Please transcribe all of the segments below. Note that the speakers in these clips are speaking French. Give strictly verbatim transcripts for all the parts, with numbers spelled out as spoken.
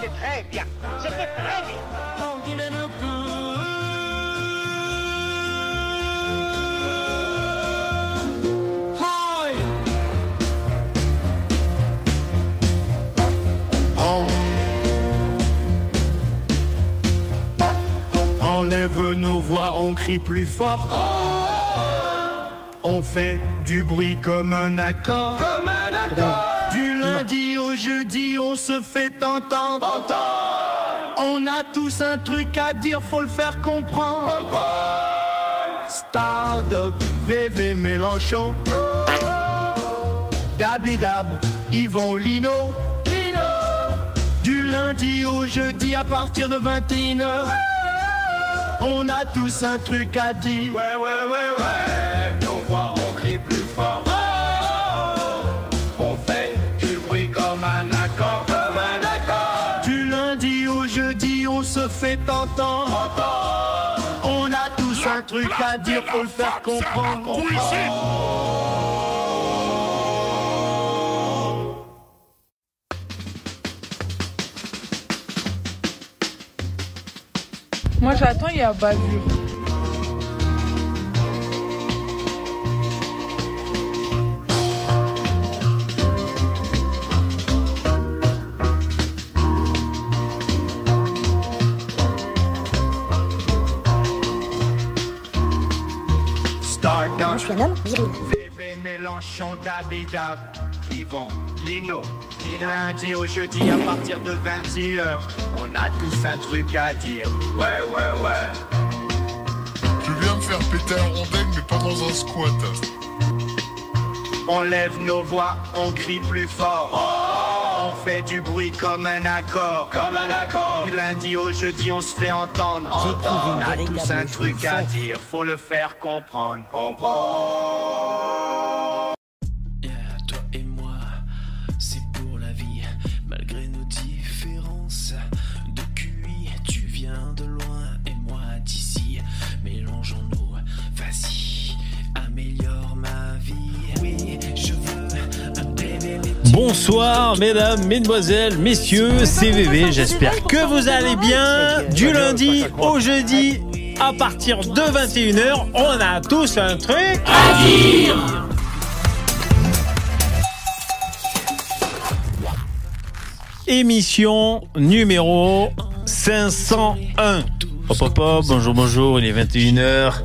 C'était très bien. C'était très bien. Enlève nos voix, on crie plus fort. On fait du bruit comme un accord. Comme un accord. Du lundi au jeudi, on se fait entendre. Entendre. On a tous un truc à dire, faut le faire comprendre. Comprendre. Starduck, Vévé, Mélenchon. Dabidab, Yvon, Lino. Lino. Du lundi au jeudi à partir de vingt et une heures. On a tous un truc à dire. Ouais, ouais, ouais, ouais. Nos voix, on crie plus fort. Oh, oh, oh. On fait du bruit comme un accord. Comme un accord. Du lundi au jeudi, on se fait entendre. Entendre. On a tous la un truc à dire. Faut le faire comprendre. Moi j'attends, il y a bavure. Starduck, Vévé, Mélenchon, David, Yvon, Lino. Du lundi au jeudi à partir de vingt heures, on a tous un truc à dire. Ouais, ouais, ouais. Tu viens me faire péter un rondel, mais pas dans un squat. On lève nos voix, on crie plus fort. Oh, on fait du bruit comme un accord. Comme un accord. Du lundi au jeudi, on se fait entendre. entendre. On a tous un truc à dire, faut le faire comprendre. Comprendre. Bonsoir mesdames, mesdemoiselles, messieurs, c'est Vévé, j'espère que vous allez bien. Du lundi au jeudi, à partir de vingt et une heures, on a tous un truc à dire. Émission numéro cinq cent un. Hop hop hop, bonjour bonjour, il est vingt et une heures.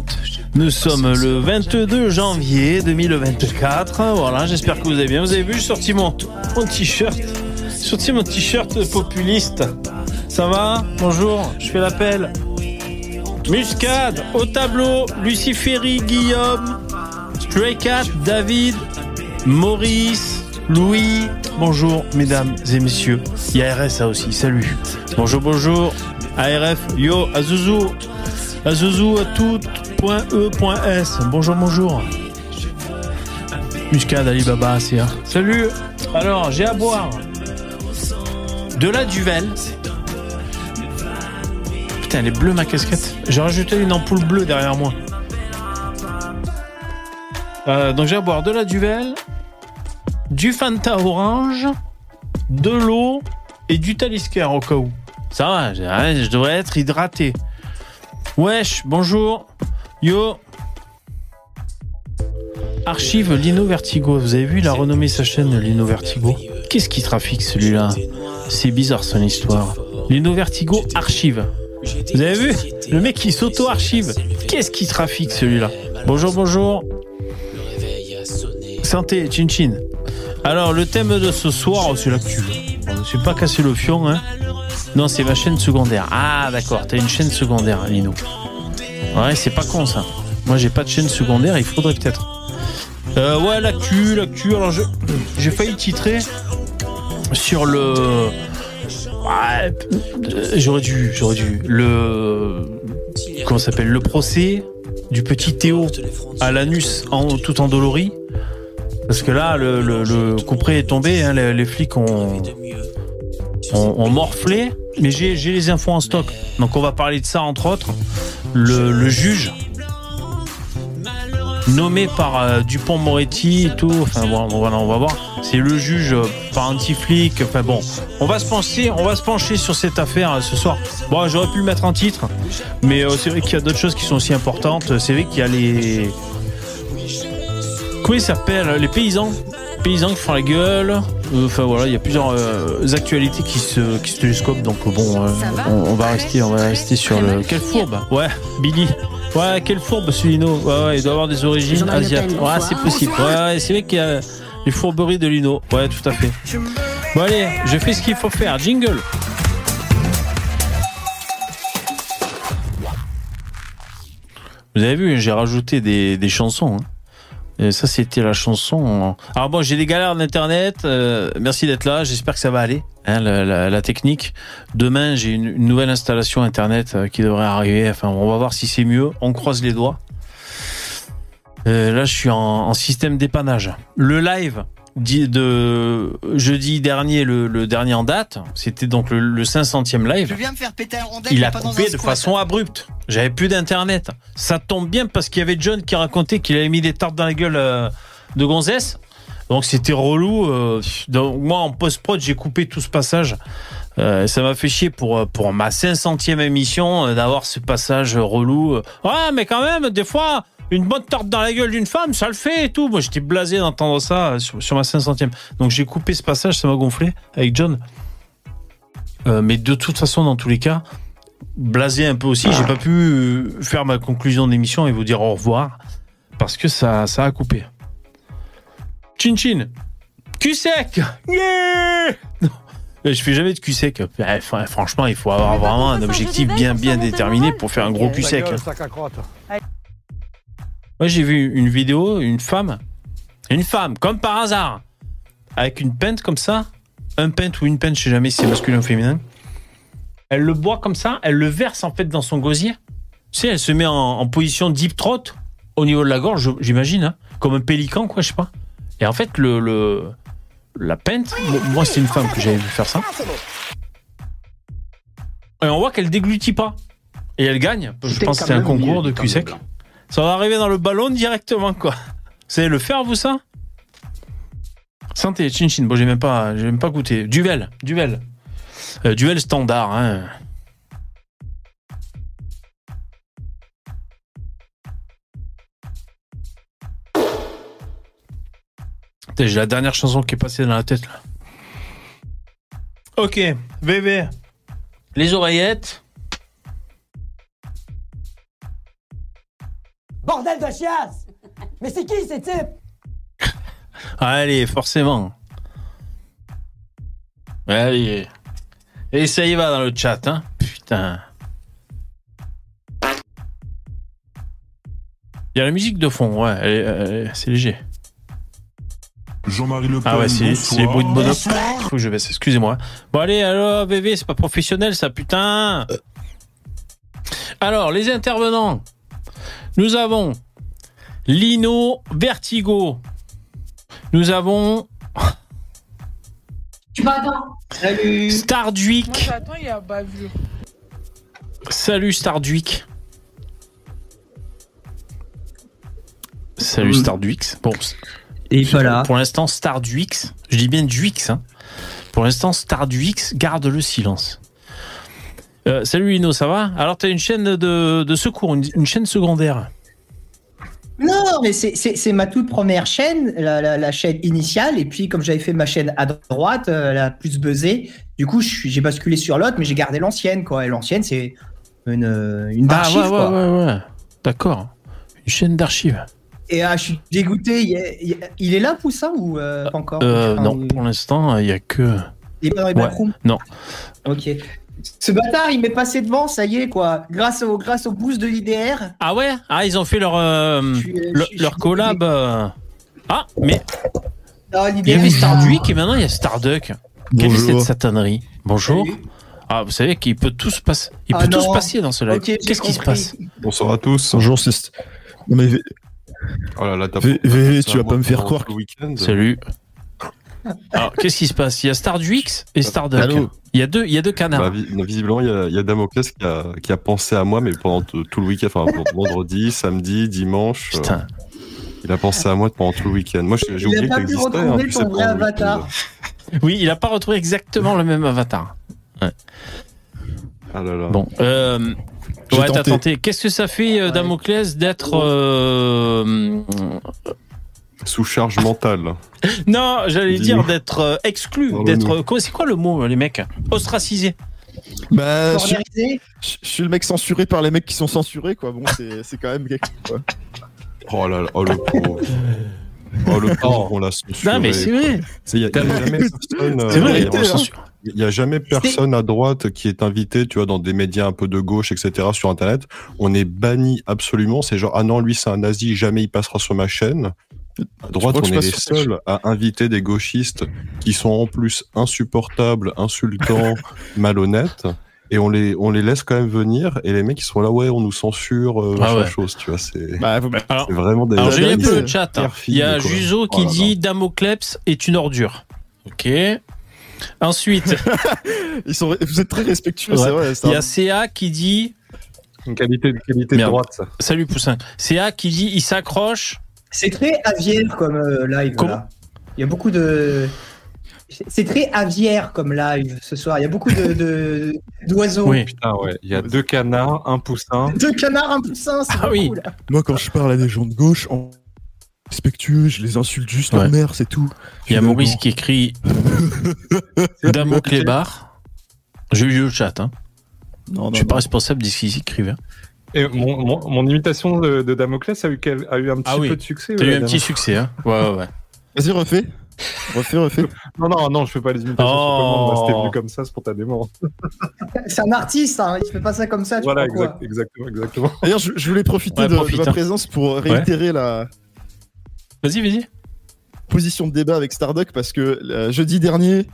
Nous sommes le vingt-deux janvier deux mille vingt-quatre. Voilà, j'espère que vous allez bien. Vous avez vu, j'ai sorti mon, mon t-shirt. J'ai sorti mon t-shirt populiste. Ça va? Bonjour, je fais l'appel. Muscade, au tableau, Luciféry, Guillaume, Stray Cat, David, Maurice, Louis. Bonjour, mesdames et messieurs. Il y a R S A aussi, salut. Bonjour, bonjour. A R F, yo, Azouzou. Azouzou à toutes. .e.s. Bonjour, bonjour. Muscade, Alibaba, C A. Salut. Alors, j'ai à boire de la Duvel. Putain, elle est bleue ma casquette. J'ai rajouté une ampoule bleue derrière moi. Euh, donc, j'ai à boire de la Duvel, du Fanta orange, de l'eau et du Talisker au cas où. Ça va, je devrais être hydraté. Wesh, bonjour. Yo, Archive Lino Vertigo, vous avez vu, il a renommé sa chaîne Lino Vertigo. Qu'est-ce qui trafique celui-là? C'est bizarre son histoire. Lino Vertigo Archive. Vous avez vu? Le mec il s'auto-archive. Qu'est-ce qui trafique celui-là? Bonjour, bonjour. Santé, chin chin. Alors le thème de ce soir, oh, c'est là que tu veux. Je ne suis pas cassé le fion, hein. Non, c'est ma chaîne secondaire. Ah d'accord, t'as une chaîne secondaire, Lino. Ouais, c'est pas con ça. Moi j'ai pas de chaîne secondaire, il faudrait peut-être. Euh, ouais, l'actu, l'actu. Alors je, j'ai failli titrer sur le. Ouais, j'aurais dû, j'aurais dû. Le. Comment ça s'appelle? Le procès du petit Théo à l'anus en, tout endolori. Parce que là, le, le, le couperet est tombé, hein, les, les flics ont. ont, ont morflé. Mais j'ai, j'ai les infos en stock. Donc on va parler de ça entre autres. Le, le juge nommé par euh, Dupond-Moretti et tout. Enfin bon, voilà, on va voir. C'est le juge euh, par anti-flic. Enfin bon, on va se pencher, on va se pencher sur cette affaire euh, ce soir. Bon, j'aurais pu le mettre en titre, mais euh, c'est vrai qu'il y a d'autres choses qui sont aussi importantes. C'est vrai qu'il y a les... Quoi ils s'appellent ? Les paysans. Les paysans qui font la gueule. Enfin voilà, il y a plusieurs euh, actualités qui se, qui se télescopent. Donc bon, euh, on, on va rester, on va rester sur le... Quelle fourbe ! Ouais, Billy. Ouais, quelle fourbe, ce Lino. Ouais, ouais, il doit avoir des origines asiatiques. Ouais, c'est possible. Ouais, c'est vrai qu'il y a les fourberies de Lino. Ouais, tout à fait. Bon allez, je fais ce qu'il faut faire. Jingle. Vous avez vu, j'ai rajouté des, des chansons, hein. Et ça, c'était la chanson. Alors bon, j'ai des galères d'internet. Euh, merci d'être là. J'espère que ça va aller. Hein, la, la, la technique. Demain, j'ai une, une nouvelle installation internet euh, qui devrait arriver. Enfin, on va voir si c'est mieux. On croise les doigts. Euh, là, je suis en, en système dépannage. Le live de jeudi dernier, le, le dernier en date, c'était donc le, le cinq centième live. Je viens me faire péter la rondelle, il a coupé de façon abrupte. J'avais plus d'internet. Ça tombe bien parce qu'il y avait John qui racontait qu'il avait mis des tartes dans la gueule euh, de gonzesse. Donc c'était relou. Euh, donc moi en post-prod, j'ai coupé tout ce passage. Euh, ça m'a fait chier pour, pour ma cinq centième émission euh, d'avoir ce passage relou. Ouais, mais quand même, des fois. Une bonne tarte dans la gueule d'une femme, ça le fait et tout. Moi, j'étais blasé d'entendre ça sur, sur ma cinq centième. Donc, j'ai coupé ce passage, ça m'a gonflé avec John. Euh, mais de toute façon, dans tous les cas, blasé un peu aussi. J'ai pas pu faire ma conclusion d'émission et vous dire au revoir parce que ça, ça a coupé. Chin chin, cul sec. Yeah. Non. Je fais jamais de cul sec. Franchement, il faut avoir vraiment un objectif bien bien déterminé pour faire un gros cul sec. Moi, j'ai vu une vidéo, une femme, une femme, comme par hasard, avec une pinte comme ça, un pinte ou une pinte, je sais jamais si c'est masculin ou féminin. Elle le boit comme ça, elle le verse en fait dans son gosier. Tu sais, elle se met en, en position deep throat au niveau de la gorge, j'imagine, hein, comme un pélican, quoi, je sais pas. Et en fait, le, le la pinte, bon, moi, c'est une femme que j'avais vu faire ça. Et on voit qu'elle déglutit pas. Et elle gagne. Je pense que c'est un concours de cul sec. Ça va arriver dans le ballon directement, quoi. Vous savez le faire, vous, ça ? Santé, chin chin. Bon, j'ai même pas, j'ai même pas goûté. Duvel, Duvel. Euh, Duvel standard, hein. Putain, j'ai la dernière chanson qui est passée dans la tête, là. Ok, Vévé. Les oreillettes. Bordel de chiasse! Mais c'est qui ces types? Allez, forcément. Allez. Et ça y va dans le chat, hein? Putain. Il y a la musique de fond, ouais, elle est, elle est, c'est léger. Jean-Marie Le Pen. Ah ouais, c'est, c'est les bruits de bonhomme. Faut que je baisse, excusez-moi. Bon, allez, alors, bébé, c'est pas professionnel ça, putain! Alors, les intervenants. Nous avons Lino Vertigo. Nous avons. Tu m'attends. Salut. Starduck. J'attends, il y a bavure. Salut Starduck. Salut mmh. Starduck. Bon. Et il faut là. Pour l'instant, Starduck. Je dis bien Duix. Hein. Pour l'instant, Starduck garde le silence. Euh, salut Lino, ça va? Alors t'as une chaîne de, de secours, une, une chaîne secondaire. Non, mais c'est, c'est, c'est ma toute première chaîne, la, la, la chaîne initiale, et puis comme j'avais fait ma chaîne à droite, euh, la plus buzzée, du coup je, j'ai basculé sur l'autre, mais j'ai gardé l'ancienne, quoi. Et l'ancienne, c'est une, une d'archive, ah, ouais, quoi. Ouais, ouais, ouais, d'accord. Une chaîne d'archives. Et ah, je suis dégoûté, il est, il est là Poussin ou euh, pas encore euh, enfin, non, il... pour l'instant, il n'y a que... Il est pas dans les ouais, backrooms. Non. Ok. Ce bâtard, il m'est passé devant, ça y est, quoi. Grâce au, grâce au boost de l'I D R. Ah ouais? Ah, ils ont fait leur, euh, suis, euh, le, suis, leur collab. Euh... Ah, mais. Non, il y avait Starduck et maintenant il y a Starduck. Bonjour. Quelle est cette satanerie? Bonjour. Salut. Ah, vous savez qu'il peut tout se passer. Il ah peut non. tout se passer dans ce live. Okay, qu'est-ce qui se passe? Bonsoir à tous. Bonjour, c'est. Non, mais. Oh là là, t'as v- v- v- tu vas pas me faire croire. Salut. Alors, qu'est-ce qui se passe? Il y a Starduck et Starduck. Il y a deux, il y a deux canards. Bah, visiblement, il y a, il y a Damoclès qui a, qui a pensé à moi, mais pendant t- tout le week-end, enfin, vendredi, samedi, dimanche. Putain. Euh... Il a pensé à moi pendant tout le week-end. Moi, j'ai oublié qu'il existait. Il n'a pas pu retrouver ton vrai avatar. Oui, il n'a pas retrouvé exactement le même avatar. Ouais. Ah là là. Bon, euh, ouais, t'as tenté. Qu'est-ce que ça fait, euh, Damoclès, d'être euh, sous charge mentale? Non, j'allais dire d'être euh, exclu, d'être. C'est quoi le mot, les mecs? Ostracisé. Bah, je, je, je suis le mec censuré par les mecs qui sont censurés, quoi. Bon, c'est quand même quelque chose. Oh là là, oh le pauvre. Oh le pauvre, on l'a censuré. Non mais c'est vrai. Il n'y a, a, a, a jamais personne à droite qui est invité, tu vois, dans des médias un peu de gauche, et cetera sur Internet. On est banni absolument. C'est genre, ah non, lui c'est un nazi, jamais il passera sur ma chaîne. À droite, on est les seuls à inviter des gauchistes qui sont en plus insupportables, insultants, malhonnêtes, et on les, on les laisse quand même venir, et les mecs qui sont là, ouais, on nous censure, euh, ah ouais. chose, tu vois, c'est bah, alors, vraiment des... Alors, je l'ai plus le chat, hein. Il y a Juso qui oh, dit « Damoclès est une ordure ». Ok. Ensuite... Ils sont, vous êtes très respectueux, ouais. C'est vrai. Il y a C A qui dit... Une qualité, une qualité de droite, ça. Salut Poussin. C A qui dit « Il s'accroche ». C'est très aviaire comme euh, live. Comme... Là. Il y a beaucoup de. C'est très aviaire comme live ce soir. Il y a beaucoup de d'oiseaux. Oui, putain, ouais. Il y a deux canards, un poussin. Deux canards, un poussin, c'est ah, oui. Cool. Moi, quand je parle à des gens de gauche, en respectueux, je les insulte juste en ouais. Mer, c'est tout. Il y a Maurice qui écrit Damoclès Bar. J'ai eu le chat, hein. Non, non, je suis pas non. responsable de ce qu'ils écrivaient. Et mon, mon, mon imitation de, de Damoclès a eu, quel, a eu un petit ah oui. peu de succès. T'as eu un petit succès, hein. Ouais, ouais, ouais. Vas-y, refais. Refais, refais. Non, non, non, je fais pas les imitations. Oh. C'était venu comme ça, spontanément. C'est un artiste, hein. Il fait pas ça comme ça. Tu voilà, exact, exactement, exactement. D'ailleurs, je, je voulais profiter ouais, de, profite, de ma présence pour réitérer ouais. la... Vas-y, vas-y. Position de débat avec Starduck, parce que euh, jeudi dernier...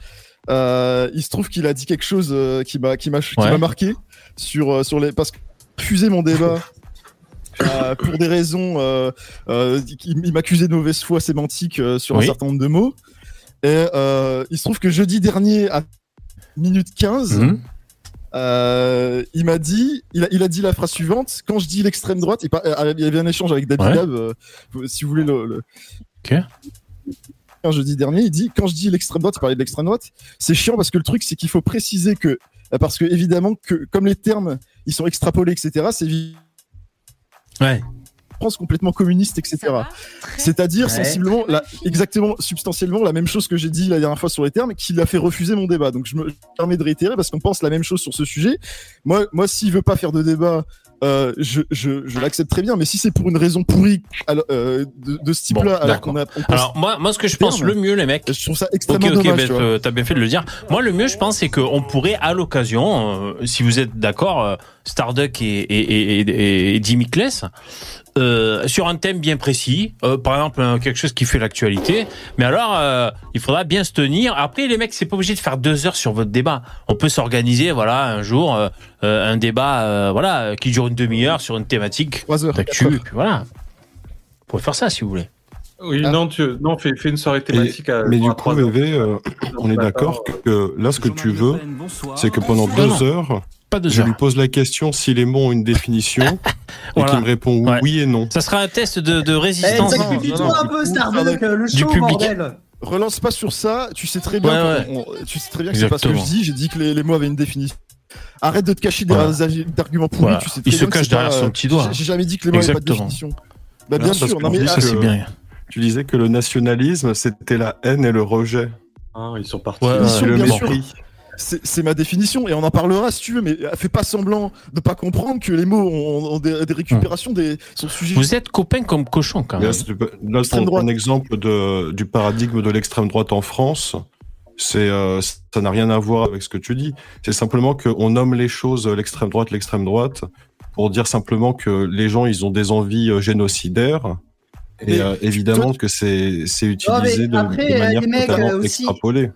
Euh, il se trouve qu'il a dit quelque chose euh, qui m'a qui m'a ouais. marqué sur euh, sur les parce que fusé mon débat euh, pour des raisons euh, euh, il m'accusait de mauvaise foi sémantique euh, sur oui. un certain nombre de mots et euh, il se trouve que jeudi dernier à minute quinze mm-hmm. euh, il m'a dit il a, il a dit la phrase suivante quand je dis l'extrême droite il, par, euh, il y avait un échange avec David ouais. Dab, euh, si vous voulez le, le... ok jeudi dernier, il dit, quand je dis l'extrême droite, il parlait de l'extrême droite, c'est chiant parce que le truc, c'est qu'il faut préciser que, parce que évidemment, que, comme les termes, ils sont extrapolés, et cetera, c'est ouais. France complètement communiste, et cetera. C'est-à-dire, ouais. sensiblement, la, exactement, substantiellement, la même chose que j'ai dit la dernière fois sur les termes, qui l'a fait refuser mon débat. Donc, je me, je me permets de réitérer parce qu'on pense la même chose sur ce sujet. Moi, moi s'il veut pas faire de débat, Euh, je, je, je l'accepte très bien, mais si c'est pour une raison pourrie alors, euh, de, de ce type-là, bon, alors qu'on a. Alors, moi, moi, ce que je pense le mieux, les mecs. Je trouve ça extrêmement okay, okay, dommage. Ben, t'as bien fait de le dire. Moi, le mieux, je pense, c'est qu'on pourrait, à l'occasion, euh, si vous êtes d'accord, euh, Starduck et, et, et, et, et Dimiclès, euh, sur un thème bien précis, euh, par exemple, euh, quelque chose qui fait l'actualité, mais alors, euh, il faudra bien se tenir. Après, les mecs, c'est pas obligé de faire deux heures sur votre débat. On peut s'organiser, voilà, un jour, euh, un débat, euh, voilà, qui dure une demi-heure sur une thématique. Trois heures. D'actu, puis voilà. Vous pouvez faire ça si vous voulez. Oui, ah. non, tu, non fais, fais une soirée thématique. Et, à, mais du coup, Vévé, euh, on est d'accord que là, ce que tu veux, c'est que pendant deux non. heures, pas deux je heures. lui pose la question s'il est bon ou une définition, voilà. et qu'il me répond ouais. oui et non. Ça sera un test de, de résistance. Eh, sacrifie-toi un peu, Starduck, le show, bordel. Relance pas sur ça, tu sais très bien, ouais, ouais. On, tu sais très bien que c'est pas ce que je dis, j'ai dit que les, les mots avaient une définition. Arrête de te cacher voilà. des arguments pourris. Voilà. Tu sais il se cache derrière pas, son petit doigt. J'ai jamais dit que les mots n'avaient pas de définition. Bah, bien sûr, non, mais c'est bien. Tu disais que le nationalisme, c'était la haine et le rejet. Ah, ils sont partis. Ouais, ouais, le mépris. C'est ma définition, et on en parlera si tu veux, mais fais pas semblant de pas comprendre que les mots ont, ont des, des récupérations, des sont sujets. Vous êtes copains comme cochons, quand même. Là, c'est un exemple de, du paradigme de l'extrême droite en France. C'est, euh, ça n'a rien à voir avec ce que tu dis. C'est simplement qu'on nomme les choses l'extrême droite, l'extrême droite, pour dire simplement que les gens, ils ont des envies génocidaires. Et euh, évidemment toi, que c'est utilisé non, après, de, de manière mecs, totalement aussi, extrapolée.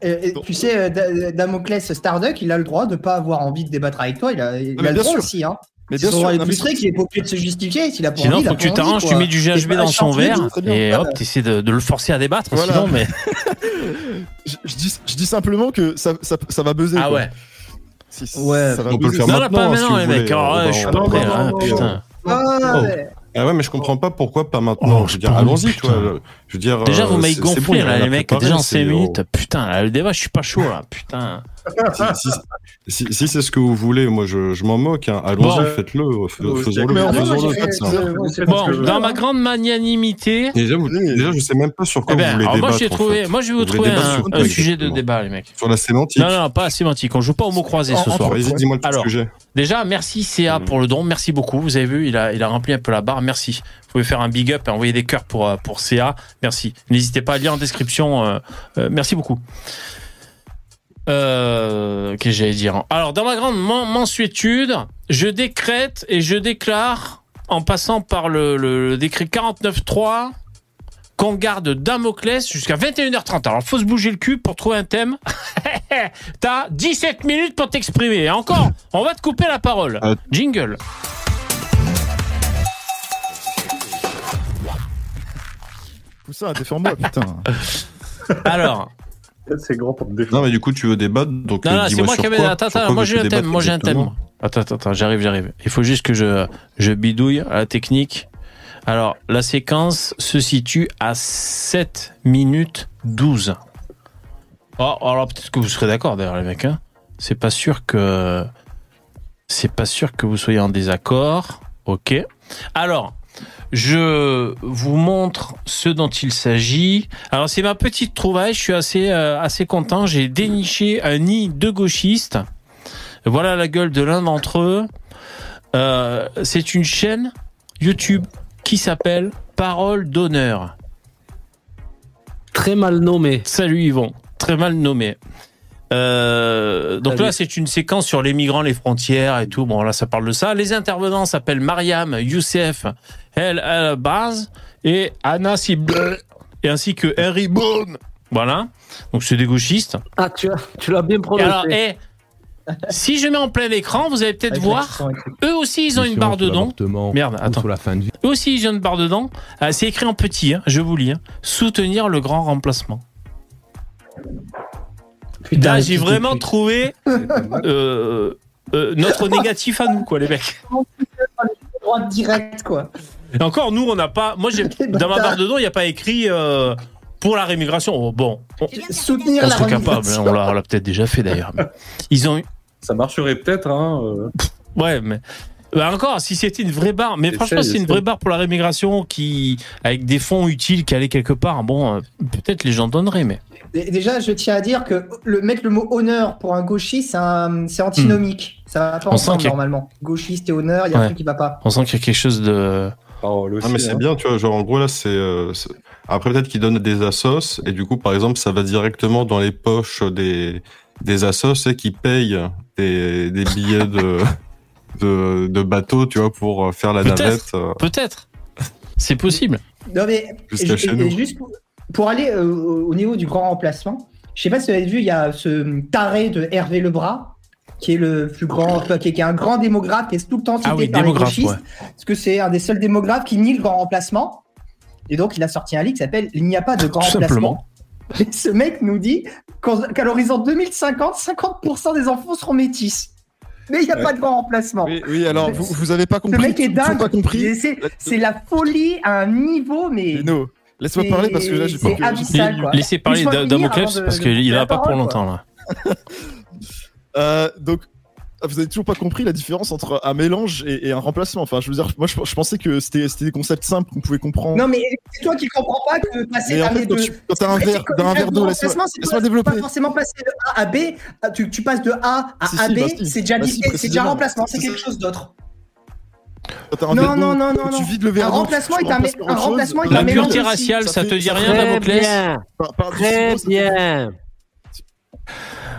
Et, et, tu sais, Damoclès Starduck, il a le droit de ne pas avoir envie de débattre avec toi. Il a, il a le droit sûr. aussi. Hein. Mais bien sûr, il est frustré qu'il est pas obligé de se justifier. S'il a sinon, il faut que tu t'arranges, tu mets du G H B dans son verre et hop, tu essaies de, de le forcer à débattre. Voilà. Sinon, mais... je, je, dis, je dis simplement que ça, ça, ça va buzzer. Ah quoi. ouais. Si, ouais. Ça va on buzzer. peut le faire non, maintenant. Non, pas maintenant, les mecs. Je suis pas prêt. Putain. Ah ouais, mais je comprends pas pourquoi pas maintenant. Oh, je veux dire, allons-y, toi. Je veux dire, déjà, vous m'avez gonflé, bon, là, les mecs, déjà en cinq minutes. Putain, là, le débat, je suis pas chaud, là, putain. si, si, si, si, si c'est ce que vous voulez, moi, je, je m'en moque. Hein. Allons-y, bon. faites-le, faisons-le. Bon, dans ma grande magnanimité... Déjà, je sais même pas sur quoi vous voulez débattre. Moi, je vais vous trouver un sujet de débat, les mecs. Sur la sémantique. Non, non, pas la sémantique. On joue pas au mot croisé ce soir. Vas-y, dis-moi le sujet. Déjà, merci C A pour le don, merci beaucoup. Vous avez vu, il a, il a rempli un peu la barre, merci. Vous pouvez faire un big up et envoyer des cœurs pour, pour C A, merci. N'hésitez pas à lire en description, euh, euh, merci beaucoup. Euh, Qu'est-ce que j'allais dire ? Alors, dans ma grande mansuétude, je décrète et je déclare, en passant par le, le, le décret quarante-neuf trois, qu'on garde Damoclès jusqu'à vingt et une heures trente. Alors, faut se bouger le cul pour trouver un thème. T'as dix-sept minutes pour t'exprimer. Et encore, on va te couper la parole. Euh... Jingle. Poussin, défends-moi, putain. Alors... C'est grand pour me défendre. Non, mais du coup, tu veux débattre, donc non, non, dis-moi moi sur quoi. Attends, attends, moi j'ai un thème, moi j'ai un thème. Attends, attends, j'arrive, j'arrive. Il faut juste que je, je bidouille à la technique. Alors, la séquence se situe à sept minutes douze. Oh, alors, peut-être que vous serez d'accord, d'ailleurs, les mecs. Hein. C'est pas sûr que... C'est pas sûr que vous soyez en désaccord. OK. Alors, je vous montre ce dont il s'agit. Alors, c'est ma petite trouvaille. Je suis assez, euh, assez content. J'ai déniché un nid de gauchistes. Voilà la gueule de l'un d'entre eux. Euh, c'est une chaîne YouTube qui s'appelle Parole d'honneur. Très mal nommé. Salut Yvon, très mal nommé. Euh, donc Salut. Là, c'est une séquence sur les migrants, les frontières et tout. Bon, là, ça parle de ça. Les intervenants s'appellent Mariam, Youssef, El Al-Baz et Anna Sible, et ainsi que Henry Bourne. Voilà. Donc, c'est des gauchistes. Ah, tu, as, tu l'as bien prononcé. Et alors, et, si je mets en plein écran, vous allez peut-être voir. Eux aussi, ils ont une barre dedans. Merde, attends. Eux aussi, ils ont une barre dedans. Ah, c'est écrit en petit, hein, je vous lis. Hein. Soutenir le grand remplacement. Putain, là, j'ai vraiment trouvé euh, euh, notre négatif à nous, quoi, les mecs. Droite directe, quoi. Et encore, nous, on n'a pas. Moi, j'ai... dans ma barre dedans, il n'y a pas écrit euh, pour la rémigration. Oh, bon, on... soutenir la rémigration. On l'a, on l'a peut-être déjà fait d'ailleurs. Ils ont. Ça marcherait peut-être, hein. Euh... Ouais, mais. Bah encore, si c'était une vraie barre, mais c'est franchement, ça, c'est une vraie barre pour la rémigration qui, avec des fonds utiles qui allaient quelque part, bon, euh, peut-être les gens donneraient, mais. Déjà, je tiens à dire que le, mettre le mot honneur pour un gauchiste, c'est, un, c'est antinomique. Mmh. Ça va pas ensemble, normalement. Gauchiste et honneur, il y a un ouais. truc qui va pas. On sent qu'il y a quelque chose de. Oh, aussi, non, mais c'est hein. bien, tu vois, genre, en gros, là, c'est. Euh, c'est... Après, peut-être qu'ils donnent des assos, et du coup, par exemple, ça va directement dans les poches des, des assos, c'est qui payent des, des billets de. De, de bateau, tu vois, pour faire la peut-être, navette. Euh... Peut-être. C'est possible. Non, mais je, juste pour, pour aller euh, au niveau du grand remplacement, je sais pas si vous avez vu, il y a ce taré de Hervé Lebras, qui est le plus grand, qui est un grand démographe, qui est tout le temps cité ah oui, par les gauchistes, ouais. parce que c'est un des seuls démographes qui nie le grand remplacement. Et donc, il a sorti un livre qui s'appelle « Il n'y a pas de grand tout remplacement ». Et ce mec nous dit qu'à l'horizon deux mille cinquante, cinquante pour cent des enfants seront métis. Mais il n'y a ouais. pas de grand remplacement. Oui, oui alors vous, vous avez pas compris. Le mec est dingue. Pas compris. C'est, c'est la folie à un niveau, mais. Lino, laisse-moi parler parce que là j'ai pas. Abyssal, quoi. Laissez parler Damoclès parce qu'il n'a pas pour longtemps là. euh, donc. Vous avez toujours pas compris la différence entre un mélange et, et un remplacement. Enfin, je veux dire, moi, je, je pensais que c'était, c'était des concepts simples qu'on pouvait comprendre. Non, mais c'est toi qui comprends pas que passer d'un verre, d'un verre d'eau, laisse-moi, laisse-moi développer. Pas forcément passer de A à B. Tu, tu passes de A à si, A B. Si, bah, si. C'est déjà bah, si, c'est déjà un remplacement. C'est, c'est quelque chose d'autre. Non, non, non, non, non. Tu vides le verre. Un remplacement est un mélange. La pureté raciale, ça te dit rien, Damoclès ? Très bien.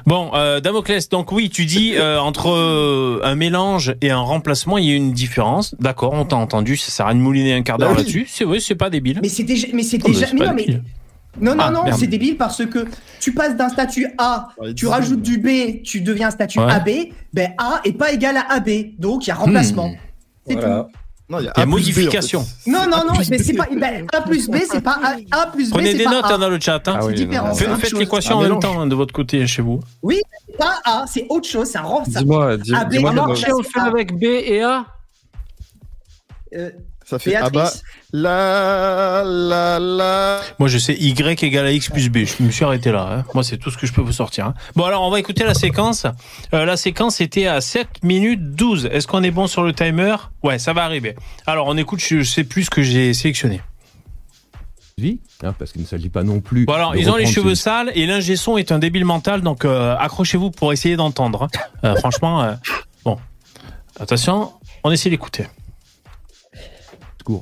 Bon, euh, Damoclès, donc oui, tu dis euh, entre euh, un mélange et un remplacement, il y a une différence. D'accord, on t'a entendu, ça sert à rien de mouliner un quart d'heure oui. là-dessus. C'est vrai, c'est pas débile. Mais c'est déjà, mais c'est oh, déjà, c'est mais non, mais non, non, ah, non, merde. C'est débile parce que tu passes d'un statut A, tu rajoutes du B, tu deviens un statut ouais. A B. Ben A est pas égal à A B, donc il y a remplacement. Hmm. C'est voilà. tout. Non, il y a, a modification. B, en fait. Non, non, non, mais c'est pas ben, A plus B, c'est pas A, A plus B. Prenez c'est des pas notes A. dans le chat. Hein. Ah oui, c'est différent. Faites, faites l'équation en même temps hein, de votre côté chez vous. Oui, c'est pas A, c'est autre chose, c'est un remplacement. Dis-moi, dis-moi. Dis-moi, on fait avec B et A. Euh, Ça fait Béatrice. Abba. La, la, la. Moi, je sais Y égale à X plus B. Je me suis arrêté là. Hein. Moi, c'est tout ce que je peux vous sortir. Hein. Bon, alors, on va écouter la séquence. Euh, la séquence était à sept minutes douze. Est-ce qu'on est bon sur le timer? Ouais, ça va arriver. Alors, on écoute, je, je sais plus ce que j'ai sélectionné. Vie, hein, parce qu'il ne s'agit pas non plus. Bon, alors, ils ont les cheveux ses... sales et l'ingé son est un débile mental, donc euh, accrochez-vous pour essayer d'entendre. Hein. Euh, franchement, euh, bon. Attention, on essaie d'écouter.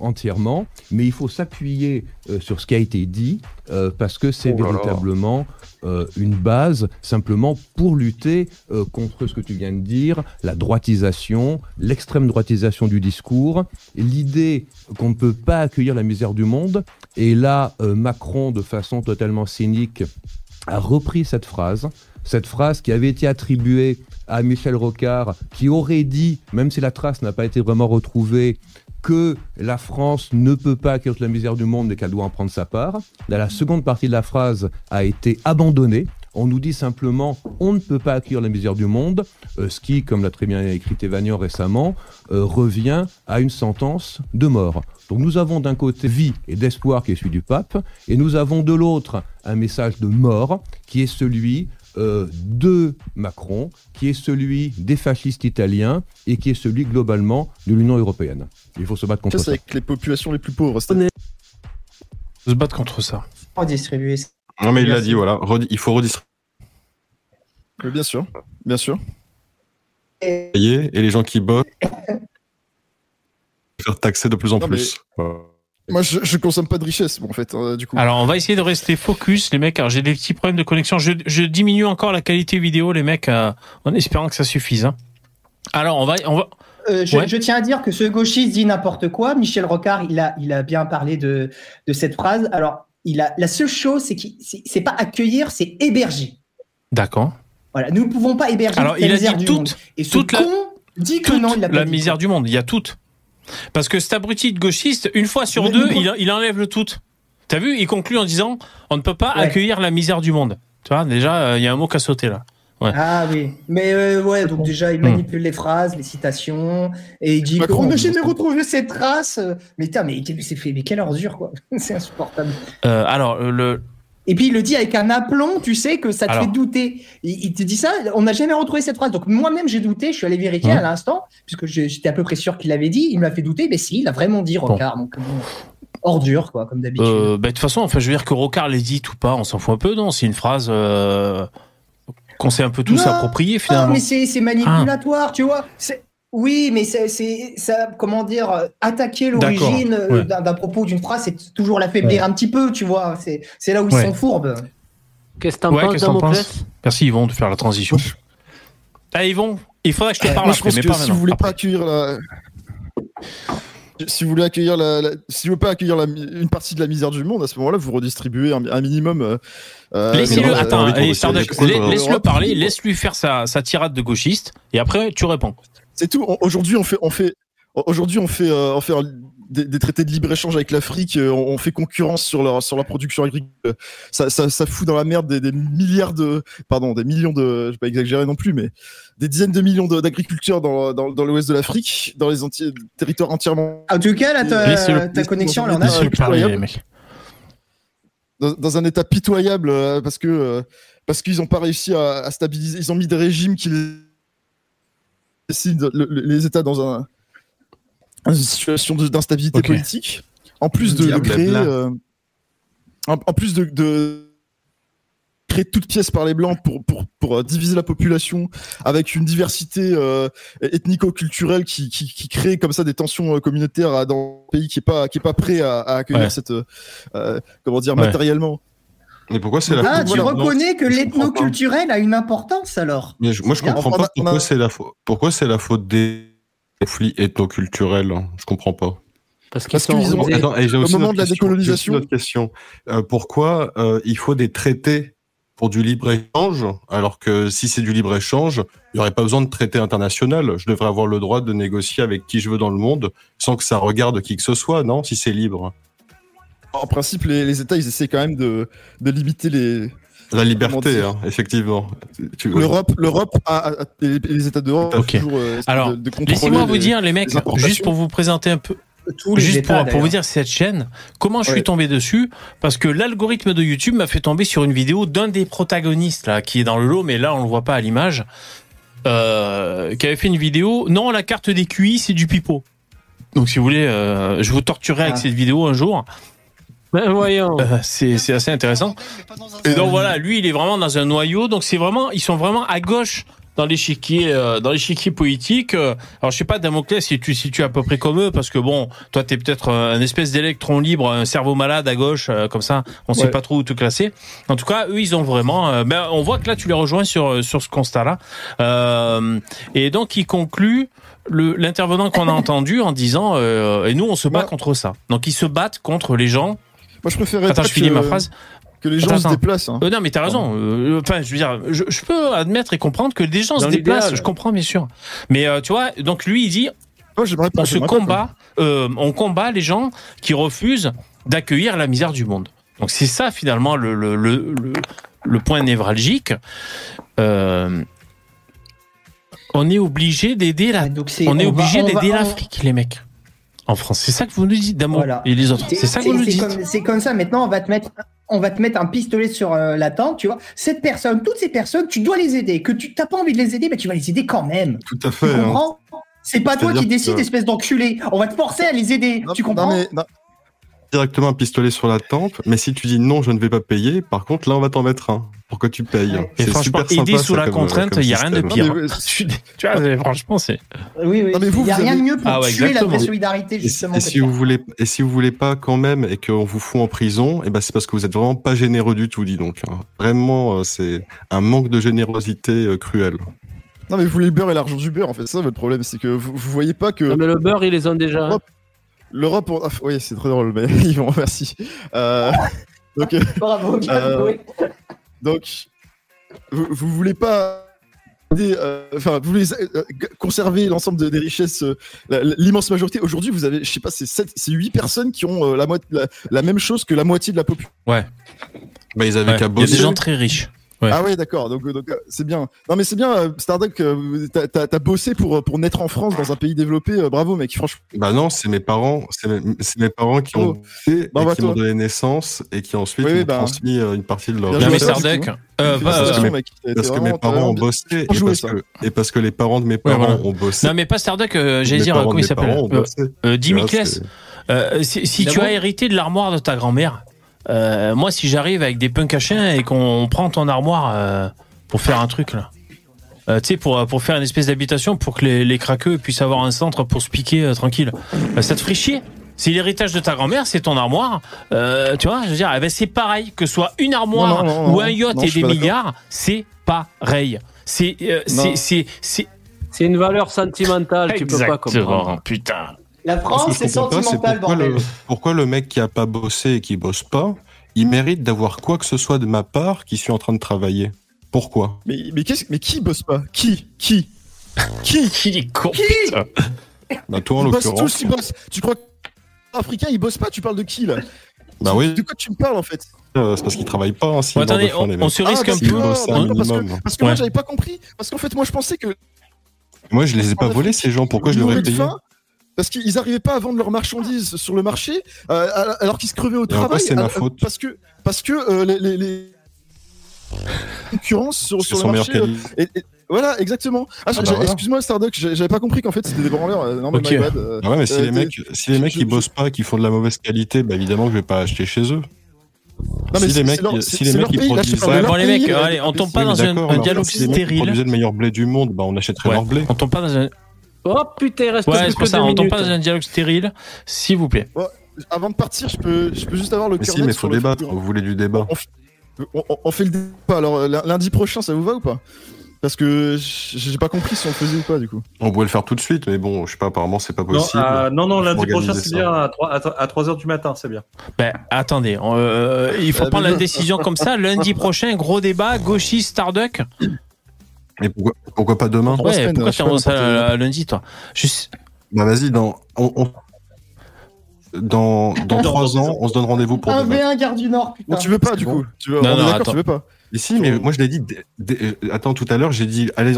Entièrement, mais il faut s'appuyer euh, sur ce qui a été dit euh, parce que c'est oh véritablement euh, une base simplement pour lutter euh, contre ce que tu viens de dire, la droitisation, l'extrême droitisation du discours, l'idée qu'on ne peut pas accueillir la misère du monde. Et là, euh, Macron, de façon totalement cynique, a repris cette phrase, cette phrase qui avait été attribuée à Michel Rocard, qui aurait dit, même si la trace n'a pas été vraiment retrouvée, que la France ne peut pas accueillir la misère du monde et qu'elle doit en prendre sa part. Là, la seconde partie de la phrase a été abandonnée. On nous dit simplement « on ne peut pas accueillir la misère du monde euh, », ce qui, comme l'a très bien écrit Tévagnan récemment, euh, revient à une sentence de mort. Donc nous avons d'un côté vie et d'espoir qui est celui du pape, et nous avons de l'autre un message de mort qui est celui Euh, de Macron, qui est celui des fascistes italiens et qui est celui globalement de l'Union européenne. Il faut se battre contre ça. C'est avec les populations les plus pauvres. Il faut se battre contre ça. Redistribuer. Non mais il l'a dit, voilà. Redi- il faut redistribuer. Oui, bien sûr, bien sûr. Et les gens qui bossent faire taxer de plus en non, plus. Mais... Euh... Moi, je, je consomme pas de richesse, bon, en fait, euh, du coup. Alors, on va essayer de rester focus, les mecs. Alors, j'ai des petits problèmes de connexion. Je, je diminue encore la qualité vidéo, les mecs, euh, en espérant que ça suffise. Hein. Alors, on va... On va... Euh, je, ouais. je tiens à dire que ce gauchiste dit n'importe quoi. Michel Rocard, il a, il a bien parlé de, de cette phrase. Alors, il a, la seule chose, c'est que c'est pas accueillir, c'est héberger. D'accord. Voilà, nous ne pouvons pas héberger. Alors, il a dit toute... Et ce toute con la, dit que toute non, il l'a pas la dit. Misère du monde, il y a toute. Parce que cet abruti de gauchiste, une fois sur deux, il, il enlève le tout. T'as vu, il conclut en disant « on ne peut pas ouais. accueillir la misère du monde ». Tu vois, déjà, il euh, y a un mot qu'à sauter là. Ouais. Ah oui, mais euh, ouais, donc déjà, il manipule mmh. les phrases, les citations, et il dit « on n'a jamais retrouvé cette traces ». Mais putain, mais, mais, mais quelle ordure, quoi. C'est insupportable. Euh, alors, le... Et puis, il le dit avec un aplomb, tu sais, que ça te Alors. fait douter. Il, il te dit ça, on n'a jamais retrouvé cette phrase. Donc, moi-même, j'ai douté, je suis allé vérifier mmh. à l'instant, puisque j'étais à peu près sûr qu'il l'avait dit, il me l'a fait douter, mais si, il a vraiment dit Rocard. Bon. Donc, ordure, quoi, comme d'habitude. Euh, bah, de toute façon, enfin, je veux dire que Rocard les dit ou pas, on s'en fout un peu, non? C'est une phrase euh, qu'on s'est un peu tous non, appropriée, finalement. Non, mais c'est, c'est manipulatoire, ah. tu vois. C'est... Oui, mais c'est, c'est ça, comment dire, attaquer l'origine ouais. d'un, d'un propos, d'une phrase, c'est toujours l'affaiblir ouais. un petit peu, tu vois. C'est, c'est là où ils ouais. sont fourbes. Qu'est-ce que t'en ouais, penses, Damoclès ? Merci Yvon de faire la transition. Ah Yvon, il faudrait que je te parle euh, moi, après, je mais pas si maintenant. Vous voulez pas accueillir la... Si vous voulez accueillir la, la... si vous voulez pas accueillir la... une partie de la misère du monde, à ce moment-là, vous redistribuez un, un minimum. Euh, Laissez-le, euh, attends, euh, allez, Starduck, laisse-le parler, laisse-lui faire sa, sa tirade de gauchiste, et après tu réponds. C'est tout. Aujourd'hui, on fait, on fait, aujourd'hui, on fait, euh, on fait des, des traités de libre-échange avec l'Afrique. On, on fait concurrence sur leur, sur leur production agricole. Ça, ça, ça fout dans la merde des, des milliards de, pardon, des millions de, je vais pas exagérer non plus, mais des dizaines de millions de, d'agriculteurs dans, dans, dans l'ouest de l'Afrique, dans les enti- territoires entièrement. En tout cas, là, ta, ta connexion, elle en a. Dans, dans un état pitoyable, euh, parce que, euh, parce qu'ils ont pas réussi à, à stabiliser. Ils ont mis des régimes qui les les États dans un, une situation d'instabilité okay. politique, en plus de, de créer, euh, en, en plus de, de créer toute pièce par les blancs pour pour pour diviser la population avec une diversité euh, ethnico-culturelle qui, qui qui crée comme ça des tensions communautaires dans un pays qui est pas qui est pas prêt à, à accueillir ouais. cette euh, comment dire ouais. matériellement. Mais pourquoi c'est la ah, faute? Tu reconnais que l'ethnoculturel a une importance alors. Mais je, moi je comprends pas pourquoi c'est la faute. Pourquoi c'est la faute des conflits ethnoculturels? Je comprends pas. Parce qu'ils Parce sont qu'ils ont... Attends, et j'ai aussi au moment de la question, décolonisation. Autre question. Euh, pourquoi euh, il faut des traités pour du libre-échange alors que si c'est du libre-échange, il n'y aurait pas besoin de traité international. Je devrais avoir le droit de négocier avec qui je veux dans le monde sans que ça regarde qui que ce soit, non? Si c'est libre. En principe, les, les États, ils essaient quand même de, de limiter les... La liberté, hein, effectivement. L'Europe, l'Europe a, a, a, les États d'Europe... Okay. Toujours, euh, Alors, de, de laissez-moi les, vous dire, les mecs, juste pour vous présenter un peu... tous les Juste états, pour, pour vous dire, cette chaîne, comment je oui. suis tombé dessus? Parce que l'algorithme de YouTube m'a fait tomber sur une vidéo d'un des protagonistes, là, qui est dans le lot, mais là, on ne le voit pas à l'image, euh, qui avait fait une vidéo. Non, la carte des Q I, c'est du pipeau. Donc, si vous voulez, euh, je vous torturerai ah. avec cette vidéo un jour. Ben voyons. Euh, c'est, c'est assez intéressant. Et donc, voilà, lui, il est vraiment dans un noyau. Donc, c'est vraiment, ils sont vraiment à gauche dans l'échiquier, euh, dans l'échiquier politique. Euh, alors, je sais pas, Damoclès, si tu situes à peu près comme eux, parce que bon, toi, t'es peut-être un espèce d'électron libre, un cerveau malade à gauche, euh, comme ça, on ouais. sait pas trop où te classer. En tout cas, eux, ils ont vraiment, euh, ben, on voit que là, tu les rejoins sur, sur ce constat-là. Euh, et donc, il conclut le, l'intervenant qu'on a entendu en disant, euh, et nous, on se bat ouais. contre ça. Donc, ils se battent contre les gens. Moi, je préférerais. Attends, je finis que... ma phrase. Que les gens attends, se déplacent. Hein. Euh, non, mais t'as raison. Euh, enfin, je veux dire, je, je peux admettre et comprendre que des gens dans se déplacent. Là. Je comprends, bien sûr. Mais euh, tu vois, donc lui, il dit, oh, on se combat, euh, on combat les gens qui refusent d'accueillir la misère du monde. Donc c'est ça finalement le le le, le, le point névralgique. Euh, on est obligé d'aider la. On est obligé d'aider l'Afrique, les mecs. En France, c'est ça que vous nous dites, Damo voilà. et les autres. C'est, c'est ça que vous nous dites. Comme, c'est comme ça. Maintenant, on va te mettre. on va te mettre un pistolet sur euh, la tempe, tu vois. Cette personne, toutes ces personnes, tu dois les aider. Que tu n'as pas envie de les aider, mais tu vas les aider quand même. Tout à fait. Tu comprends hein. C'est pas C'est-à-dire toi qui décides, que... espèce d'enculé. On va te forcer à les aider. Non, tu comprends non, mais, non. Directement un pistolet sur la tempe, mais si tu dis non, je ne vais pas payer, par contre, là, on va t'en mettre un pour que tu payes. Ouais. Et c'est franchement, super aider sympa, sous la comme, contrainte, il n'y a rien de pire. Mais, tu vois, franchement, c'est... Oui, oui, il n'y a rien de avez... mieux pour ah ouais, tuer exactement. la solidarité, justement. Et, et, si vous voulez, et si vous ne voulez pas quand même et qu'on vous fout en prison, et ben c'est parce que vous n'êtes vraiment pas généreux du tout, dis donc. Vraiment, c'est un manque de générosité cruel. Non, mais vous voulez le beurre et l'argent du beurre, en fait. Ça, votre problème, c'est que vous ne voyez pas que... Non, mais le beurre, ils les ont déjà... Hop. L'Europe... Pour... Ah, oui, c'est trop drôle, mais Yvon, merci. Euh... donc, euh... Bravo, euh... donc, vous, vous voulez pas... Enfin, vous voulez conserver l'ensemble de, des richesses, euh, la, l'immense majorité. Aujourd'hui, vous avez, je sais pas, c'est sept, c'est huit personnes qui ont euh, la, mo- la, la même chose que la moitié de la population. Ouais. Bah, ils avaient ouais. qu'à bosser. Il y a des gens très riches. Ouais. Ah ouais, d'accord. Donc, donc c'est bien. Non, mais c'est bien. Starduck, t'as, t'as, t'as bossé pour pour naître en France dans un pays développé. Bravo, mec. Franchement. Bah non, c'est mes parents. C'est mes, c'est mes parents qui ont bossé, bah, bah, qui toi. m'ont donné naissance et qui ensuite oui, m'ont bah... transmis une partie de leur. Non mais Starduck. Euh, bah, parce, euh, que, mes, parce que mes parents ont bossé et parce, que, et parce que les parents de mes parents ouais, voilà. ont bossé. Non mais pas Starduck. Euh, j'allais dire comment il s'appelle. Euh, Dimiclès. Euh, si si tu as hérité de l'armoire de ta grand-mère. Euh, moi, si j'arrive avec des punks à chiens et qu'on prend ton armoire euh, pour faire un truc là, euh, tu sais, pour pour faire une espèce d'habitation pour que les les craqueux puissent avoir un centre pour se piquer euh, tranquille, euh, ça te ferait chier. C'est l'héritage de ta grand-mère, c'est ton armoire, euh, tu vois. Je veux dire, eh ben, c'est pareil que ce soit une armoire non, non, non, ou un yacht non, et des milliards, d'accord. c'est pareil. C'est euh, c'est, c'est c'est c'est une valeur sentimentale, tu peux pas comprendre. Putain. La France, c'est sentimental, bordel. Pourquoi, pourquoi le mec qui a pas bossé et qui bosse pas, il mérite d'avoir quoi que ce soit de ma part qui suis en train de travailler ? Pourquoi ? Mais, mais, qu'est-ce, mais qui bosse pas ? Qui ? Qui ? Qui ? Qui est con ? Qui ? Bah toi en ils l'occurrence. Tous, ils bossent. Tu crois que l'Africain il bosse pas ? Tu parles de qui là ? Bah oui. De quoi tu me parles en fait ? Euh, c'est parce qu'ils travaillent pas. Hein, si bon, attendez, on, on se risque ah, un peu. Non, non, parce que, parce que ouais. moi j'avais pas compris. Parce qu'en fait moi je pensais que. Moi je les ai pas volés ces gens. Pourquoi je les aurais payés ? Parce qu'ils n'arrivaient pas à vendre leurs marchandises sur le marché, euh, alors qu'ils se crevaient au et travail. En fait, c'est ma faute. Parce que, parce que euh, les, les, les concurrences sur, sur le marché. Et, et, voilà, exactement. Ah, ah bah voilà. Excuse-moi, Starduck, j'avais pas compris qu'en fait c'était des branleurs. Non, mais okay. my bad. Euh, ah ouais, mais si euh, les mecs, si les mecs qui bossent pas, qui font de la mauvaise qualité, bah évidemment que je vais pas acheter chez eux. Non, si les mecs, si les mecs qui produisent, bon les mecs, allez, on tombe pas dans un dialogue stérile. Ils produisaient le meilleur blé du monde, bah on achèterait leur blé. On tombe pas dans un Oh putain, il reste ouais, plus que ça, deux on minutes. On ne tombe pas dans un dialogue stérile, s'il vous plaît. Bon, avant de partir, je peux, je peux juste avoir le cœur net. Mais si, mais faut débattre. Vous voulez du débat ? On, on, on fait le débat. Alors lundi prochain, ça vous va ou pas ? Parce que j'ai pas compris si on le faisait ou pas du coup. On pouvait le faire tout de suite, mais bon, je sais pas. Apparemment, c'est pas possible. Non, euh, non, non lundi prochain, c'est ça. bien à trois heures du matin, c'est bien. Ben attendez, on, euh, il faut ah, prendre la décision comme ça. Lundi prochain, gros débat, gauchiste, Starduck. Mais pourquoi, pourquoi pas demain ? Ouais, semaines, pourquoi tu annonces ça lundi, toi ? Juste... Bah vas-y, dans... On, on... Dans, dans trois ans, on se donne rendez-vous pour demain. un v un Gare du Nord, putain. Non, tu veux pas, c'est du bon. coup. Tu veux... Non, on non, est d'accord, attends. Tu veux pas. Mais si, mais moi, je l'ai dit... Dès, dès... Attends, tout à l'heure, j'ai dit, allez,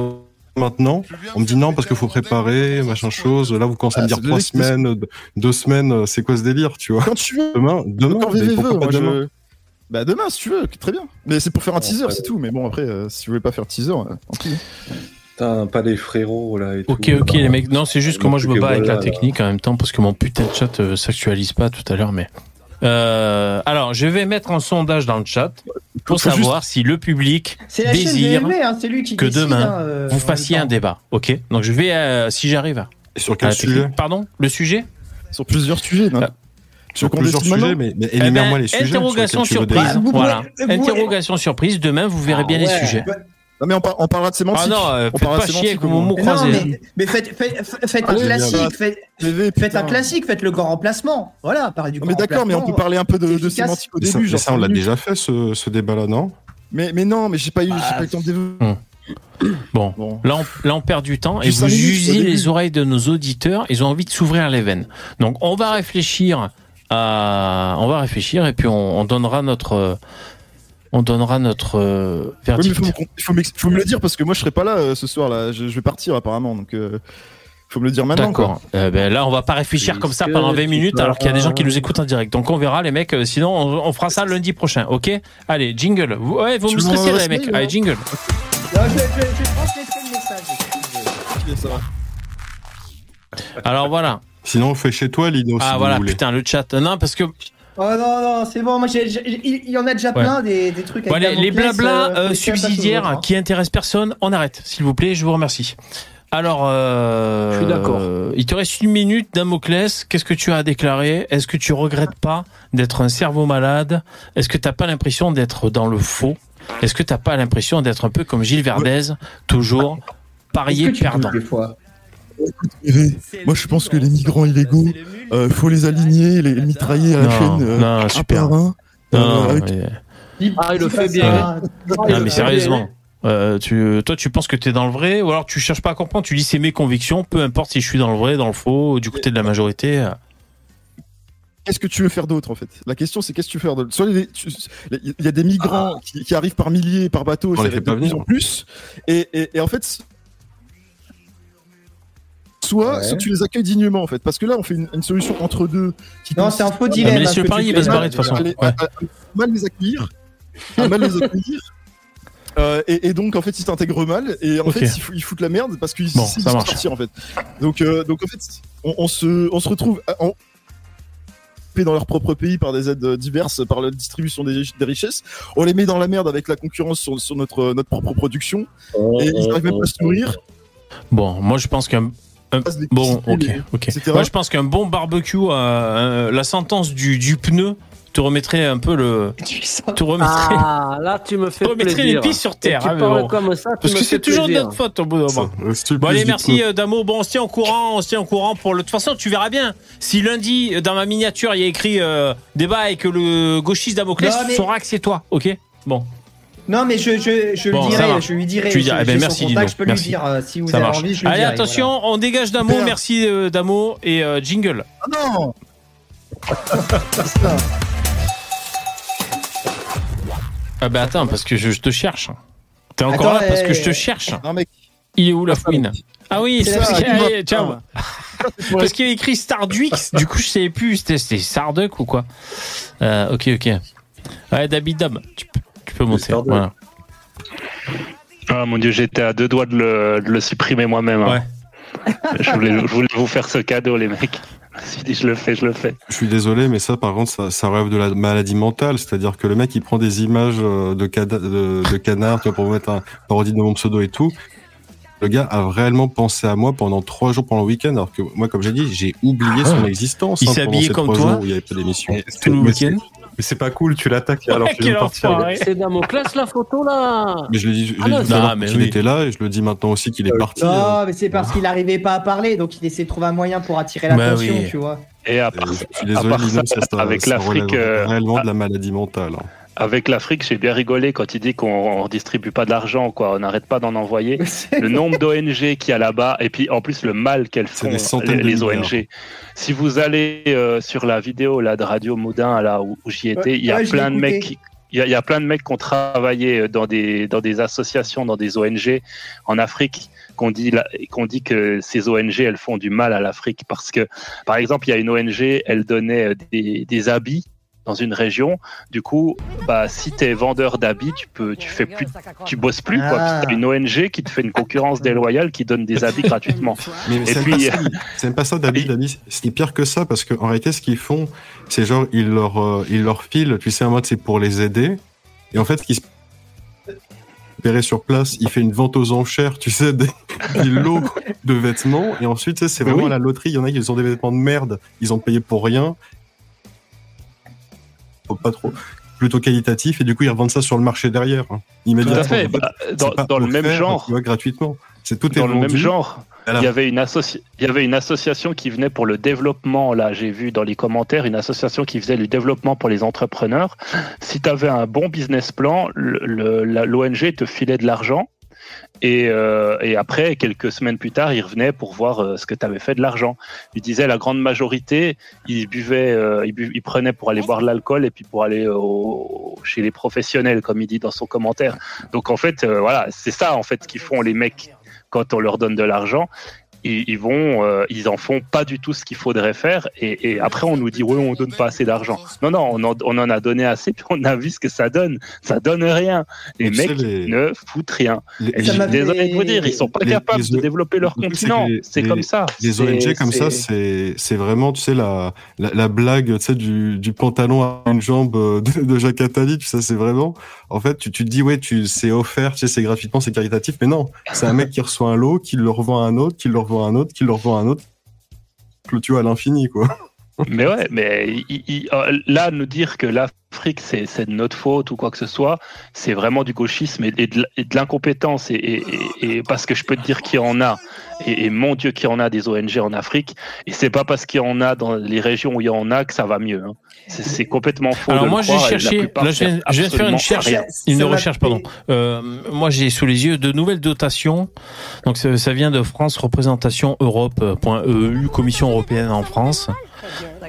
maintenant. On me dit non, parce qu'il faut préparer, machin chose. Là, vous commencez à me dire trois semaines, deux semaines, c'est quoi ce délire, tu vois? Quand tu veux. Demain, demain, mais pourquoi pas demain? Bah demain, si tu veux, très bien. Mais c'est pour faire un teaser, c'est tout. Mais bon, après, si vous voulez pas faire teaser, tant pis. Putain, pas les frérots là et Ok, tout, ok, bah, les mecs. Non, c'est juste que moi je me bats avec la technique en même temps parce que mon putain de chat euh, s'actualise pas tout à l'heure. Mais euh, alors, je vais mettre un sondage dans le chat pour Faut savoir juste... si le public désire H L V L V, hein, c'est lui qui que décide, demain euh, vous fassiez un débat. Ok, donc je vais euh, si j'arrive à. Et sur quel sujet? Pardon, le sujet? Sur plusieurs sujets. Non ah. Sur plusieurs sujets, mais, mais élimine-moi eh ben, les sujets. Interrogation surprise. Voilà. Interrogation surprise. Demain, vous verrez bien les sujets. Non mais on, par, on parlera de sémantique. Ah non, euh, on parlera pas de chier comme mot croisé. Non, mais, mais faites, faites, faites ah, un classique, faites, Vévé, faites un classique, faites le grand remplacement. Voilà, parlez du grand remplacement. Mais d'accord, mais on peut parler un peu de, de sémantique au mais début. Ça, genre, ça on l'a déjà fait ce, ce débat-là, non? Mais mais non, mais j'ai pas eu, bah, j'ai pas eu le temps de développer. Bon, bon. Là, on, là on perd du temps et vous usez les oreilles de nos auditeurs. Ils ont envie de s'ouvrir les veines. Donc on va réfléchir à, on va réfléchir et puis on, on donnera notre. On donnera notre euh, verdict. Oui, il faut, faut me le dire parce que moi je serai pas là euh, ce soir là. Je, je vais partir apparemment donc euh, faut me le dire maintenant. D'accord. Euh, ben là on va pas réfléchir comme ça pendant vingt minutes alors qu'il y a des gens qui nous écoutent en direct. Donc on verra les mecs. Euh, sinon on, on fera ça lundi prochain. Ok. Allez jingle. Vous, ouais vous me stressez les mecs. Allez jingle. Non, je, je, je transmettrai le message. Alors voilà. Sinon on fait chez toi Lino. Ah si voilà vous putain le chat. Non parce que. Oh non, non, c'est bon, moi j'ai, j'ai, il y en a déjà ouais. plein des, des trucs avec voilà, les blablas euh, euh, subsidiaires hein. qui intéressent personne, on arrête, s'il vous plaît, je vous remercie. Alors, euh, je suis d'accord. Euh, il te reste une minute, Damoclès, qu'est-ce que tu as à déclarer? Est-ce que tu regrettes pas d'être un cerveau malade? Est-ce que tu n'as pas l'impression d'être dans le faux? Est-ce que tu n'as pas l'impression d'être un peu comme Gilles Verdez, toujours parier perdant? Moi je pense que les migrants illégaux, euh, faut les aligner, les mitrailler à la chaîne euh, un par un. Non, avec... mais... Ah, il le fait bien. Non, mais sérieusement, euh, tu... toi tu penses que t'es dans le vrai ou alors tu cherches pas à comprendre, tu dis c'est mes convictions, peu importe si je suis dans le vrai, dans le faux, du côté de la majorité. Euh... Qu'est-ce que tu veux faire d'autre en fait? La question c'est qu'est-ce que tu veux faire d'autre? Il y a des migrants ah. qui, qui arrivent par milliers, par bateau, ça va être de plus en plus. Et, et, et en fait. Soit, ouais. soit tu les accueilles dignement en fait, parce que là on fait une, une solution entre deux. Qui non, c'est un faux dilemme. Mais monsieur Paris il va se barrer de toute façon. Ouais. À, à, à mal les accueillir, à mal les accueillir, euh, et, et donc en fait ils t'intègrent mal, et en okay. fait ils foutent, ils foutent la merde parce qu'ils bon, savent sortir en fait. Donc, euh, donc en fait on, on, se, on se retrouve en dans leur propre pays par des aides diverses, par la distribution des, des richesses. On les met dans la merde avec la concurrence sur, sur notre, notre propre production, et ils n'arrivent même pas à se nourrir. Bon, moi je pense qu'un Bon, ok, ok. Moi, je pense qu'un bon barbecue, euh, la sentence du, du pneu te remettrait un peu le. Te remettrait. Ah, là, tu me fais. Te remettrait les pieds sur terre. Hein, bon. Comme ça, parce que c'est toujours plaisir. Notre faute au bout d'un moment. Bon, allez, merci Damo. Bon, on se tient au courant, on se tient au courant pour le. De toute façon, tu verras bien. Si lundi, dans ma miniature, il y a écrit euh, débat et que le gauchiste Damoclès, mais... tu sauras que c'est toi, ok? Bon. Non mais je je je bon, lui dirai, je lui dirai. Tu lui dirais, eh ben merci Dino. Je peux merci. Lui dire euh, si vous ça avez marche. Envie. Je Allez lui dirai, attention, voilà. On dégage Damo. Merci euh, Damo et euh, jingle. Ah non. Ah bah attends parce que je, je te cherche. T'es encore attends, là mais... parce que je te cherche. Non, mais... Il est où la fouine? Ah oui, c'est parce qu'il y a parce qu'il y a écrit Starduck. Du coup je savais plus. C'était, c'était Starduck ou quoi? euh, Ok ok. Ouais David Dam. Tu peux. Tu peux monter, voilà. Ah mon dieu, j'étais à deux doigts de le, de le supprimer moi-même. Hein. Ouais. je, voulais, je voulais vous faire ce cadeau, les mecs. Je dis, je le fais, je le fais. Je suis désolé, mais ça, par contre, ça, ça rêve de la maladie mentale. C'est-à-dire que le mec, il prend des images de, cada- de, de canard tu vois, pour mettre un parodie de mon pseudo et tout. Le gars a réellement pensé à moi pendant trois jours pendant le week-end, alors que moi, comme j'ai dit, j'ai oublié ah, son existence. Il hein, s'est habillé comme toi. Il n'y avait pas d'émission. Tout le week-end. Mais c'est pas cool, tu l'attaques alors ouais, que tu veux partir. C'est Damoclès la photo là. Mais je l'ai dit, je l'ai ah, dit non, non, mais qu'il oui. était là et je le dis maintenant aussi qu'il est parti. Non, euh... mais c'est parce qu'il n'arrivait pas à parler, donc il essaie de trouver un moyen pour attirer l'attention, oui. tu vois. Et à part, je suis désolé, à part Lino, ça, ça, avec ça, l'Afrique, ça relève réellement euh, de la maladie mentale. Hein. Avec l'Afrique, j'ai bien rigolé quand il dit qu'on ne distribue pas de l'argent, quoi. On n'arrête pas d'en envoyer. Le nombre d'O N G qu'il y a là-bas, et puis en plus le mal qu'elles font les, les O N G. Si vous allez euh, sur la vidéo là, de Radio Modin, là où, où j'y étais, il ouais, y a ouais, plein de mecs qui, Il y a, il y a plein de mecs qui ont travaillé dans des, dans des associations, dans des O N G en Afrique, qu'on dit, qu'on dit que ces O N G, elles font du mal à l'Afrique parce que, par exemple, il y a une O N G, elle donnait des, des habits dans une région. Du coup, bah, si t'es vendeur d'habits, tu peux, tu fais plus, tu bosses plus, quoi. Ah. T'as une O N G qui te fait une concurrence déloyale, qui donne des habits gratuitement. Mais et c'est, puis... même pas ça, c'est même pas ça d'habits, d'habits. C'est pire que ça, parce que, en réalité, ce qu'ils font, c'est genre, ils leur, euh, ils leur filent, tu sais, en mode, c'est pour les aider. Et en fait, ce qui se paierait sur place, il fait une vente aux enchères, tu sais, des, des lots de vêtements. Et ensuite, tu sais, c'est vraiment oui. la loterie. Il y en a qui ont des vêtements de merde. Ils ont payé pour rien. Pas trop, plutôt qualitatif, et du coup ils revendent ça sur le marché derrière, hein, immédiatement. Tout à fait. En fait bah, dans dans le même faire, genre, tu vois, gratuitement, c'est tout dans est le vendu. Même genre. Voilà. Il y avait une associ... il y avait une association qui venait pour le développement. Là, j'ai vu dans les commentaires une association qui faisait du développement pour les entrepreneurs. Si tu avais un bon business plan, le, le, la, l'O N G te filait de l'argent. Et, euh, et après, quelques semaines plus tard, ils revenaient pour voir euh, ce que tu avais fait de l'argent. Ils disaient la grande majorité, ils buvaient, euh, ils, bu- ils prenaient pour aller boire de l'alcool et puis pour aller au, chez les professionnels, comme il dit dans son commentaire. Donc en fait, euh, voilà, c'est ça en fait qu'ils font les mecs quand on leur donne de l'argent. Ils, ils vont, euh, ils en font pas du tout ce qu'il faudrait faire. Et, et après, on nous dit oui, on donne pas assez d'argent. Non, non, on en, on en a donné assez. Puis on a vu ce que ça donne. Ça donne rien. Les mecs les... ne foutent rien. Les... Et je suis désolé de vous dire, ils sont pas les... capables les... de développer leur le continent. C'est, les... c'est les... comme ça. Les O N G c'est... comme c'est... ça, c'est, c'est vraiment, tu sais, la, la, la blague, tu sais, du, du pantalon à une jambe de, de Jacques Attali. Tu sais, c'est vraiment. En fait, tu, tu te dis ouais, tu, c'est offert, tu sais, c'est gratuitement, c'est caritatif. Mais non, c'est un mec qui reçoit un lot, qui le revend à un autre, qui le revend à un autre, qui leur vend à un autre, clôture à l'infini, quoi. Mais ouais, mais il, il, là, nous dire que l'Afrique, c'est, c'est de notre faute ou quoi que ce soit, c'est vraiment du gauchisme et de, et de l'incompétence. Et, et, et, et parce que je peux te dire qu'il y en a, et, et mon Dieu qu'il y en a des O N G en Afrique, et c'est pas parce qu'il y en a dans les régions où il y en a que ça va mieux. Hein. C'est, c'est complètement faux. Alors de moi, le croire, j'ai cherché, là, je viens, je viens de faire une, cherche, une recherche, pardon. Euh, moi, j'ai sous les yeux de nouvelles dotations. Donc, ça, ça vient de France, représentation Europe point E U, Commission européenne en France.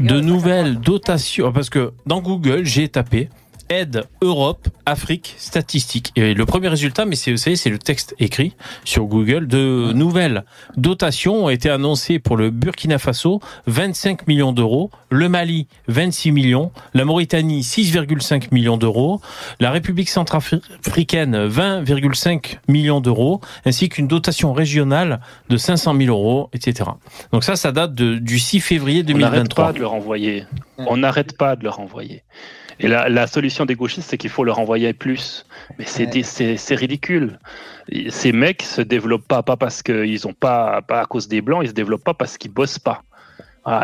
De nouvelles dotations, parce que dans Google, j'ai tapé aide Europe, Afrique, statistiques. Et le premier résultat, mais c'est, vous savez, c'est le texte écrit sur Google, de nouvelles dotations ont été annoncées pour le Burkina Faso, vingt-cinq millions d'euros, le Mali, vingt-six millions, la Mauritanie, six virgule cinq millions d'euros, la République centrafricaine, vingt virgule cinq millions d'euros, ainsi qu'une dotation régionale de cinq cent mille euros, et cetera. Donc ça, ça date de, du six février deux mille vingt-trois. On n'arrête pas de leur envoyer. On n'arrête pas de leur envoyer. Et la, la solution des gauchistes, c'est qu'il faut leur envoyer plus. Mais c'est, ouais. c'est, c'est ridicule. Ces mecs se développent pas, pas parce qu'ils ont pas, pas à cause des blancs, ils se développent pas parce qu'ils bossent pas.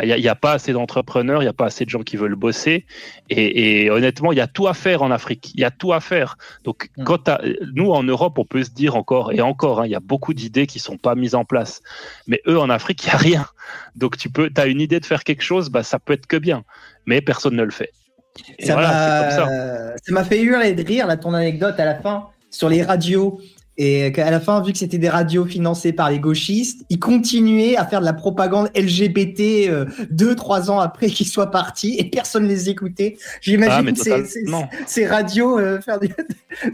Il n'y a, y a pas assez d'entrepreneurs, il n'y a pas assez de gens qui veulent bosser. Et, et honnêtement, il y a tout à faire en Afrique. Il y a tout à faire. Donc, mmh. quand nous, en Europe, on peut se dire encore et encore, il hein, y a beaucoup d'idées qui ne sont pas mises en place. Mais eux, en Afrique, il n'y a rien. Donc, tu peux, t'as une idée de faire quelque chose, bah, ça peut être que bien. Mais personne ne le fait. Ça, voilà, m'a... C'est comme ça. ça m'a fait hurler de rire là, ton anecdote à la fin sur les radios, et à la fin, vu que c'était des radios financées par les gauchistes, ils continuaient à faire de la propagande L G B T euh, deux, trois ans après qu'ils soient partis, et personne ne les écoutait. J'imagine ah, ces, ces, ces radios euh, faire de, de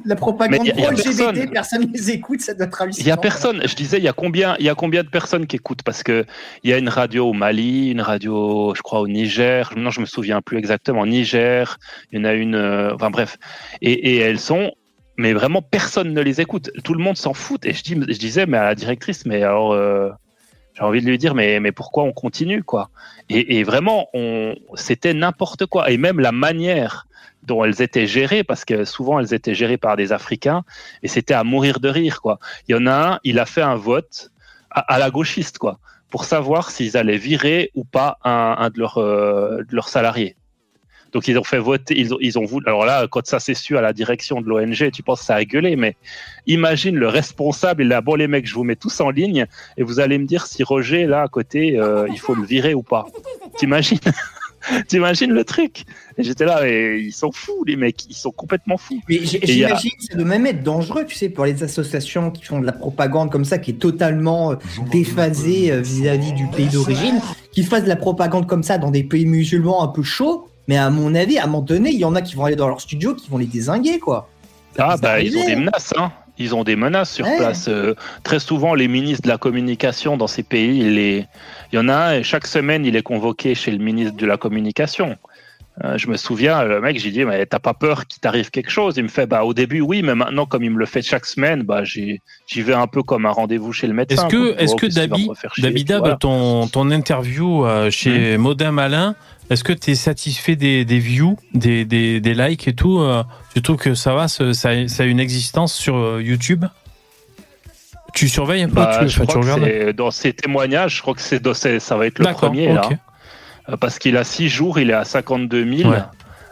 la propagande pro-L G B T, personne ne les écoute, ça doit être hallucinant. Il n'y a personne, je disais, il y a combien, il y a combien de personnes qui écoutent, parce qu'il y a une radio au Mali, une radio, je crois, au Niger, non, je ne me souviens plus exactement, au Niger, il y en a une, euh, enfin bref, et, et elles sont... Mais vraiment, personne ne les écoute. Tout le monde s'en fout. Et je, dis, je disais, mais à la directrice, mais alors, euh, j'ai envie de lui dire, mais, mais pourquoi on continue, quoi? Et, et vraiment, on, c'était n'importe quoi. Et même la manière dont elles étaient gérées, parce que souvent, elles étaient gérées par des Africains, et c'était à mourir de rire, quoi. Il y en a un, il a fait un vote à, à la gauchiste, quoi, pour savoir s'ils allaient virer ou pas un, un de, leur, euh, de leurs salariés. Donc ils ont fait voter, ils ont, ils ont voulu. Alors là, quand ça s'est su à la direction de l'O N G, tu penses que ça a gueulé, mais imagine le responsable, il a bon les mecs, je vous mets tous en ligne et vous allez me dire si Roger là à côté, euh, il faut le virer ou pas. T'imagines, t'imagines le truc. Et j'étais là, et ils sont fous les mecs, ils sont complètement fous. Mais j'imagine a... ça doit même être dangereux, tu sais, pour les associations qui font de la propagande comme ça, qui est totalement déphasée vis-à-vis du pays d'origine, qui fassent de la propagande comme ça dans des pays musulmans un peu chauds. Mais à mon avis, à un moment donné, il y en a qui vont aller dans leur studio, qui vont les dézinguer, quoi. Ça ah, bah, arriver, ils ont des menaces, hein. Ils ont des menaces sur ouais. place. Euh, très souvent, les ministres de la communication dans ces pays, il, est... il y en a un, et chaque semaine, il est convoqué chez le ministre de la communication. Euh, je me souviens, le mec, j'ai dit, mais t'as pas peur qu'il t'arrive quelque chose? Il me fait, bah, au début, oui, mais maintenant, comme il me le fait chaque semaine, bah, j'y, j'y vais un peu comme un rendez-vous chez le médecin. Est-ce que, est-ce que Dabi, Dabida, voilà. ton, ton interview euh, chez mmh. Modem Alain, est-ce que t'es satisfait des, des views, des, des, des likes et tout? euh, Tu trouves que ça va, ça, ça a une existence sur YouTube? Tu surveilles un peu? Bah, tu, je crois tu que dans ses témoignages, je crois que c'est, c'est, ça va être le D'accord, premier, okay. là. Parce qu'il a six jours, il est à cinquante-deux mille. Ouais.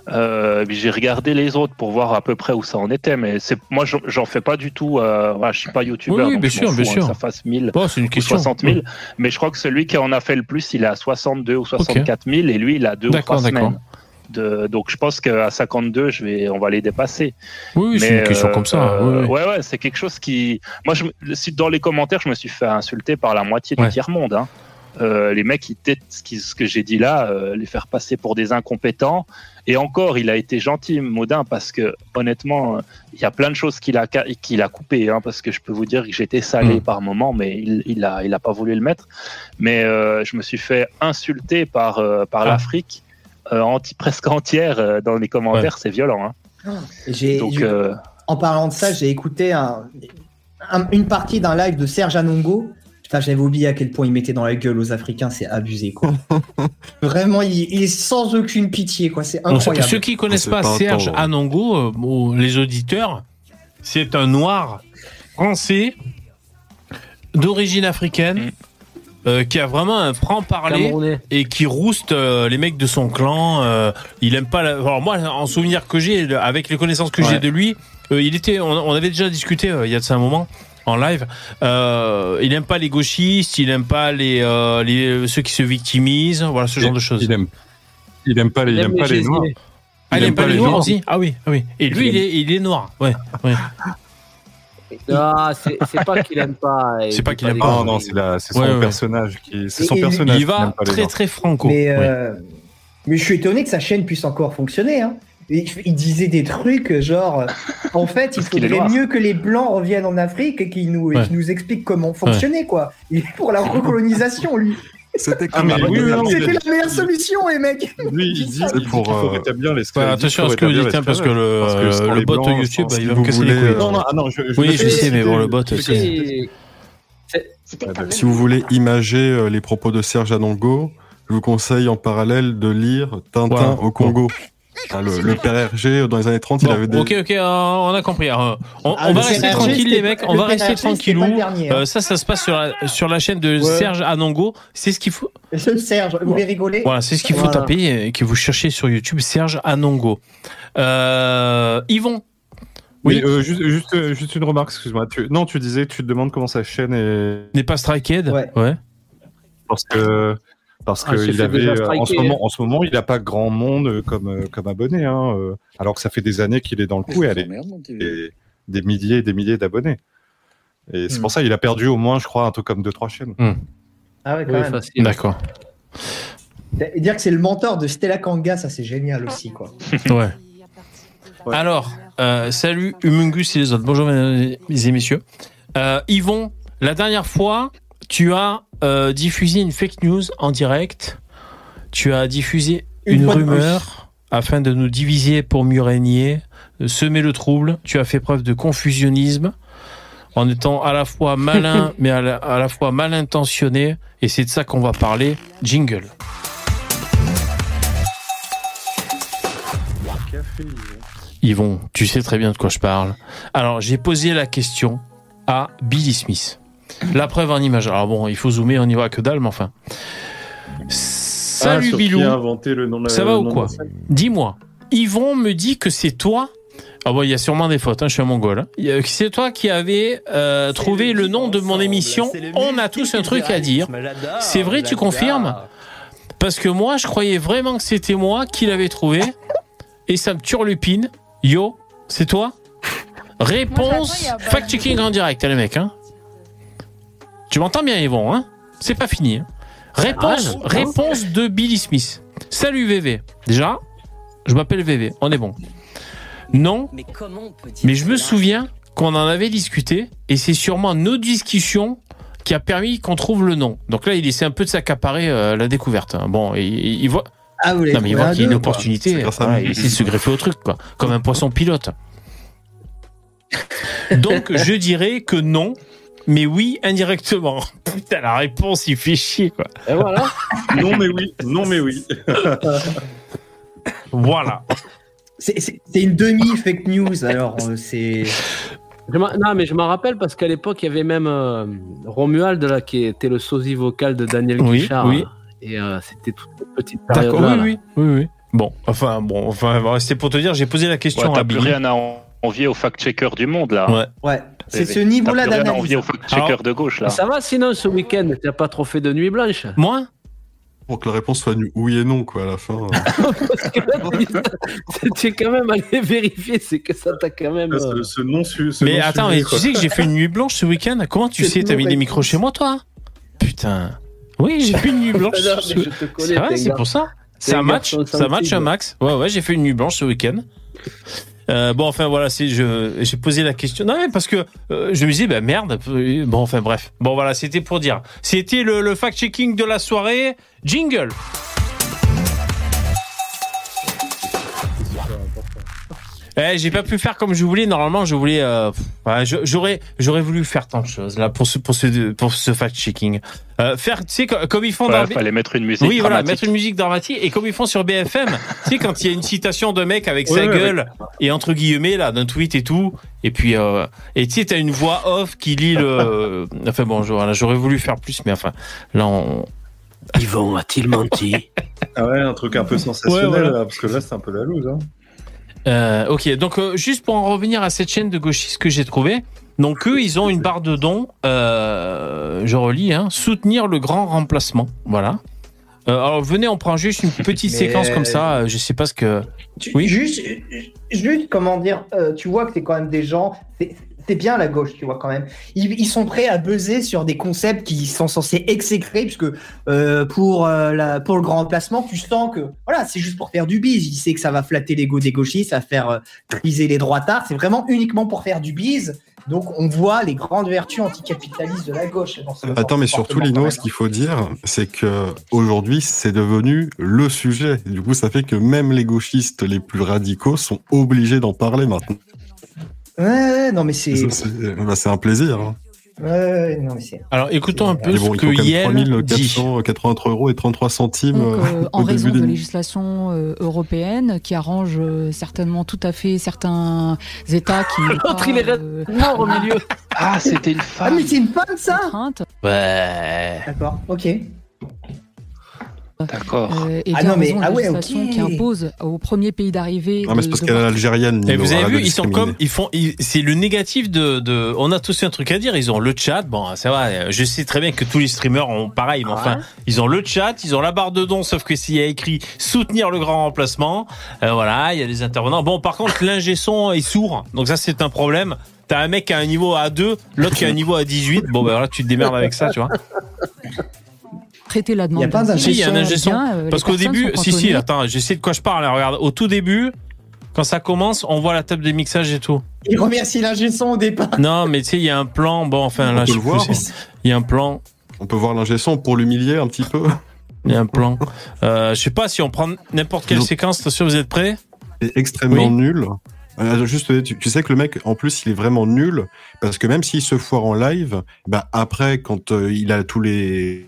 Euh, j'ai regardé les autres pour voir à peu près où ça en était, mais c'est, moi j'en fais pas du tout. Euh, voilà, je suis pas youtubeur, oui, oui, donc bien je sûr, m'en fous, bien sûr. Hein, que ça fasse mille bon, c'est une question. soixante mille. Oui. Mais je crois que celui qui en a fait le plus, il est à soixante-deux ou soixante-quatre okay. mille, et lui il a deux d'accord, ou trois d'accord. semaines. De, donc je pense qu'à cinquante-deux, je vais, on va les dépasser. Oui, mais, c'est une question euh, comme ça. Euh, oui, oui. Ouais, ouais, c'est quelque chose qui. Moi, je, dans les commentaires, je me suis fait insulter par la moitié ouais. du tiers monde. Hein. Euh, les mecs, ils têtent ce que j'ai dit là, euh, les faire passer pour des incompétents. Et encore, il a été gentil, Modin, parce que honnêtement, il y a plein de choses qu'il a, qu'il a coupées, hein, parce que je peux vous dire que j'étais salé mmh. par moment, mais il, il a, il a pas voulu le mettre. Mais euh, je me suis fait insulter par, euh, par ah. l'Afrique euh, anti, presque entière euh, dans les commentaires, ouais. c'est violent. Hein. Ah. J'ai, Donc, eu, euh... en parlant de ça, j'ai écouté un, un, une partie d'un live de Serge Anongo. Putain, j'avais oublié à quel point il mettait dans la gueule aux Africains, c'est abusé, quoi. Vraiment, il, il est sans aucune pitié, quoi. C'est incroyable. Donc, ceux qui connaissent pas, pas Serge temps, Anongo, euh, bon, les auditeurs, c'est un noir français d'origine africaine euh, qui a vraiment un franc-parler et qui rouste euh, les mecs de son clan. Euh, il aime pas. La... Alors moi, en souvenir que j'ai, avec les connaissances que ouais. j'ai de lui, euh, il était. On, on avait déjà discuté euh, il y a de ça un moment. En live, euh, il n'aime pas les gauchistes, il n'aime pas les, euh, les ceux qui se victimisent, voilà ce il, genre de choses. Il aime, il aime pas les, il aime pas les noirs. Ah, il n'aime pas les noirs aussi. Ah oui, ah oui. Et lui, il, il, est, il est noir. Ouais. ouais. Non, c'est, c'est pas qu'il aime pas. C'est pas qu'il aime pas. Non, non, c'est, la, c'est son ouais, ouais. personnage qui, c'est son et, et personnage. Il va qui très très franco. Mais, euh, ouais. mais je suis étonné que sa chaîne puisse encore fonctionner. Hein. Il disait des trucs genre en fait il faudrait mieux que les blancs reviennent en Afrique et qu'ils nous, ouais. qu'ils nous expliquent comment fonctionner ouais. quoi. Il est pour la recolonisation lui. C'était, ah, mais, oui, non, c'était la meilleure solution les mecs. Lui il dit qu'il faut rétablir les scolaires. Attention à ce que vous dites parce que le, le bot blancs, YouTube bah, il va me casser les couilles. Non non ah non je, je oui je sais mais bon le bot aussi. Si vous voulez imager les propos de Serge Anongo, je vous conseille en parallèle de lire Tintin au Congo. Ah, le, le P R R G dans les années trente, bon, il avait des. Ok, ok, euh, on a compris. Euh, on, ah, on va rester tranquille, les mecs. On va rester tranquillou. Euh, ça, ça se passe sur la, sur la chaîne de ouais. Serge Anongo. C'est ce qu'il faut. Serge, vous voulez rigoler ? Voilà, c'est ce qu'il faut voilà. taper et que vous cherchez sur YouTube, Serge Anongo. Euh, Yvon. Oui, oui euh, juste, juste, juste une remarque, excuse-moi. Tu, non, tu disais, tu te demandes comment sa chaîne est. N'est pas striked ? Ouais. ouais. Parce que. Parce ah, qu'il avait, en ce moment, en ce moment, il n'a pas grand monde comme, comme abonné, hein, alors que ça fait des années qu'il est dans le coup et elle est des, des milliers et des milliers d'abonnés. Et c'est mmh. pour ça qu'il a perdu au moins, je crois, un truc comme deux trois chaînes. Mmh. Ah ouais, quand oui, même. Facile. D'accord. Et dire que c'est le mentor de Stella Kanga, ça c'est génial aussi, quoi. ouais. ouais. Alors, euh, salut Humungus et les autres. Bonjour mesdames et messieurs. Euh, Yvon, la dernière fois... Tu as euh, diffusé une fake news en direct. Tu as diffusé une, une rumeur afin de nous diviser pour mieux régner, semer le trouble. Tu as fait preuve de confusionnisme en étant à la fois malin, mais à la, à la fois mal intentionné. Et c'est de ça qu'on va parler. Jingle. Yvon, tu sais très bien de quoi je parle. Alors, j'ai posé la question à Billy Smith. La preuve en image. Alors bon, il faut zoomer, on n'y voit que dalle, mais enfin. Salut ah, Bilou. Le nom de, ça va ou quoi ? Dis-moi. Yvon me dit que c'est toi. Ah bon, il y a sûrement des fautes, hein, je suis un mongol. Hein. C'est toi qui avais euh, trouvé le, le nom de mon émission. On a tous un truc à dire. C'est vrai, tu confirmes ? Parce que moi, je croyais vraiment que c'était moi qui l'avais trouvé. Et ça me turlupine. Yo, c'est toi ? Réponse fact-checking en direct, les mecs, hein. Tu m'entends bien, Yvon, hein ? C'est pas fini. Hein. Réponse, ah, réponse de Billy Smith. Salut Vévé. Déjà, Je m'appelle Vévé, on est bon. Non, mais, comment on peut dire mais je me souviens qu'on en avait discuté et c'est sûrement nos discussions qui a permis qu'on trouve le nom. Donc là, il essaie un peu de s'accaparer euh, la découverte. Bon, il, il voit... Ah, vous non, mais il voit qu'il y a une deux, opportunité. Voilà, il essaie de se greffer au truc, quoi. Comme un poisson pilote. Donc, je dirais que non, mais oui, indirectement. Putain, la réponse, il fait chier, quoi. Et voilà. Non, mais oui. Non, mais oui. Voilà. C'est, c'est, c'est une demi-fake news, alors. C'est... Je non, mais je m'en rappelle parce qu'à l'époque, il y avait même euh, Romuald, là, qui était le sosie vocal de Daniel Guichard. Oui, oui. Et euh, c'était toute une petite période. D'accord, là, oui, là. Oui, oui. Bon, enfin, bon, enfin, c'était pour te dire, j'ai posé la question ouais, à Billy. T'as plus rien à envier aux fact-checkers du monde, là. Ouais. Ouais. C'est ce niveau-là d'analyse. T'as plus rien à envier aux fact-checkers de gauche, là. Ça va, sinon, ce week-end, t'as pas trop fait de nuit blanche? Moi? Pour que la réponse soit oui et non, quoi, à la fin. Parce que là, tu es quand même allé vérifier, c'est que ça t'a quand même... Ce, ce non, ce mais non attends, suivi, mais tu sais que j'ai fait une nuit blanche ce week-end. Comment tu c'est sais, t'as mis des micros chez moi, toi? Putain. Oui, j'ai fait une nuit blanche. Non, ce... je connais, c'est vrai, c'est gars. Pour ça. C'est un match, ça match un max. Ouais, ouais, j'ai fait une nuit blanche ce week-end. Euh, bon, enfin, voilà, c'est, je, j'ai posé la question. Non, mais parce que euh, je me disais, ben merde. Bon, enfin, bref. Bon, voilà, c'était pour dire. C'était le, le fact-checking de la soirée. Jingle. Eh, j'ai pas pu faire comme je voulais. Normalement, je voulais. Euh, ouais, je, j'aurais, j'aurais voulu faire tant de choses là pour ce, pour ce, pour ce fact-checking. Euh, faire, tu sais, comme, comme ils font. Voilà, dans... fallait mettre une musique. Oui, dramatique. Voilà, mettre une musique dramatique et comme ils font sur B F M. Tu sais, quand il y a une citation de mec avec oui, sa oui, gueule oui. Et entre guillemets là, d'un tweet et tout. Et puis, euh, et tu sais, t'as une voix off qui lit le. Enfin bon, voilà, j'aurais voulu faire plus, mais enfin, là on. Yvon a-t-il menti? Ah ouais, un truc un peu sensationnel, ouais, ouais. Là, parce que là, c'est un peu la loose. Hein. Euh, ok, donc euh, juste pour en revenir à cette chaîne de gauchistes que j'ai trouvée, donc eux, ils ont une barre de dons, euh, je relis, hein, soutenir le grand remplacement, voilà. Euh, alors venez, on prend juste une petite mais... séquence comme ça, euh, je sais pas ce que... Tu, oui juste, juste, comment dire, euh, tu vois que c'est quand même des gens... C'est... C'est bien la gauche, tu vois, quand même. Ils, ils sont prêts à buzzer sur des concepts qui sont censés exécrer, puisque euh, pour, euh, la, pour le grand remplacement, tu sens que voilà, c'est juste pour faire du bise. Il sait que ça va flatter l'ego des gauchistes, ça va faire euh, triser les droitards. C'est vraiment uniquement pour faire du bise. Donc, on voit les grandes vertus anticapitalistes de la gauche. Dans ce Attends, mais surtout, Lino, ce qu'il faut dire, c'est qu'aujourd'hui, c'est devenu le sujet. Du coup, ça fait que même les gauchistes les plus radicaux sont obligés d'en parler maintenant. Ouais, ouais, non, mais c'est. C'est, c'est, bah c'est un plaisir. Hein. Ouais, non, mais c'est. Alors, écoutons c'est... un peu mais ce bon, que Yel dit. trois mille quatre cent quatre-vingt-trois euros et trente-trois centimes. Donc, euh, en raison de la législation euh, européenne qui arrange euh, certainement tout à fait certains États qui. L'autre, il est euh, mort au milieu. Ah, c'était une femme. Ah, mais c'est une femme, ça contrainte. Ouais. D'accord, ok. D'accord. Euh, et ah non, mais ah ouais, ok. Qui impose au premier pays d'arrivée. Ah mais c'est parce de... qu'elle est algérienne. Et vous avez vu, ils sont comme, ils font, ils, c'est le négatif de, de. On a tous un truc à dire. Ils ont le chat. Bon, ça va. Je sais très bien que tous les streamers ont pareil, mais ah enfin, ouais. Ils ont le chat, ils ont la barre de dons, sauf que s'il y a écrit soutenir le grand remplacement, euh, voilà, il y a les intervenants. Bon, par contre, l'ingé son est sourd, donc ça c'est un problème. T'as un mec qui a un niveau à deux, l'autre qui a un niveau à dix-huit. Bon, ben bah, là, tu te démerdes avec ça, tu vois. Traiter la demande. Il y a pas d'ingé son. Euh, parce qu'au début, si, si, attends, je sais de quoi je parle. Regarde, au tout début, quand ça commence, on voit la table de mixage et tout. Il remercie l'ingé son au départ. Non, mais tu sais, il y a un plan. Bon, enfin, on là, je sais plus. Il y a un plan. On peut voir l'ingé son pour l'humilier un petit peu. Il y a un plan. Euh, je sais pas si on prend n'importe quelle non. séquence. Attention, vous êtes prêts? C'est extrêmement oui. nul. Juste, tu, tu sais que le mec, en plus, il est vraiment nul. Parce que même s'il se foire en live, bah, après, quand euh, il a tous les.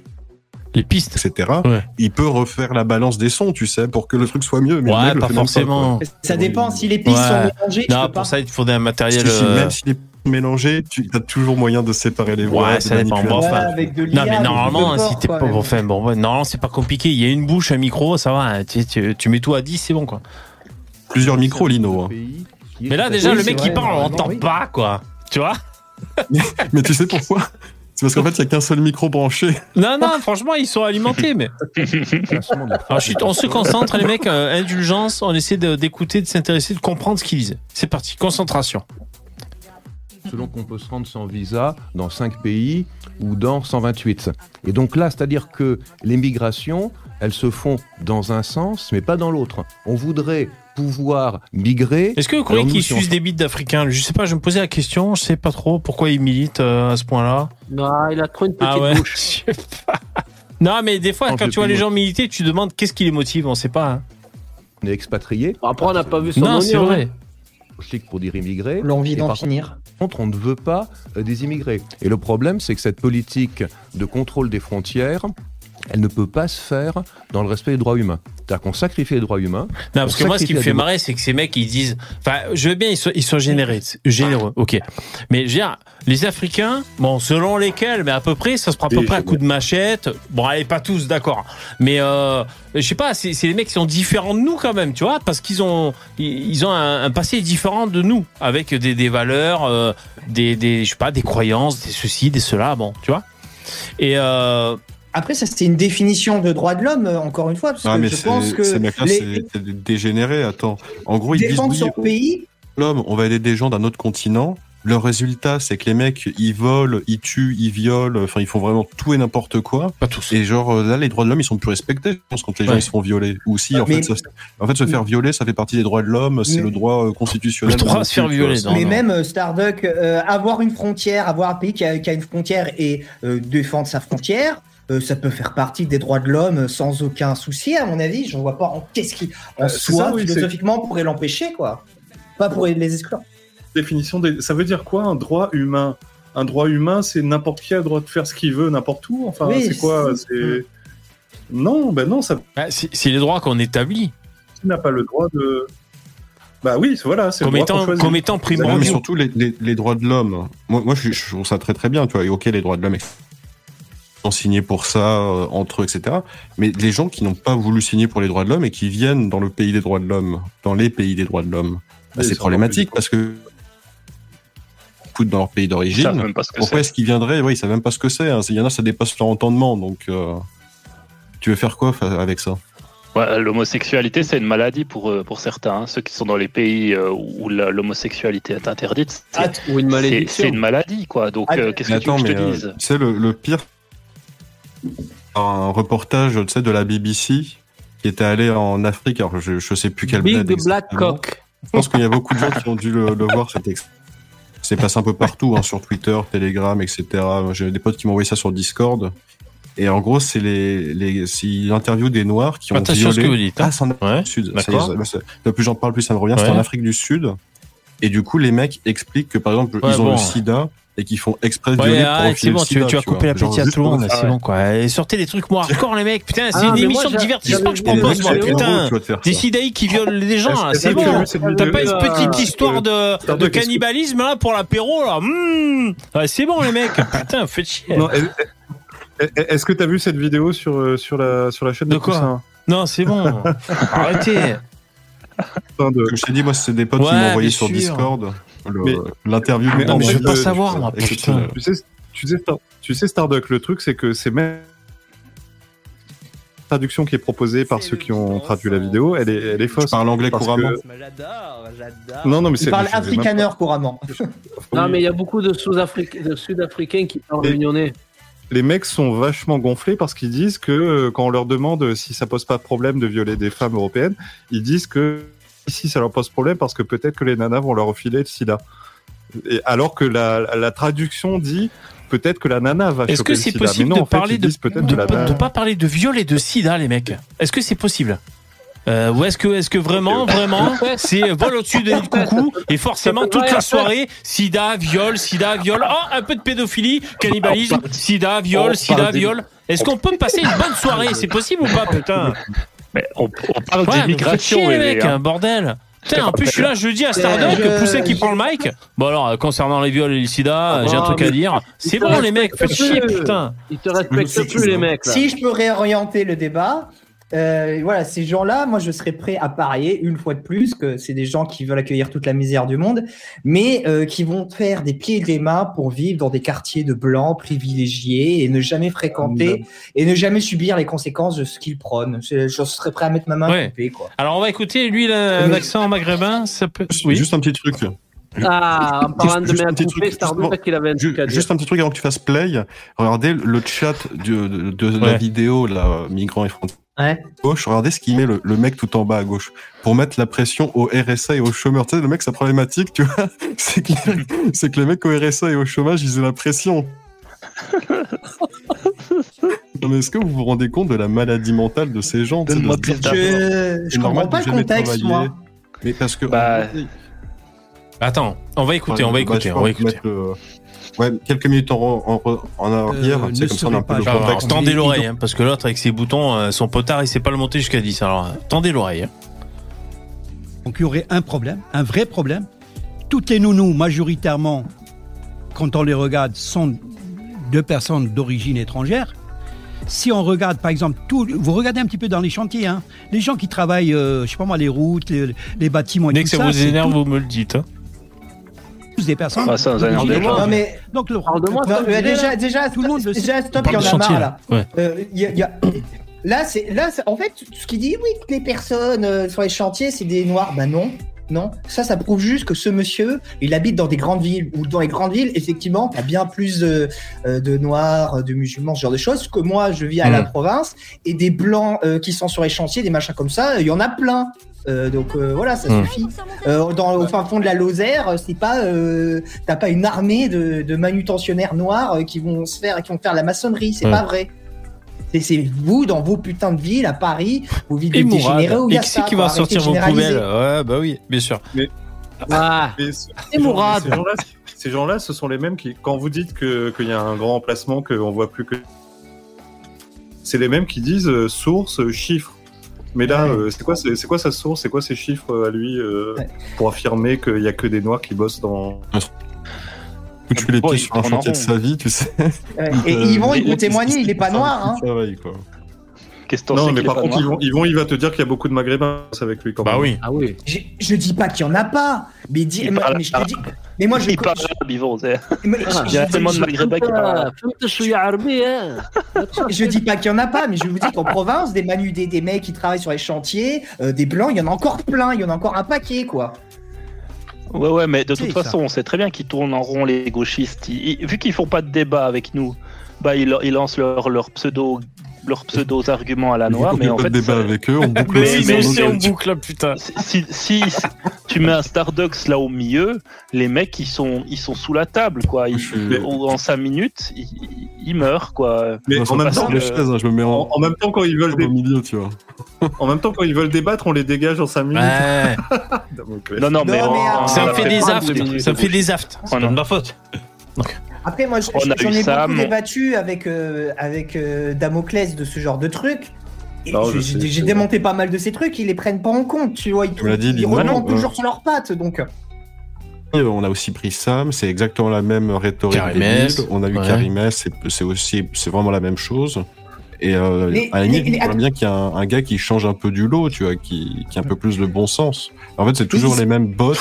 Les pistes, et cetera. Ouais. Il peut refaire la balance des sons, tu sais, pour que le truc soit mieux. Mais ouais, pas forcément. Pas, ça dépend si les pistes ouais. sont mélangées. Non, pour pas. Ça, il te faudrait un matériel. Parce que si, même si les pistes sont mélangées, tu as toujours moyen de séparer les voix. Ouais, ça dépend. Bon, enfin, ouais, non, mais normalement, hein, port, si t'es pas. Bon, enfin, bon, ouais, normalement, c'est pas compliqué. Il y a une bouche, un micro, ça va. Hein, tu, tu, tu mets tout à dix, c'est bon, quoi. Plusieurs micros, Lino. Hein. Mais là, déjà, oui, le mec qui parle, on l'entend oui. pas, quoi. Tu vois? Mais tu sais pourquoi? C'est parce qu'en fait, il n'y a qu'un seul micro branché. Non, non, franchement, ils sont alimentés, mais... Alors, chut, on se concentre, les mecs, euh, indulgence, on essaie de, d'écouter, de s'intéresser, de comprendre ce qu'ils disent. C'est parti, concentration. Selon qu'on peut se rendre sans visa dans cinq pays ou dans cent vingt-huit. Et donc là, c'est-à-dire que les migrations, elles se font dans un sens, mais pas dans l'autre. On voudrait pouvoir migrer. Est-ce que vous croyez qu'ils sucent des bites d'Africains? Je sais pas, je me posais la question, je sais pas trop pourquoi il milite euh, à ce point-là. Non, il a trop une petite ah ouais. bouche. Je sais pas. Non, mais des fois, en quand tu vois les gens militer, tu te demandes qu'est-ce qui les motive, on sait pas. Hein. On est expatriés. Après, on n'a pas vu son nom. Non, c'est vrai. Pour dire immigrés. L'envie d'en finir. Par contre, on ne veut pas des immigrés. Et le problème, c'est que cette politique de contrôle des frontières, elle ne peut pas se faire dans le respect des droits humains. C'est-à-dire qu'on sacrifie les droits humains. Non, parce que moi, ce qui me fait marrer, c'est que ces mecs, ils disent. Enfin, je veux bien, ils sont, ils sont générés, généreux, ok. Mais je veux dire, les Africains, bon, selon lesquels, mais à peu près, ça se prend à peu près à coups de machette. Bon, allez, pas tous, d'accord. Mais euh, je sais pas, c'est les mecs qui sont différents de nous quand même, tu vois, parce qu'ils ont, ils ont un, un passé différent de nous, avec des, des valeurs, euh, des, des, je sais pas, des croyances, des ceci, des cela, bon, tu vois. Et. Euh, Après, ça, c'était une définition de droit de l'homme, encore une fois, parce ah, que je pense que... Ces mecs-là, les... c'est dégénéré, attends. En gros, ils disent, oui, son pays. L'homme, on va aider des gens d'un autre continent. Le résultat, c'est que les mecs, ils volent, ils tuent, ils violent, enfin, ils font vraiment tout et n'importe quoi. Pas tous. Et genre, là, les droits de l'homme, ils sont plus respectés, je pense, quand les ouais. gens, ils se font violer. Ou si, en, mais... fait, ça, en fait, se faire violer, ça fait partie des droits de l'homme, c'est mais... le droit constitutionnel. Le droit de se faire violer, non, Mais non. même, euh, Starduck, euh, avoir une frontière, avoir un pays qui a, qui a une frontière et euh, défendre sa frontière... Euh, ça peut faire partie des droits de l'homme sans aucun souci, à mon avis. Je ne vois pas en qu'est-ce qui, en euh, soi, ça, oui, philosophiquement, pourrait l'empêcher, quoi. Pas pour les exclure. Définition des... Ça veut dire quoi, un droit humain? Un droit humain, c'est n'importe qui a le droit de faire ce qu'il veut, n'importe où. Enfin, oui, c'est quoi c'est... C'est... Non, ben non, ça. Ah, c'est, c'est les droits qu'on établit. Tu n'as pas le droit de. Bah oui, voilà, c'est comme le droit étant, qu'on choisit. Comme étant primordial. Mais surtout les, les, les droits de l'homme. Moi, moi je, je trouve ça très très bien, tu vois. Et ok, les droits de l'homme. Signer pour ça euh, entre eux, et cetera. Mais les gens qui n'ont pas voulu signer pour les droits de l'homme et qui viennent dans le pays des droits de l'homme, dans les pays des droits de l'homme, bah, c'est problématique parce que dans leur pays d'origine, même pas ce que pourquoi c'est. Est-ce qu'ils viendraient? Oui, ils savent même pas ce que c'est. Hein. Il y en a, ça dépasse leur entendement. Donc, euh, tu veux faire quoi avec ça? Ouais, l'homosexualité, c'est une maladie pour, pour certains. Hein. Ceux qui sont dans les pays où la, l'homosexualité est interdite, c'est, ah, ou une, c'est, c'est une maladie, quoi. Donc, ah, euh, qu'est-ce que attends, tu veux que je te euh, dise? C'est le, le pire. Un reportage, tu sais, de la B B C qui était allé en Afrique. Alors, je, je sais plus quel pays. Big Black Cock. Je pense qu'il y a beaucoup de gens qui ont dû le, le voir. Cet extrait. C'est passé un peu partout, hein, sur Twitter, Telegram, et cetera. J'ai des potes qui m'ont envoyé ça sur Discord. Et en gros, c'est les, les c'est l'interview des Noirs qui ont Attention violé. Ce que vous dites, hein. Ah, c'est en Afrique ouais, du Sud. D'accord. Ça, c'est, plus j'en parle, plus ça me revient. Ouais. C'est en Afrique du Sud. Et du coup, les mecs expliquent que, par exemple, ouais, ils ont bon. le sida. Et qui font exprès de violer ouais, pour ouais, c'est bon, sida, tu, tu as coupé l'appétit à tout le monde, c'est bon quoi. Et sortez des trucs moins hardcore les mecs, putain, c'est ah, une émission de divertissement que je propose, moi, putain. Des sidaïs qui violent des gens, là, c'est bon. T'as pas une petite histoire de cannibalisme là pour l'apéro là. C'est bon les mecs, putain, faites chier. Est-ce que t'as vu cette vidéo sur sur la sur la chaîne de Poussin? Non, c'est bon. Arrêtez. Comme je t'ai dit, moi c'est des potes qui m'ont envoyé sur Discord. Le, mais, l'interview mais, non, mais je veux pas le, savoir tu, moi putain. Tu sais, tu sais, Star, tu sais Starduck, le truc c'est que c'est même la traduction qui est proposée par c'est ceux qui ont traduit la vidéo, elle est, elle est fausse. Tu parles anglais couramment que... j'adore, j'adore. Non, non, mais c'est, il parle africaner couramment. Non mais il y a beaucoup de, de sud-africains qui parlent réunionnais. Les mecs sont vachement gonflés parce qu'ils disent que euh, quand on leur demande si ça pose pas de problème de violer des femmes européennes, ils disent que ici, ça leur pose problème parce que peut-être que les nanas vont leur refiler le sida. Et alors que la, la traduction dit peut-être que la nana va Est-ce choper le sida. Est-ce que c'est possible non, de ne pas parler de viol et de sida, les mecs? Est-ce que c'est possible? Euh, ou est-ce que, est-ce que vraiment, vraiment, c'est vol au-dessus de l'île coucou et forcément toute la soirée, sida, viol, sida, viol, oh, un peu de pédophilie, cannibalisme, sida, viol, sida, viol. Est-ce qu'on peut me passer une bonne soirée? C'est possible ou pas, putain? Mais on, on parle ouais, d'immigration, les mecs, hein. Bordel. Putain, en plus, je suis là, je dis à Starduck, je... Poussin qui je... prend le mic. Bon, alors, concernant les viols et le sida, oh, j'ai un truc à dire. C'est bon, les mecs, faites chier, putain. Ils te respectent si, plus, les mecs. Là. Si je peux réorienter le débat, euh, voilà, ces gens-là, moi, je serais prêt à parier, une fois de plus, que c'est des gens qui veulent accueillir toute la misère du monde, mais euh, qui vont faire des pieds et des mains pour vivre dans des quartiers de blancs privilégiés et ne jamais fréquenter et ne jamais subir les conséquences de ce qu'ils prônent. Je, je serais prêt à mettre ma main ouais. coupée, quoi. Alors, on va écouter, lui, la, l'accent maghrébin, ça peut... Oui. Juste un petit truc. Ah, en parlant de main coupée, Starduck, il avait un truc à dire. Juste un petit truc avant que tu fasses play. Regardez le chat de, de, de ouais. la vidéo, là, migrants et frontières. ouais. Gauche, regardez ce qu'il met, le, le mec tout en bas à gauche, pour mettre la pression au R S A et aux chômeurs. Tu sais, le mec, sa problématique, tu vois, c'est que, c'est que les mecs au R S A et au chômage, ils ont la pression. Non, mais est-ce que vous vous rendez compte de la maladie mentale de ces gens? Donne-moi plus d'argent. Je comprends pas le contexte, moi. Mais parce que... Bah... Attends, on va écouter, on va écouter, on va écouter. Ouais, quelques minutes en, en, en arrière, euh, c'est comme ça on a un peu le contexte. Tendez l'oreille, hein, parce que l'autre avec ses boutons, euh, son potard, il sait pas le monter jusqu'à dix. Alors, tendez l'oreille. Hein. Donc il y aurait un problème, un vrai problème. Toutes les nounous, majoritairement, quand on les regarde, sont de personnes d'origine étrangère. Si on regarde, par exemple, tout, vous regardez un petit peu dans les chantiers, hein, les gens qui travaillent, euh, je sais pas moi, les routes, les, les bâtiments et tout ça. Dès que ça vous énerve, tout... vous me le dites, hein. Des personnes. Ah, ça, ça donc, non, mais, donc le moi, déjà, déjà, déjà, tout le monde déjà, stop, il y en a marre là. Ouais. Euh, y a, y a... Là, c'est, là, c'est... en fait, ce qui dit, oui, toutes les personnes euh, sur les chantiers, c'est des noirs. Ben non, non. Ça, ça prouve juste que ce monsieur, il habite dans des grandes villes, ou dans les grandes villes, effectivement, il y a bien plus de, de noirs, de musulmans, ce genre de choses, que moi, je vis à mmh. la province, et des blancs euh, qui sont sur les chantiers, des machins comme ça, il y en a plein. Euh, donc euh, voilà, ça mmh. suffit. Euh, dans, au fin fond de la Lozère, c'est pas, euh, t'as pas une armée de, de manutentionnaires noirs qui vont se faire, qui vont faire la maçonnerie. C'est mmh. pas vrai. C'est, c'est vous dans vos putains de villes à Paris, vous vivez dégénérés où il y a ça. Et qui va sortir vos poubelles? Ouais, bah oui, bien sûr. Mais, ah, mais ce, c'est Mourad. Ces gens-là, ces gens-là, ce sont les mêmes qui, quand vous dites que qu'il y a un grand emplacement qu'on voit plus que, c'est les mêmes qui disent euh, source, euh, chiffres. Mais là, ouais. euh, c'est quoi, c'est, c'est quoi sa source, c'est quoi ses chiffres euh, à lui euh, ouais. pour affirmer qu'il y a que des noirs qui bossent dans. Où tu les pieds sur un chantier de sa vie, tu sais. Ouais. Et Yvon, il peut témoigner, il est pas noir, hein. Non, mais par contre, Yvon, Yvon, il va te dire qu'il y a beaucoup de Maghrébins avec lui quand même. Bah oui. Ah oui. Je, je dis pas qu'il y en a pas, mais dis, mais, mais je te dis, mais moi je. Il parle arabe, Yvon. Il y a tellement de Maghrébins qui parlent. Je dis pas qu'il y en a pas, mais je vous dis qu'en province, des manus, des, des mecs qui travaillent sur les chantiers, euh, des blancs, il y en a encore plein, il y en a encore un paquet, quoi. Ouais, ouais, mais de toute façon, on sait très bien qu'ils tournent en rond, les gauchistes. Ils, ils, vu qu'ils font pas de débat avec nous, bah ils, ils lancent leur, leur pseudo. leurs pseudo-arguments à la noire, mais en fait... débat ça... avec eux, on boucle mais, mais si on boucle, putain Si, si, si tu mets un Starduck là au milieu, les mecs, ils sont, ils sont sous la table, quoi. Ils, suis... En cinq minutes, ils, ils meurent, quoi. Mais en même, temps, le... chaise, hein, je me mets en... en même temps, quand ils veulent... Dé... Au milieu, tu vois. En même temps, quand ils veulent débattre, on les dégage en cinq minutes. Ouais. non, non, mais... Non, mais on... Ça me fait des aftes. Ça me fait des aftes. C'est pas de ma faute. Donc... Après, moi, je, je, j'en ai ça, beaucoup mais... débattu avec, euh, avec euh, Damoclès de ce genre de truc. Et non, je, je sais, j'ai j'ai démonté pas mal de ces trucs, ils les prennent pas en compte, tu vois. Ils, tout, dit, ils remontent ouais. toujours sur leurs pattes, donc... On a aussi pris Sam, c'est exactement la même rhétorique. Karimès, on a eu ouais. Karimès, c'est, c'est aussi c'est vraiment la même chose. Et euh, les, à la limite, on voit bien qu'il y a un, un gars qui change un peu du lot, tu vois, qui, qui a un peu plus le bon sens. En fait, c'est toujours oui, les mêmes bots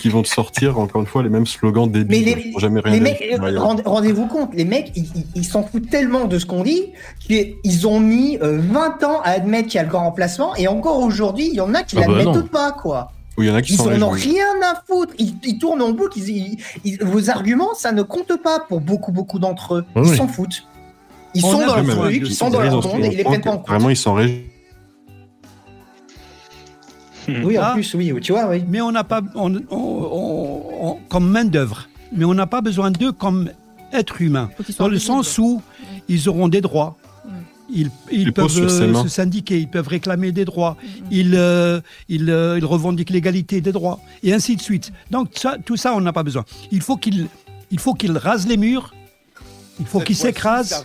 qui vont te sortir, encore une fois, les mêmes slogans débiles. Mais les, jamais rien les mecs, rend, rendez-vous compte, les mecs, ils, ils, ils s'en foutent tellement de ce qu'on dit qu'ils ont mis euh, vingt ans à admettre qu'il y a le grand remplacement, et encore aujourd'hui, il y en a qui ah l'admettent bah pas, quoi. Ou il y en a qui ils sont n'ont rien à foutre, ils, ils tournent en boucle, ils, ils, ils, vos arguments, ça ne compte pas pour beaucoup, beaucoup d'entre eux. Oui. Ils s'en foutent. Ils sont, dans même, truc, ils sont dans leur monde et ils les prennent pas en compte. Vraiment, ils sont régis. Oui, en ah, plus, oui, tu vois, oui. Mais on n'a pas, on, on, on, on, comme main d'œuvre, mais on n'a pas besoin d'eux comme êtres humains, dans le sens où ouais. ils auront des droits. Ouais. Ils, ils peuvent euh, se syndiquer, ils peuvent réclamer des droits, mmh. ils, euh, ils, euh, ils revendiquent l'égalité des droits, et ainsi de suite. Donc ça, tout ça, on n'a pas besoin. Il faut qu'ils, il faut qu'ils rasent les murs. Il faut Cette qu'ils s'écrasent,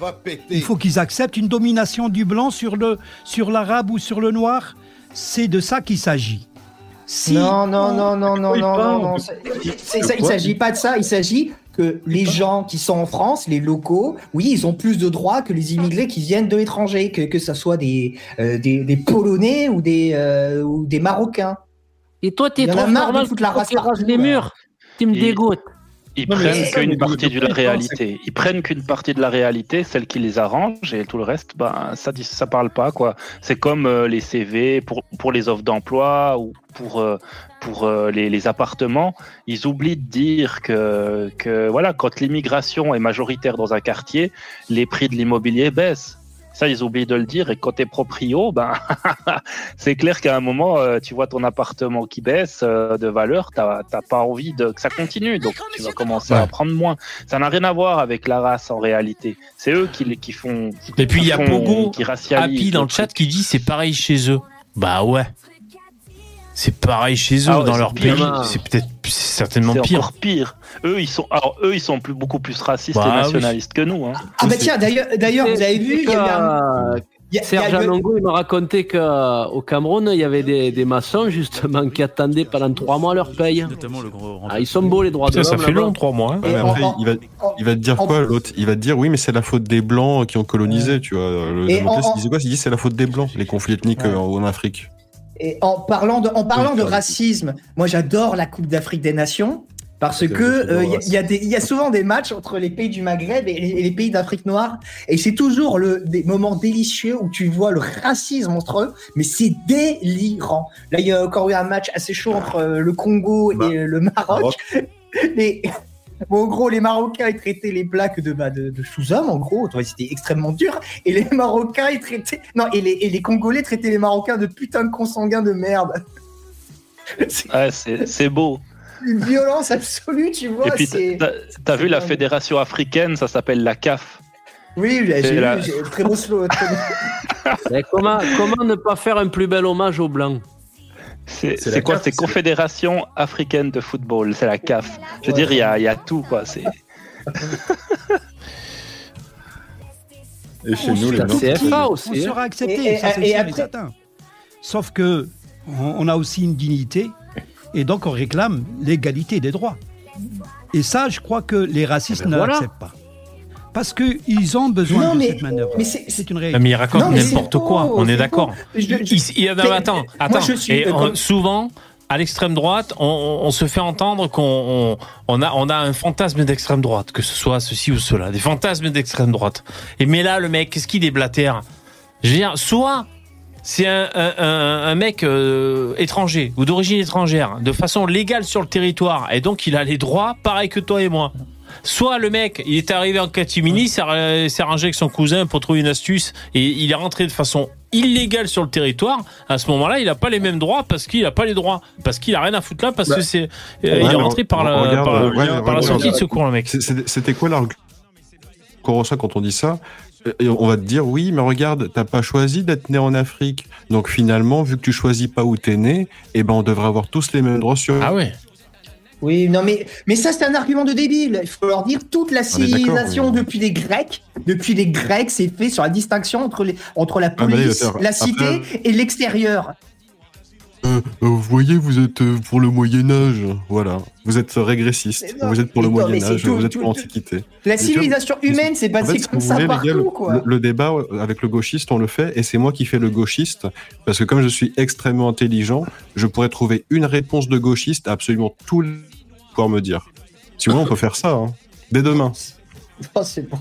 il faut qu'ils acceptent une domination du blanc sur, le, sur l'arabe ou sur le noir. C'est de ça qu'il s'agit. Si non, non, non, non, non, non, non, non. Il ne s'agit pas de ça, il s'agit que les gens qui sont en France, les locaux, oui, ils ont plus de droits que les immigrés qui viennent de l'étranger, que, que ça soit des, euh, des, des Polonais ou des, euh, ou des Marocains. Et toi, t'es trop normal que tu rases les murs. Tu me dégoûtes. Ils non, prennent ça, qu'une partie de la réalité. Ils prennent qu'une partie de la réalité, celle qui les arrange, et tout le reste, ben, ça ça parle pas, quoi. C'est comme euh, les C V pour pour les offres d'emploi ou pour euh, pour euh, les, les appartements. Ils oublient de dire que que voilà, quand l'immigration est majoritaire dans un quartier, les prix de l'immobilier baissent. Ça, ils oublient de le dire. Et quand t'es proprio, ben, c'est clair qu'à un moment, euh, tu vois ton appartement qui baisse euh, de valeur, t'as, t'as pas envie de, que ça continue. Donc, tu vas commencer à prendre moins. Ça n'a rien à voir avec la race, en réalité. C'est eux qui, qui font... Et puis, il y a Pogo, Happy dans le chat, qui dit « c'est pareil chez eux ». Bah ouais. C'est pareil chez eux, ah ouais, dans leur pays. Bien. C'est peut-être, c'est certainement c'est pire. Encore pire. Eux, ils sont, alors eux, ils sont plus, beaucoup plus racistes bah, et nationalistes oui. que nous. Hein. Ah bah tiens, d'ailleurs, d'ailleurs, vous avez vu, il y a eu... Serge Anongo, il m'a raconté qu'au Cameroun, il y avait des, des maçons justement qui attendaient pendant trois mois leur paye. Notamment le gros... ah, ils sont beaux les droits Putain, de l'homme. Ça fait long, trois mois. Hein. Ouais, après, en, il, va, en, il va te dire en, quoi l'autre? Il va te dire oui, mais c'est la faute des blancs qui ont colonisé. Tu vois, le Damoclès, il disait quoi? Il dit c'est la faute des blancs, les conflits ethniques ouais. en Afrique. Et en parlant de, en parlant de racisme, moi j'adore la Coupe d'Afrique des Nations parce que il euh, y, y, y a souvent des matchs entre les pays du Maghreb et les, et les pays d'Afrique noire et c'est toujours le, des moments délicieux où tu vois le racisme entre eux, mais c'est délirant. Là il y a encore eu un match assez chaud entre le Congo bah, et le Maroc. Les, bon, en gros les Marocains ils traitaient les Blacks de, bah, de, de sous-hommes en gros, c'était extrêmement dur et les Marocains ils traitaient non et les, et les Congolais traitaient les Marocains de putain de consanguins de merde. C'est... Ouais, c'est, c'est beau. Une violence absolue tu vois. Et puis c'est... t'as, t'as c'est vu la fédération africaine, ça s'appelle la C A F. Oui, j'ai, j'ai la... vu, j'ai... très beau slow. Très beau. Mais comment, comment ne pas faire un plus bel hommage aux Blancs? C'est, c'est, c'est quoi C A F, c'est Confédération africaine de football, c'est la C A F. Je veux ouais. dire, il y a, y a tout, quoi. C'est... et chez on nous, les C F A aussi. On sera accepté, et, ça c'est et, sûr et après... Sauf que on a aussi une dignité, et donc on réclame l'égalité des droits. Et ça, je crois que les racistes ben ne voilà. l'acceptent pas. Parce qu'ils ont besoin non, de mais, cette manœuvre. Mais c'est, c'est une réalité. Mais ils racontent non, mais n'importe quoi, beau, on est d'accord. Je, je, il, il, non, attends, attends. Moi, je suis Et on, souvent, à l'extrême droite, on, on se fait entendre qu'on on, on a, on a un fantasme d'extrême droite, que ce soit ceci ou cela, des fantasmes d'extrême droite. Et mais là, le mec, qu'est-ce qu'il est blatère ? Je veux dire, soit c'est un, un, un, un mec euh, étranger ou d'origine étrangère, de façon légale sur le territoire, et donc il a les droits, pareil que toi et moi. Soit le mec, il est arrivé en catimini, s'est arrangé avec son cousin pour trouver une astuce et il est rentré de façon illégale sur le territoire. À ce moment-là, il n'a pas les mêmes droits parce qu'il n'a pas les droits, parce qu'il n'a rien à foutre là, parce bah, que c'est, euh, ouais, il est rentré par la, regarde, par, ouais, par ouais, la sortie ouais, de secours, le mec. C'était quoi l'argument qu'on reçoit quand on dit ça? Et on va te dire, oui, mais regarde, t'as pas choisi d'être né en Afrique. Donc finalement, vu que tu choisis pas où t'es né, eh ben, on devrait avoir tous les mêmes droits sur. Ah ouais. Oui, non, mais, mais ça, c'est un argument de débile. Il faut leur dire toute la civilisation oui. depuis les Grecs, depuis les Grecs, c'est fait sur la distinction entre, les, entre la police, ah, la cité après... et l'extérieur. Euh, euh, vous voyez, vous êtes euh, pour le Moyen-Âge. Voilà. Vous êtes régressiste. Non, vous êtes pour le Moyen-Âge. Tout, vous êtes tout, pour l'Antiquité. La civilisation gens, humaine, c'est basé en fait, comme ça voulez, partout. Gars, le, quoi. Le débat avec le gauchiste, on le fait. Et c'est moi qui fais le gauchiste. Parce que comme je suis extrêmement intelligent, je pourrais trouver une réponse de gauchiste à absolument tout le pouvoir me dire. Si vous voulez, on peut faire ça. Hein. Dès demain. Oh, c'est bon.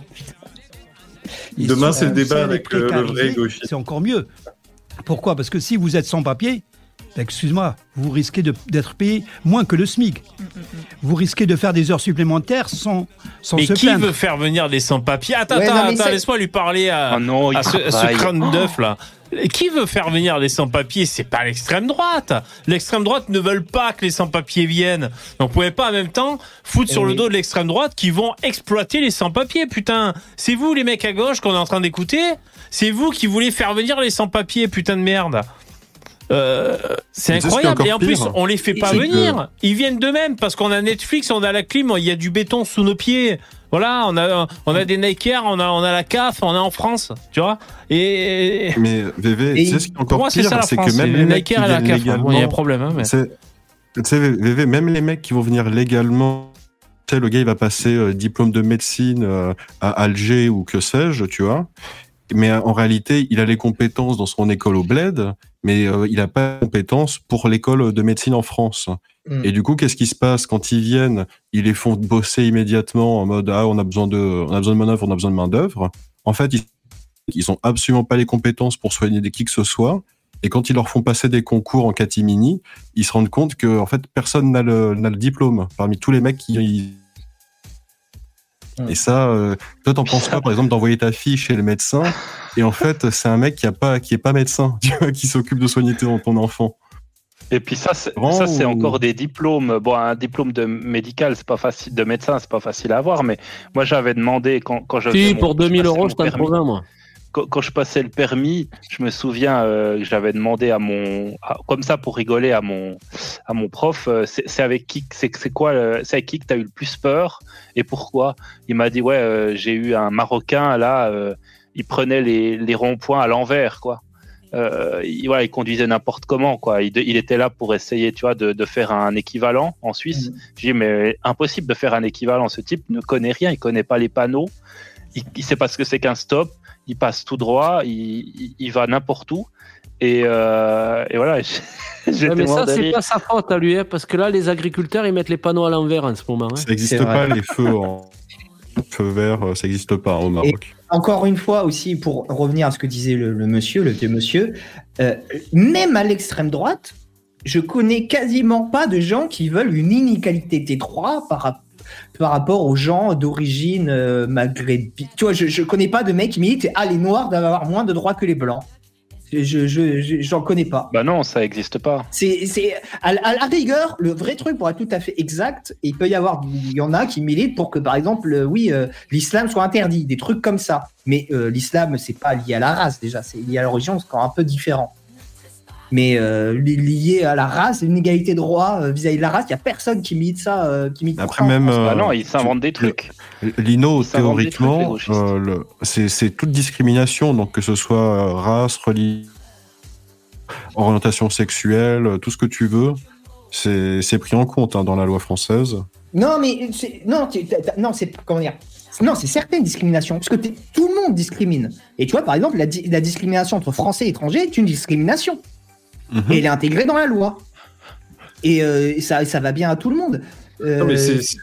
Ils demain, sont, c'est euh, le débat avec euh, le vrai gauchiste. C'est encore mieux. Pourquoi ? Parce que si vous êtes sans papier... Excuse-moi, vous risquez de, d'être payé moins que le SMIC. Vous risquez de faire des heures supplémentaires sans, sans se plaindre. Mais qui veut faire venir des sans-papiers ? Attends, ouais, attends, attends laisse-moi lui parler à, oh non, à ce, ce crâne d'œuf là. Qui veut faire venir les sans-papiers ? C'est pas l'extrême droite. L'extrême droite ne veut pas que les sans-papiers viennent. Donc vous pouvez pas en même temps foutre sur oui. le dos de l'extrême droite qui vont exploiter les sans-papiers, putain. C'est vous les mecs à gauche qu'on est en train d'écouter ? C'est vous qui voulez faire venir les sans-papiers, putain de merde. Euh, c'est mais incroyable, et en pire, plus on les fait pas venir, que... ils viennent d'eux-mêmes parce qu'on a Netflix, on a la clim, il y a du béton sous nos pieds, voilà, on a, on a des Nike Air, on a, on a la C A F, on est en France, tu vois. Et mais Vévé, tu sais ce qui est encore moi, pire, c'est, ça, c'est France, que même c'est les, les Nike Air et la C A F, il bon, y a un problème. Hein, mais... c'est, c'est Vévé, même les mecs qui vont venir légalement, tu sais, le gars il va passer euh, diplôme de médecine euh, à Alger ou que sais-je, tu vois. Mais en réalité, il a les compétences dans son école au bled, mais euh, il n'a pas de compétences pour l'école de médecine en France. Mmh. Et du coup, qu'est-ce qui se passe quand ils viennent ? Ils les font bosser immédiatement en mode ah, on a besoin de, on a besoin de manœuvre, on a besoin de main d'œuvre. En fait, ils n'ont absolument pas les compétences pour soigner des qui que ce soit. Et quand ils leur font passer des concours en catimini, ils se rendent compte que en fait, personne n'a le, n'a le diplôme parmi tous les mecs qui. Et ça, euh, toi, t'en penses quoi, par exemple, d'envoyer ta fille chez le médecin et en fait, c'est un mec qui a pas, qui est pas médecin, tu vois, qui s'occupe de soigner ton enfant. Et puis ça, c'est, ça, c'est encore des diplômes. Bon, un diplôme de médical, c'est pas facile, de médecin, c'est pas facile à avoir. Mais moi, j'avais demandé quand, quand je. Si, pour deux mille euros, je t'en prends un, moi. Quand, quand je passais le permis, je me souviens euh, que j'avais demandé à mon, à, comme ça pour rigoler, à mon, à mon prof, euh, c'est, c'est avec qui, c'est, c'est quoi, euh, c'est avec qui que t'as eu le plus peur et pourquoi ? Il m'a dit ouais, euh, j'ai eu un Marocain là, euh, il prenait les, les ronds-points à l'envers quoi. Euh, il, voilà, il conduisait n'importe comment quoi. Il, il était là pour essayer, tu vois, de, de faire un équivalent en Suisse. Mmh. J'ai dit mais impossible de faire un équivalent. Ce type ne connaît rien, il connaît pas les panneaux, il, il sait pas ce que c'est qu'un stop. Il passe tout droit, il, il, il va n'importe où. Et, euh, et voilà. Ouais, mais ça, c'est pas sa faute à lui, hein, parce que là, les agriculteurs, ils mettent les panneaux à l'envers en ce moment. Hein. Ça n'existe pas, les feux en feu vert, ça n'existe pas au Maroc. Et encore une fois, aussi, pour revenir à ce que disait le, le monsieur, le vieux monsieur, euh, même à l'extrême droite, je connais quasiment pas de gens qui veulent une inéqualité des droits par rapport. Par rapport aux gens d'origine euh, maghrébine. Tu vois, je, je connais pas de mecs qui militent « Ah, les noirs doivent avoir moins de droits que les blancs ». Je, je, je, j'en connais pas. Bah non, ça existe pas. C'est, c'est, à, à la rigueur, le vrai truc, pour être tout à fait exact, il peut y avoir, il y en a qui militent pour que, par exemple, oui, euh, l'islam soit interdit, des trucs comme ça. Mais euh, l'islam, c'est pas lié à la race, déjà, c'est lié à l'origine, c'est quand même un peu différent. Mais euh, lié à la race, une égalité de droit euh, vis-à-vis de la race, il n'y a personne qui milite ça. Euh, qui milite Après, même. Euh, bah non, ils s'inventent des trucs. Lino, théoriquement, trucs, euh, le, c'est, c'est toute discrimination, donc que ce soit race, religion, orientation sexuelle, tout ce que tu veux, c'est, c'est pris en compte hein, dans la loi française. Non, mais. C'est, non, non, c'est. Comment dire ? Non, c'est certaines discriminations, parce que tout le monde discrimine. Et tu vois, par exemple, la, di- la discrimination entre Français et étrangers est une discrimination. Mmh. Et il est intégré dans la loi. Et euh, ça, ça va bien à tout le monde. Euh... Non, mais c'est, c'est...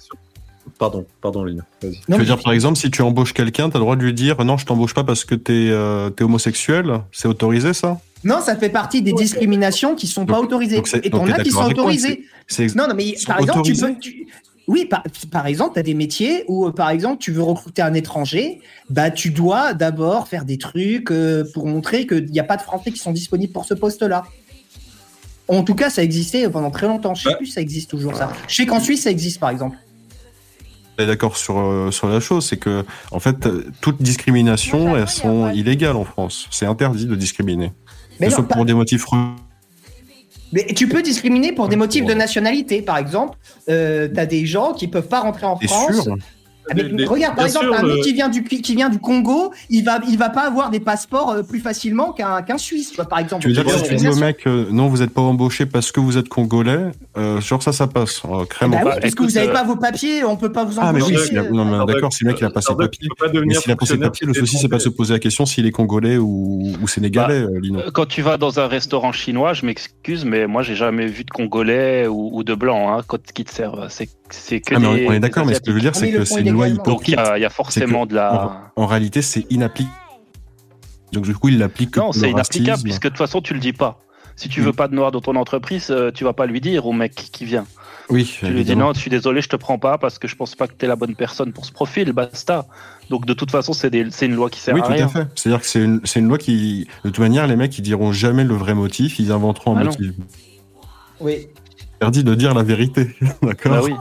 Pardon, pardon, Lino. Vas-y. Non, tu veux dire, par exemple, si tu embauches quelqu'un, tu as le droit de lui dire non, je t'embauche pas parce que t'es, euh, t'es homosexuel. C'est autorisé, ça ? Non, ça fait partie des discriminations qui sont donc, pas autorisées. Et t'en as qui sont autorisées. C'est, c'est... Non, non, mais par exemple, tu peux, tu... Oui, par, par exemple, tu as des métiers où, par exemple, tu veux recruter un étranger, bah, tu dois d'abord faire des trucs euh, pour montrer qu'il n'y a pas de Français qui sont disponibles pour ce poste-là. En tout cas, ça existait pendant très longtemps. Je sais plus si ça existe toujours, ça. Je sais qu'en Suisse, ça existe, par exemple. Je suis d'accord sur, euh, sur la chose. C'est que, en fait, toutes discriminations, elles sont illégales en France. C'est interdit de discriminer. Mais sauf pour des motifs... Mais tu peux discriminer pour des motifs de nationalité, par exemple. Euh, t'as des gens qui peuvent pas rentrer en France... Avec, mais, regarde, par exemple, sûr, un mec euh... qui vient du qui vient du Congo, il va il va pas avoir des passeports plus facilement qu'un qu'un Suisse, tu vois, par exemple. Tu veux dire que si tu dis au mec euh, non, vous êtes pas embauché parce que vous êtes congolais, euh, genre ça ça passe. Euh, crème bah oui, parce que vous avez euh... pas vos papiers, on peut pas vous embaucher. Ah mais oui, euh, non mais Starduck, d'accord, si le mec il a pas ses papiers, mais s'il a pas ses papiers, le souci c'est pas de se poser la question s'il est congolais ou ou sénégalais, bah, euh, Lino. Quand tu vas dans un restaurant chinois, je m'excuse mais moi j'ai jamais vu de congolais ou, ou de blanc hein, quand qui te servent, c'est c'est que ah, mais des, on est d'accord, mais ce que je veux dire c'est que c'est une loi hypocrite. Donc il y, y a forcément de la. En, en réalité, c'est inapplicable. Donc du coup, il l'applique. Non, c'est inapplicable racisme. Puisque de toute façon, tu le dis pas. Si tu mmh. veux pas de noir dans ton entreprise, tu vas pas lui dire au mec qui vient. Oui. Tu évidemment. Lui dis non, je suis désolé, je te prends pas parce que je pense pas que t'es la bonne personne pour ce profil. Basta. Donc de toute façon, c'est, des, c'est une loi qui sert oui, à rien. Oui, tout à fait. C'est-à-dire que c'est une, c'est une loi qui, de toute manière, les mecs ils diront jamais le vrai motif, ils inventeront un ah motif. Oui. Interdit de dire la vérité, d'accord. Bah oui.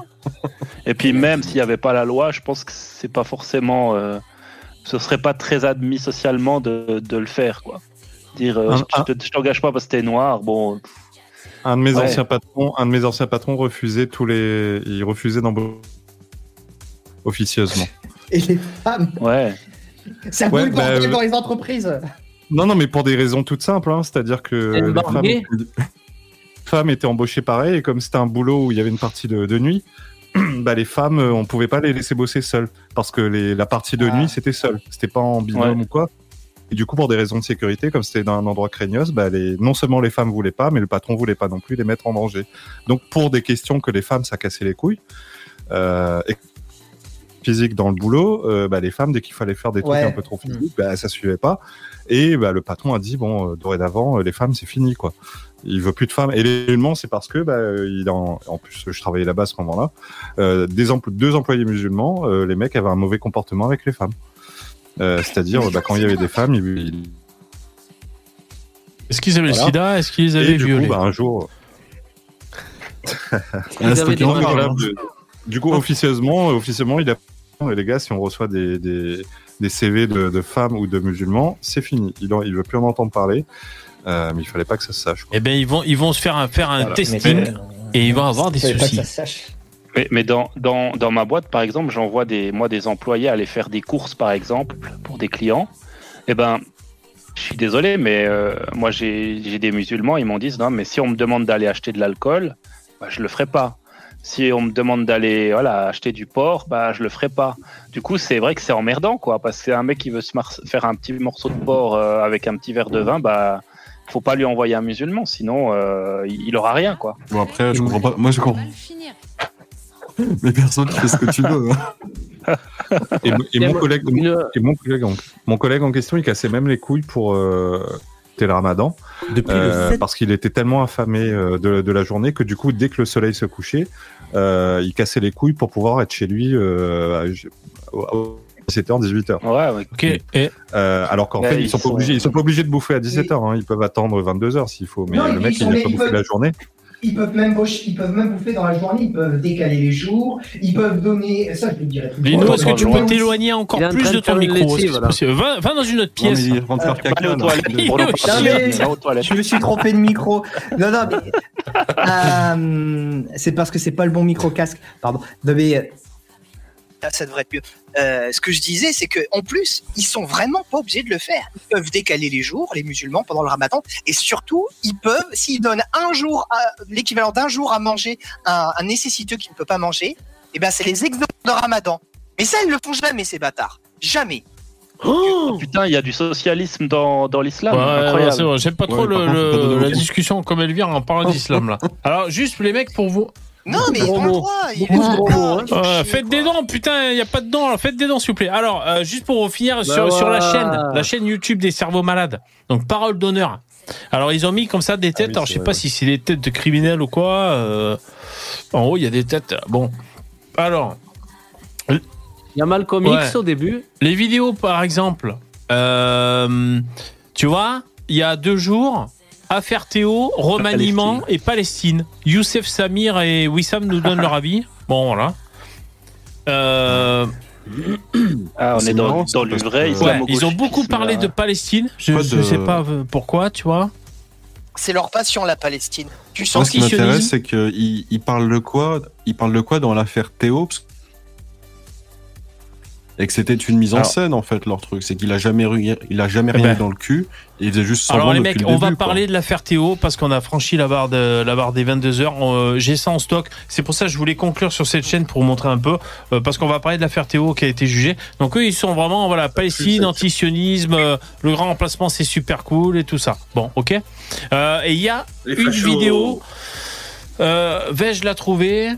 Et puis même s'il n'y avait pas la loi, je pense que c'est pas forcément, euh, ce serait pas très admis socialement de, de le faire, quoi. Dire, euh, un, je, je t'engage pas parce que t'es noir, bon. Un de mes ouais. anciens patrons, un de mes anciens patrons refusait tous les, il refusait d'embaucher officieusement. Et les femmes. Ouais. Ça peut ouais, bah, euh... dans les entreprises. Non, non, mais pour des raisons toutes simples, hein, c'est-à-dire que c'est les barguer. femmes. femmes étaient embauchées pareil, et comme c'était un boulot où il y avait une partie de, de nuit, bah les femmes, on ne pouvait pas les laisser bosser seules, parce que les, la partie de ah. nuit, c'était seule, c'était pas en binôme ouais. ou quoi. Et du coup, pour des raisons de sécurité, comme c'était dans un endroit craignos, bah les, non seulement les femmes ne voulaient pas, mais le patron ne voulait pas non plus les mettre en danger. Donc, pour des questions que les femmes, ça cassait les couilles, euh, et physique dans le boulot, euh, bah les femmes, dès qu'il fallait faire des trucs ouais. un peu trop physiques, bah, ça ne suivait pas. Et bah, le patron a dit, bon, euh, dorénavant, euh, les femmes, c'est fini, quoi. il veut plus de femmes. Et l'élément, c'est parce que, bah, il en, en plus, je travaillais là-bas à ce moment-là, euh, des empl- deux employés musulmans, euh, les mecs avaient un mauvais comportement avec les femmes. Euh, c'est-à-dire, bah, quand il y avait des femmes, ils... Il... Est-ce qu'ils avaient voilà. le sida? Est-ce qu'ils avaient violé? Et du coup, bah, un jour... Du coup, officieusement, officieusement, il a... Les gars, si on reçoit des... des... des C V de, de femmes ou de musulmans, c'est fini. Il ne veut plus en entendre parler. Euh, mais il ne fallait pas que ça se sache. Eh ben, ils vont, ils vont se faire un, faire un voilà. testing mais, et ils vont avoir des soucis. Pas que ça sache. Mais, mais dans, dans, dans ma boîte, par exemple, j'envoie des, moi, des employés aller faire des courses, par exemple, pour des clients. Eh ben, je suis désolé, mais euh, moi, j'ai, j'ai des musulmans, ils m'ont dit, non, mais si on me demande d'aller acheter de l'alcool, bah, je ne le ferai pas. Si on me demande d'aller voilà, acheter du porc, bah, je le ferai pas. Du coup, c'est vrai que c'est emmerdant, quoi, parce que un mec qui veut se mar- faire un petit morceau de porc euh, avec un petit verre de vin, bah, faut pas lui envoyer un musulman, sinon euh, il aura rien, quoi. Bon après, je comprends pas. Moi, je comprends. Mais personne fait ce que tu veux. Hein. et, et, mon collègue, mon, et mon collègue, en, mon collègue en question, il cassait même les couilles pour. Euh... C'était le ramadan, Depuis euh, le sept... parce qu'il était tellement affamé euh, de, de la journée que du coup, dès que le soleil se couchait, euh, il cassait les couilles pour pouvoir être chez lui euh, à, à dix-sept heures, dix-huit heures. Ouais, ok. Et... Euh, alors qu'en ouais, fait, ils ne sont, sont... sont pas obligés de bouffer à dix-sept heures. Hein. Ils peuvent attendre vingt-deux heures s'il faut. Mais non, le mec, il n'a pas peuvent... bouffé la journée. Ils peuvent, même bouffer, ils peuvent même bouffer dans la journée, ils peuvent décaler les jours, ils peuvent donner... Ça, je le dirais tout le temps. Lino, est-ce que tu peux t'éloigner encore plus de ton micro? Va dans une autre pièce. Je me suis trompé de micro. Non, non, mais... euh, c'est parce que c'est pas le bon micro-casque. Pardon. Non, mais... ça devrait être mieux. Euh, ce que je disais, c'est qu'en plus, ils sont vraiment pas obligés de le faire. Ils peuvent décaler les jours, les musulmans, pendant le ramadan. Et surtout, ils peuvent, s'ils donnent un jour, à, l'équivalent d'un jour à manger à un nécessiteux qui ne peut pas manger, eh ben, c'est les exemples de ramadan. Mais ça, ils le font jamais, ces bâtards. Jamais. Oh putain, il y a du socialisme dans, dans l'islam. Ouais, c'est vrai. J'aime pas trop ouais, le, contre, le, la discussion comme elle vient en parlant d'islam, là. Alors, juste, les mecs, pour vous. Non, mais ils ont le droit. Ils euh, faites des dents, putain, il n'y a pas de dents. Alors, faites des dents, s'il vous plaît. Alors, euh, juste pour finir bah sur, ouais. sur la chaîne, la chaîne YouTube des cerveaux malades. Donc, Parole d'honneur. Alors, ils ont mis comme ça des têtes. Ah oui, alors, je sais pas si c'est des têtes de criminels ou quoi. Euh, en haut, il y a des têtes. Bon. Alors. Il y a Malcolm ouais. X au début. Les vidéos, par exemple. Euh, tu vois, il y a deux jours. Affaire Théo, remaniement et Palestine. Youssef, Samir et Wissam nous donnent leur avis. Bon, voilà. Euh... Ah, on c'est est dans, dans le vrai. Ils, ouais, ils ont beaucoup parlé là... de Palestine. Je ne de... sais pas pourquoi, tu vois. C'est leur passion, la Palestine. Tu sens Moi, ce qui m'intéresse, c'est qu'ils ils parlent de quoi Ils parlent de quoi dans l'affaire Théo parce... Et que c'était une mise en alors, scène en fait leur truc, c'est qu'il a jamais il a jamais rien ben. dans le cul, il faisait juste semblant. Alors les mecs, on début, va quoi. parler de l'affaire Théo parce qu'on a franchi la barre de la barre des vingt-deux heures. J'ai ça en stock, c'est pour ça que je voulais conclure sur cette chaîne pour vous montrer un peu euh, parce qu'on va parler de l'affaire Théo qui a été jugée. Donc eux ils sont vraiment voilà Palestine, antisionisme, euh, le grand remplacement c'est super cool et tout ça. Bon, ok. Euh, et il y a les une fachos. vidéo, euh, vais-je la trouver?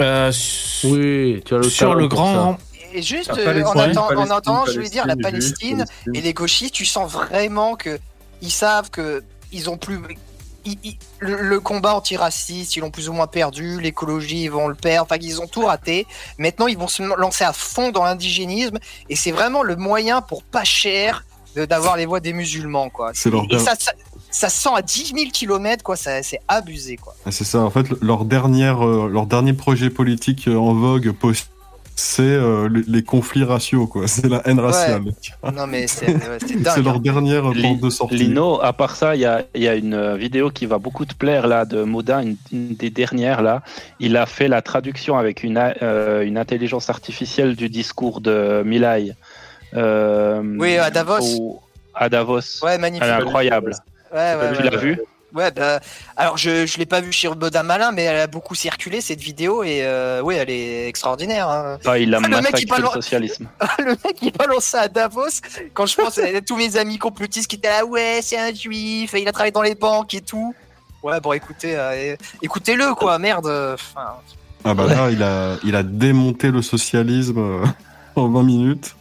Euh, oui, tu as le sur le grand. Et juste euh, en attendant, je vais dire la Palestine et les gauchistes, tu sens vraiment que ils savent que ils ont plus ils, ils, le, le combat antiraciste, ils l'ont plus ou moins perdu, l'écologie ils vont le perdre, enfin ils ont tout raté. Maintenant ils vont se lancer à fond dans l'indigénisme et c'est vraiment le moyen pour pas cher de, d'avoir les voix des musulmans quoi. C'est leur et ça, ça, ça sent à dix mille kilomètres, quoi, ça, c'est abusé, quoi. C'est ça, en fait, leur, dernière, euh, leur dernier projet politique en vogue post, c'est euh, les, les conflits raciaux, quoi. C'est la haine raciale. Ouais. Non, mais c'est, ouais, c'est dingue. C'est leur dernière bande de sortie. Lino, à part ça, il y a, y a une vidéo qui va beaucoup te plaire, là, de Modin, une, une des dernières, là. Il a fait la traduction avec une, euh, une intelligence artificielle du discours de Milei. Euh, oui, à Davos. Au, à Davos. Ouais, magnifique. Elle est incroyable. Ouais, ouais, tu ouais, l'as ouais. vu ouais, bah, alors je je l'ai pas vu chez Bodin Malin, mais elle a beaucoup circulé cette vidéo et euh, oui, elle est extraordinaire. Hein. Ah, il a ah, massacré le, le socialisme. Le mec qui balance ça à Davos. Quand je pense à tous mes amis complotistes qui étaient là, ouais, c'est un juif, et il a travaillé dans les banques et tout. Ouais, bon, écoutez, euh, écoutez-le quoi, merde. Enfin, ah bah ouais. là, il a il a démonté le socialisme en vingt minutes.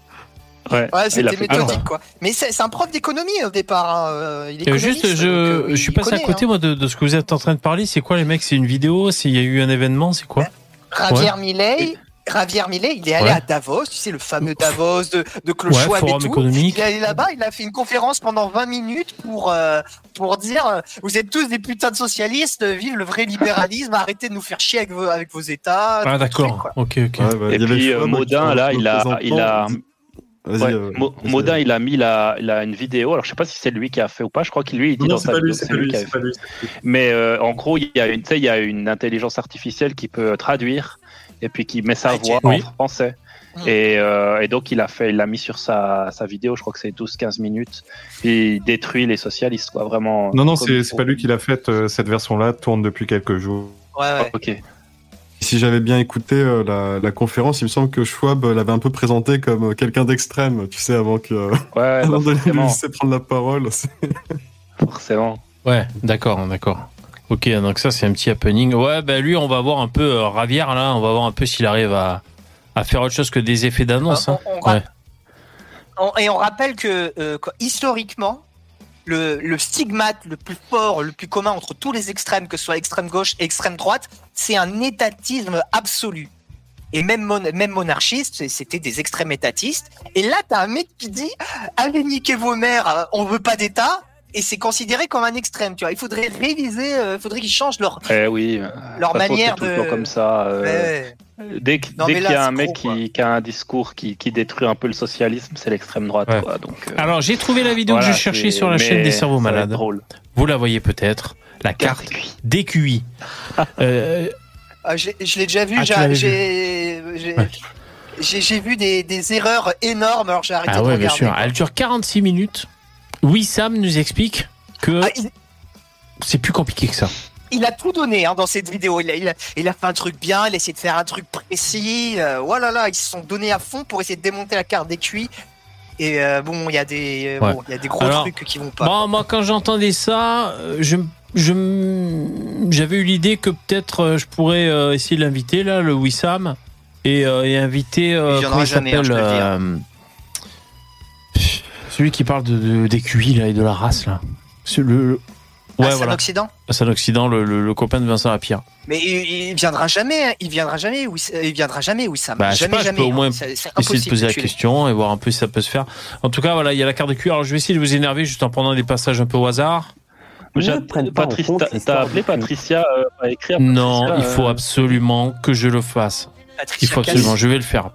Ouais, ouais c'était méthodique, quoi. Mais c'est un prof d'économie au départ. Hein. Il est juste, je, donc, je suis passé connaît, à côté hein. moi, de, de ce que vous êtes en train de parler. C'est quoi, les mecs? C'est une vidéo? Il y a eu un événement? C'est quoi? Javier ouais. Milei. Javier Milei, il est allé ouais. à Davos, tu sais, le fameux Davos de, de Clochouab ouais, et tout. Il est allé là-bas, il a fait une conférence pendant vingt minutes pour, euh, pour dire euh, vous êtes tous des putains de socialistes, vive le vrai libéralisme, arrêtez de nous faire chier avec vos, avec vos États. Ah, d'accord, ok, ok. Ouais, bah, et puis euh, Modin, là, il a. Il a... Ouais, euh, Modin, il a mis la, la, une vidéo. Alors, je sais pas si c'est lui qui a fait ou pas. Je crois qu'il lui il dit non, dans sa vidéo. C'est lui, c'est pas lui. Mais euh, en gros, il y a une, tu sais, il y a une intelligence artificielle qui peut traduire et puis qui met sa ah, voix oui. en français. Mmh. Et, euh, et donc, il a fait, il l'a mis sur sa, sa vidéo. Je crois que c'est douze quinze minutes. Et il détruit les socialistes, quoi, vraiment. Non, non, c'est pour... pas lui qui l'a fait. Euh, cette version-là tourne depuis quelques jours. Ouais, ouais. Oh, ok. Si j'avais bien écouté euh, la, la conférence, il me semble que Schwab euh, l'avait un peu présenté comme euh, quelqu'un d'extrême, tu sais, avant que euh, ouais, avant de lui laisser prendre la parole. Forcément. Ouais, d'accord, d'accord. Ok, donc ça c'est un petit happening. Ouais, bah lui, on va voir un peu euh, Ravière là, on va voir un peu s'il arrive à, à faire autre chose que des effets d'annonce. Hein. On, on ouais. on, et on rappelle que euh, quoi, historiquement, Le, le stigmate le plus fort, le plus commun entre tous les extrêmes, que ce soit extrême gauche et extrême droite, c'est un étatisme absolu. Et même, mon, même monarchiste, c'était des extrêmes étatistes. Et là, t'as un mec qui dit « Allez, niquez vos mères, on veut pas d'État ». Et c'est considéré comme un extrême, tu vois. Il faudrait réviser, il euh, faudrait qu'ils changent leur, eh oui, leur manière de... Tout le temps comme ça. Euh, mais... Dès, dès qu'il y a un mec gros, qui, qui a un discours qui, qui détruit un peu le socialisme, c'est l'extrême droite. Ouais. Quoi, donc, euh... Alors, j'ai trouvé la vidéo voilà, que je cherchais sur la mais chaîne des cerveaux malades. Vous la voyez peut-être. La carte D Q I. euh... ah, je l'ai déjà vue. Ah, j'ai... Ouais. vu des, des erreurs énormes, alors j'ai arrêté ah, de ouais, regarder. Bien sûr. Elle dure quarante-six minutes. Oui, Sam nous explique que ah, il... c'est plus compliqué que ça. Il a tout donné hein, dans cette vidéo. Il a, il, a, il a fait un truc bien, il a essayé de faire un truc précis. Euh, oh là là, ils se sont donnés à fond pour essayer de démonter la carte des Q I. Et euh, bon, il y a des, euh, ouais. bon, il y a des gros Alors, trucs qui vont pas. Bon, moi, quand j'entendais ça, je, je, j'avais eu l'idée que peut-être je pourrais euh, essayer de l'inviter, là, le Wissam, et, euh, et inviter. Euh, il y en aura jamais, hein, je peux euh, dire. Celui qui parle de, de, des Q I là, et de la race. Là. Le, le... Ouais, ah, c'est voilà. un Occident C'est un Occident, le, le, le copain de Vincent Lapierre. Mais il, il viendra jamais, hein. il viendra jamais, oui, il viendra jamais, oui, ça bah, jamais, pas, jamais. Je peux au moins hein. essayer de poser la question et voir un peu si ça peut se faire. En tout cas, voilà, il y a la carte de Q I. Alors, je vais essayer de vous énerver juste en prenant des passages un peu au hasard. Patrice, t'as appelé Patricia euh, à écrire Patricia, Non, euh... il faut absolument que je le fasse. Patricia il faut absolument, Calis. je vais le faire.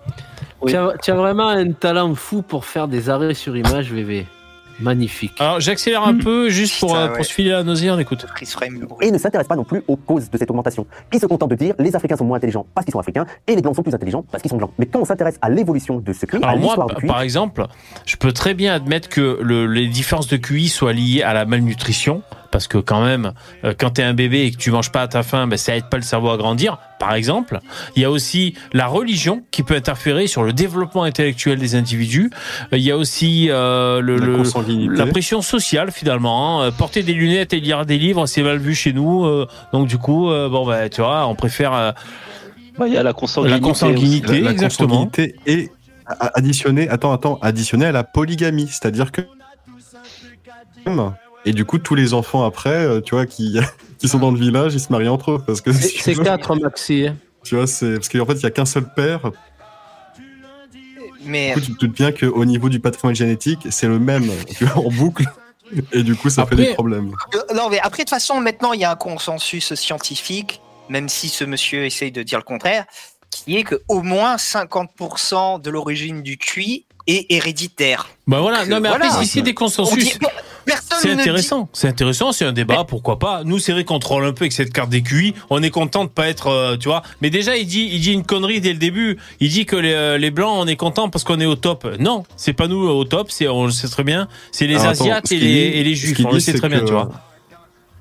Oui. Tu as vraiment un talent fou pour faire des arrêts sur image, Vévé. Magnifique. Alors, j'accélère un mmh. peu, juste pour, ça, euh, ouais. pour se filer la nausée, on écoute. Et ne s'intéresse pas non plus aux causes de cette augmentation. Qui se contente de dire, les Africains sont moins intelligents parce qu'ils sont Africains, et les Blancs sont plus intelligents parce qu'ils sont Blancs. Mais quand on s'intéresse à l'évolution de ce Q I, alors à moi, du Q I, par exemple, je peux très bien admettre que le, les différences de Q I soient liées à la malnutrition, parce que quand même, quand t'es un bébé et que tu manges pas à ta faim, ben ça aide pas le cerveau à grandir, par exemple. Il y a aussi la religion qui peut interférer sur le développement intellectuel des individus. Il y a aussi euh, le, le, la pression sociale, finalement. Hein. Porter des lunettes et lire des livres, c'est mal vu chez nous. Euh, donc du coup, euh, bon ben, tu vois, on préfère... Euh, bah, il y a la consanguinité. La consanguinité, la, la exactement. Consanguinité et additionnée, attends, attends, additionnée à la polygamie, c'est-à-dire que... Et du coup, tous les enfants après, tu vois, qui, qui sont dans le village, ils se marient entre eux. Parce que, si c'est veux, quatre, maxi. Tu vois, c'est parce qu'en fait, il n'y a qu'un seul père. Mais... Du coup, tu te doutes bien qu'au niveau du patrimoine génétique, c'est le même, tu vois, en boucle. Et du coup, ça après... fait des problèmes. Non, mais après, de toute façon, maintenant, il y a un consensus scientifique, même si ce monsieur essaye de dire le contraire, qui est qu'au moins cinquante pour cent de l'origine du Q I est héréditaire. Ben bah voilà, que, non, mais après, voilà. si c'est des consensus... C'est intéressant, c'est intéressant, c'est un débat, pourquoi pas. Nous, c'est vrai qu'on troll un peu avec cette carte des Q I, on est content de pas être, euh, tu vois. Mais déjà, il dit, il dit une connerie dès le début. Il dit que les, euh, les blancs, on est content parce qu'on est au top. Non, c'est pas nous au top, c'est, on le sait très bien. C'est les Asiates et les, et les Juifs, on le sait très bien, tu vois.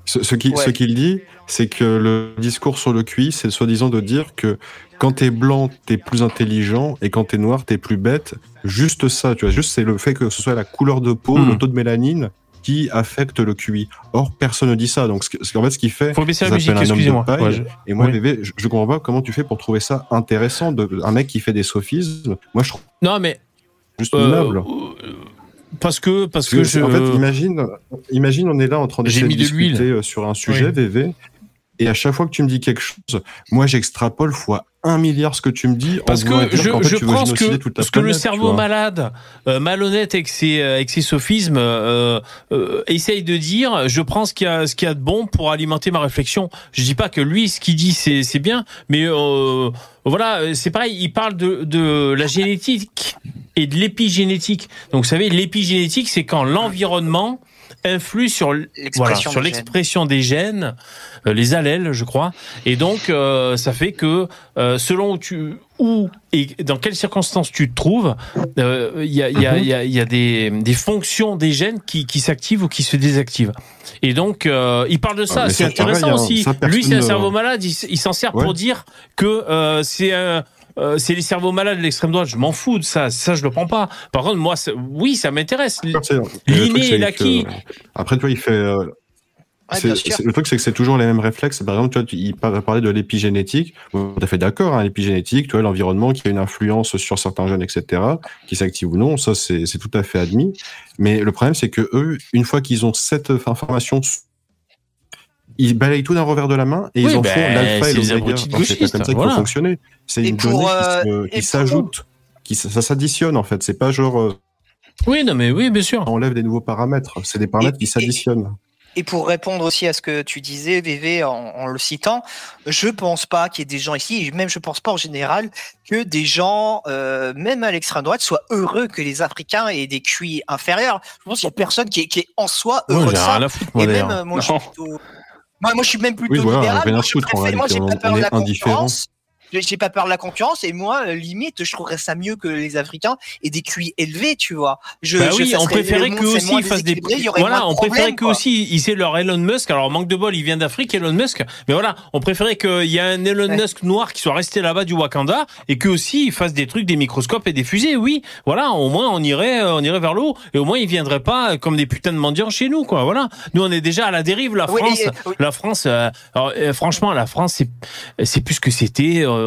Ce, ce qu'il ouais. ce qu'il dit, c'est que le discours sur le Q I, c'est soi-disant de dire que quand t'es blanc, t'es plus intelligent, et quand t'es noir, t'es plus bête. Juste ça, tu vois. Juste, c'est le fait que ce soit la couleur de peau, mmh. le taux de mélanine, qui affecte le Q I. Or, personne ne dit ça. Donc, ce, en fait, ce qu'il fait, Faut baisser la musique, excusez-moi. Ouais, je... Et moi, oui. bébé, je, je comprends pas comment tu fais pour trouver ça intéressant, de, un mec qui fait des sophismes. Moi, je trouve... Non, mais... Juste euh, minable. Parce que, parce que, que je... En fait, imagine, imagine on est là en train d'essayer de discuter sur un sujet, oui. V V, et à chaque fois que tu me dis quelque chose, moi j'extrapole fois un milliard ce que tu me dis. Parce que je, qu en fait, je pense que, parce que le cerveau malade, euh, malhonnête avec ses, avec ses sophismes, euh, euh, essaye de dire, je prends ce qu'il y a, ce qu'il y a de bon pour alimenter ma réflexion. Je dis pas que lui, ce qu'il dit, c'est, c'est bien, mais euh, voilà, c'est pareil, il parle de, de la génétique et de l'épigénétique. Donc vous savez, l'épigénétique, c'est quand l'environnement influe sur l'expression des gènes, euh, les allèles, je crois. Et donc, euh, ça fait que euh, selon où, tu, où et dans quelles circonstances tu te trouves, il euh, y a, y a, y a, y a des, des fonctions des gènes qui, qui s'activent ou qui se désactivent. Et donc, euh, il parle de ça. Ah, c'est intéressant pareil, aussi. Ça, lui, c'est un cerveau malade. Il, il s'en sert ouais. pour dire que euh, c'est un... Euh, c'est les cerveaux malades de l'extrême droite, je m'en fous de ça, ça je le prends pas. Par contre, moi, oui, ça m'intéresse. L'inné et l'acquis. Après, toi, il fait. Euh... Ah, le truc, c'est que c'est toujours les mêmes réflexes. Par exemple, tu vois, il parlait de l'épigénétique. Tout à fait d'accord, hein, l'épigénétique, tu vois, l'environnement qui a une influence sur certains jeunes, et cetera, qui s'active ou non, ça, c'est tout à fait admis. Mais le problème, c'est que eux, une fois qu'ils ont cette information, ils balayent tout d'un revers de la main et oui, ils en bah, font l'alpha et l'oméga. C'est pas comme ça qu'il voilà. faut fonctionner. C'est une donnée euh, qui s'ajoute, qui ça s'additionne en fait. C'est pas genre. Oui, non, mais oui, bien sûr. On enlève des nouveaux paramètres. C'est des paramètres et, qui s'additionnent. Et pour répondre aussi à ce que tu disais, Vévé, en, en le citant, je pense pas qu'il y ait des gens ici, et même je pense pas en général, que des gens, euh, même à l'extrême droite, soient heureux que les Africains aient des Q I inférieurs. Je pense qu'il n'y a personne qui est, qui est en soi heureux ouais, de ça. Et même euh, moi, je plutôt. Moi, moi, je suis même plutôt oui, voilà, libéral. Moi, je préfère, moi, j'ai pas peur de la concurrence. J'ai pas peur de la concurrence. Et moi, limite, je trouverais ça mieux que les Africains aient des Q I élevés, tu vois. Je, bah oui, je on préférait qu'eux aussi ils fassent des. Voilà, on préférait qu'eux aussi ils aient leur Elon Musk. Alors, manque de bol, il vient d'Afrique, Elon Musk. Mais voilà, on préférait qu'il y ait un Elon ouais. Musk noir qui soit resté là-bas du Wakanda et qu'eux aussi ils fassent des trucs, des microscopes et des fusées. Oui, voilà, au moins on irait, on irait vers l'eau et au moins ils viendraient pas comme des putains de mendiants chez nous, quoi. Voilà. Nous, on est déjà à la dérive, la oui, France. Et, oui. La France, euh, alors, euh, franchement, la France, c'est plus ce que c'était. Euh,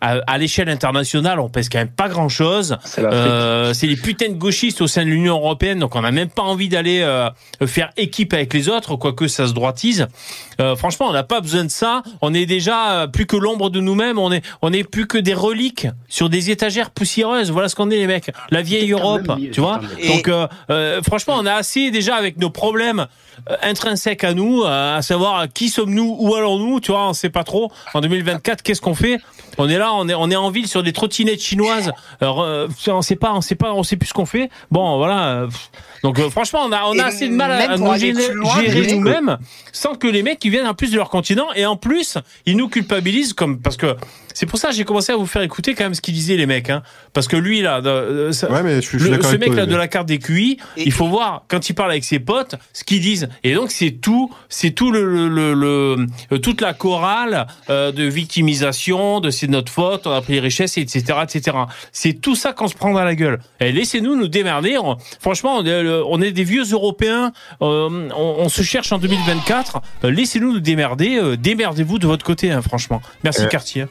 À, à l'échelle internationale, on pèse quand même pas grand-chose. C'est euh, les putains de gauchistes au sein de l'Union européenne, donc on n'a même pas envie d'aller euh, faire équipe avec les autres, quoique ça se droitise. Euh, franchement, on n'a pas besoin de ça. On est déjà plus que l'ombre de nous-mêmes. On est, on est plus que des reliques sur des étagères poussiéreuses. Voilà ce qu'on est, les mecs. La vieille Europe, mieux, tu vois. Donc, euh, euh, franchement, on a assez déjà avec nos problèmes intrinsèques à nous, à savoir qui sommes-nous, où allons-nous, tu vois, on ne sait pas trop. En deux mille vingt-quatre, qu'est-ce qu'on fait? On est là, on est, on est en ville sur des trottinettes chinoises. Alors, euh, on sait pas, on sait pas, on sait plus ce qu'on fait. Bon, voilà. Donc, euh, franchement, on a, on a assez de mal à nous gérer, gérer nous-mêmes, sans que les mecs qui viennent en plus de leur continent et en plus, ils nous culpabilisent comme parce que c'est pour ça que j'ai commencé à vous faire écouter quand même ce qu'ils disaient les mecs, hein, parce que lui là, euh, ça, ouais, mais je suis, le, je suis ce mec là de la carte des Q I, et il faut voir quand il parle avec ses potes ce qu'ils disent et donc c'est tout, c'est tout le, le, le, le toute la chorale euh, de victimisation, de c'est de notre faute, on a pris les richesses, et cetera, et cetera. C'est tout ça qu'on se prend dans la gueule. Et laissez-nous nous démerder. On, franchement, on est, on est des vieux Européens. Euh, on, on se cherche en deux mille vingt-quatre. Euh, laissez-nous nous démerder. Euh, démerdez-vous de votre côté, hein, franchement. Merci, euh... Cartier.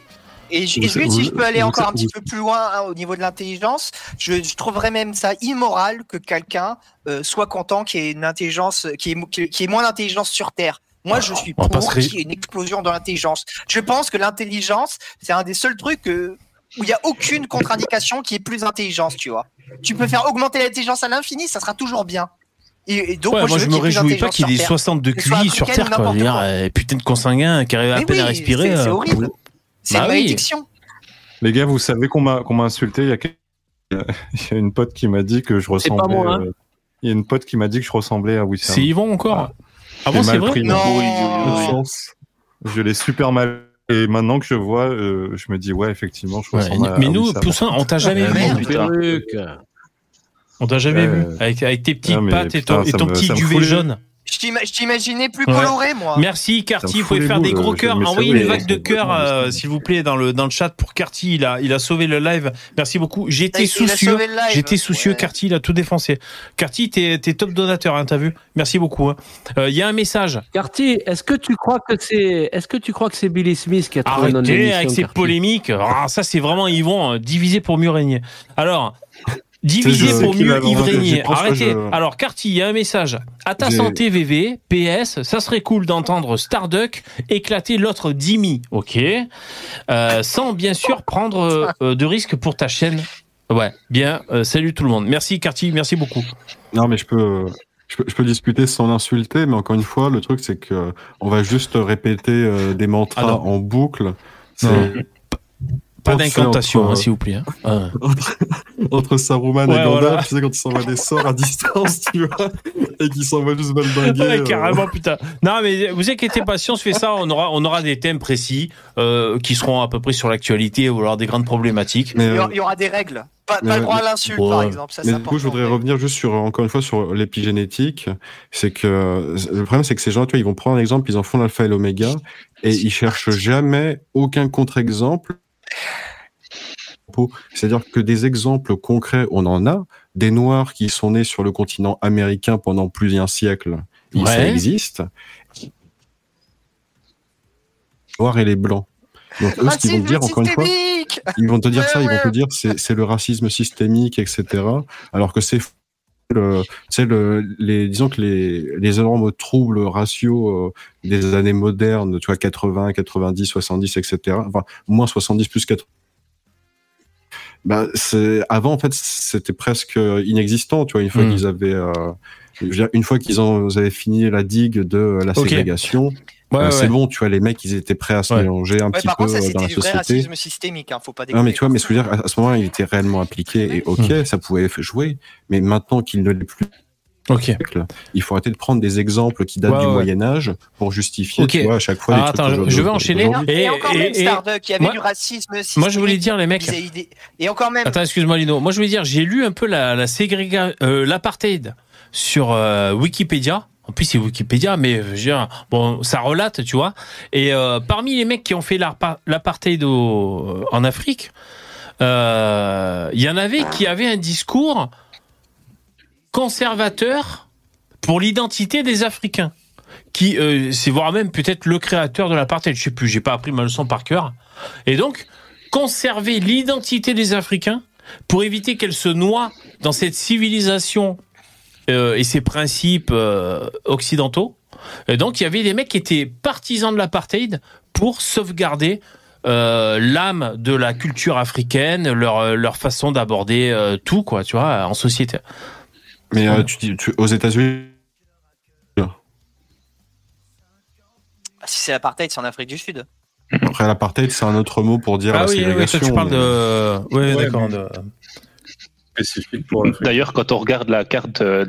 Et je, et je vais, si je peux aller encore un petit peu plus loin hein, au niveau de l'intelligence, je, je trouverais même ça immoral que quelqu'un euh, soit content qu'il y ait une intelligence, qu'il y ait, qu'il y ait moins d'intelligence sur Terre. Moi, je suis pour qu'il y ait une explosion dans l'intelligence. Je pense que l'intelligence, c'est un des seuls trucs euh, où il n'y a aucune contre-indication qui est plus intelligence, tu vois. Tu peux faire augmenter l'intelligence à l'infini, ça sera toujours bien. Et, et donc, ouais, moi, je, je me réjouis pas qu'il y ait des soixante-deux Q I sur Terre, quoi. Dire, euh, putain de consanguin qui arrive à, à peine oui, à respirer. C'est euh... horrible. C'est bah une malédiction. Oui. Les gars, vous savez qu'on m'a qu'on m'a insulté. Il y, a... il y a une pote qui m'a dit que je ressemblais. Bon, hein. euh... Il y a une pote qui m'a dit que je ressemblais à Wissam. C'est Yvon encore. Ah. Ah bon, c'est vrai? Non. Non. Je l'ai super mal. Et maintenant que je vois, euh, je me dis, ouais, effectivement, je ouais, mais, mais nous, Poussin, on t'a jamais vu. On t'a jamais vu. Avec, avec tes petites non, pattes putain, et ton, et ton me, petit duvet jaune. Je t'imaginais plus coloré, ouais. moi. Merci, Carty. Vous pouvez faire des gros cœurs. Envoyez une vague de cœurs, euh, s'il vous plaît, dans le, dans le chat pour Carty. Il a, il a sauvé le live. Merci beaucoup. J'étais soucieux. J'étais soucieux. Ouais. Carty, il a tout défoncé. Carty, t'es, t'es top donateur, hein, t'as vu? Merci beaucoup. Il hein. euh, y a un message. Carty, est-ce que tu crois que c'est, est-ce que tu crois que c'est Billy Smith qui a trouvé notre émission? Arrêtez avec ces polémiques. Ah, ça, c'est vraiment, ils vont euh, diviser pour mieux régner. Alors. Diviser pour mieux y régner. Arrêtez. Je... Alors, Carty, il y a un message. À ta santé, Vévé. P S, ça serait cool d'entendre Starduck éclater l'autre Dimi. Ok. Euh, sans, bien sûr, prendre euh, de risques pour ta chaîne. Ouais. Bien. Euh, salut tout le monde. Merci, Carty. Merci beaucoup. Non, mais je peux... Je peux, je peux discuter sans insulter, mais encore une fois, le truc, c'est que on va juste répéter euh, des mantras ah en boucle. C'est... Pas d'incantation, entre... hein, s'il vous plaît. Hein. Ah. entre, entre Saruman ouais, et Gandalf, voilà. Tu sais, quand ils s'envoient des sorts à distance, tu vois, et qu'ils s'envoient juste balbinguer. Ouais, carrément, euh... putain. Non, mais vous inquiétez pas, si on se fait ça, on aura, on aura des thèmes précis euh, qui seront à peu près sur l'actualité ou alors des grandes problématiques. Mais, il, y aura, il y aura des règles. Pas, pas le droit à l'insulte, ouais. Par exemple. Ça, mais du coup, je voudrais revenir juste sur, encore une fois, sur l'épigénétique. C'est que, le problème, c'est que ces gens, tu vois, ils vont prendre un exemple, ils en font l'alpha et l'oméga, et ils cherchent jamais aucun contre-exemple. C'est-à-dire que des exemples concrets, on en a. Des Noirs qui sont nés sur le continent américain pendant plus d'un siècle, ouais. Ça existe. Les Noirs et les Blancs. Donc eux, ce qu'ils vont dire, encore une fois, ils vont te dire ça, ils vont te dire c'est, c'est le racisme systémique, et cetera. Alors que c'est... Le, le, les, disons que les, les énormes troubles ratios euh, des années modernes, tu vois, quatre-vingts, quatre-vingt-dix, soixante-dix, et cetera. Enfin, moins soixante-dix plus quatre-vingts. Ben, c'est, avant, en fait, c'était presque inexistant, tu vois, une fois mmh. qu'ils avaient, euh, je veux dire, une fois qu'ils en, avaient fini la digue de la ségrégation. Okay. Ouais, euh, ouais, c'est ouais. bon, tu vois, les mecs, ils étaient prêts à se ouais. mélanger un ouais, petit par peu contre, ça, dans la société. C'était du vrai racisme systémique, hein, faut pas déconner. Non, mais tu vois, mais je veux dire, à ce moment-là, il était réellement appliqué et ok, mmh. ça pouvait jouer, mais maintenant qu'il ne l'est plus, okay. il faut arrêter de prendre des exemples qui datent ouais, du ouais. Moyen-Âge pour justifier, okay. tu vois, à chaque fois. Ah, des attends, trucs je vais enchaîner. Et, et encore et, même, Starduck, il y avait moi, du racisme systémique. Moi, je voulais dire, les mecs. Et encore même. Attends, excuse-moi, Lino. Moi, je voulais dire, j'ai lu un peu la, la ségrégation, euh, l'apartheid sur euh, Wikipédia. En plus, c'est Wikipédia, mais bon, ça relate, tu vois. Et euh, parmi les mecs qui ont fait l'apartheid au, en Afrique, il euh, y en avait qui avaient un discours conservateur pour l'identité des Africains, qui, euh, c'est voire même peut-être le créateur de l'apartheid, je sais plus, j'ai pas appris ma leçon par cœur. Et donc, conserver l'identité des Africains pour éviter qu'elle se noie dans cette civilisation. Euh, et ses principes euh, occidentaux. Et donc, il y avait des mecs qui étaient partisans de l'apartheid pour sauvegarder euh, l'âme de la culture africaine, leur, leur façon d'aborder euh, tout, quoi, tu vois, en société. Mais euh, tu dis, tu, aux États-Unis. Si c'est l'apartheid, c'est en Afrique du Sud. Après, l'apartheid, c'est un autre mot pour dire ah la oui, ségrégation. Ah oui, toi, tu parles mais... de... Oui, ouais, d'accord, mais... de... Pour d'ailleurs, quand on regarde la carte de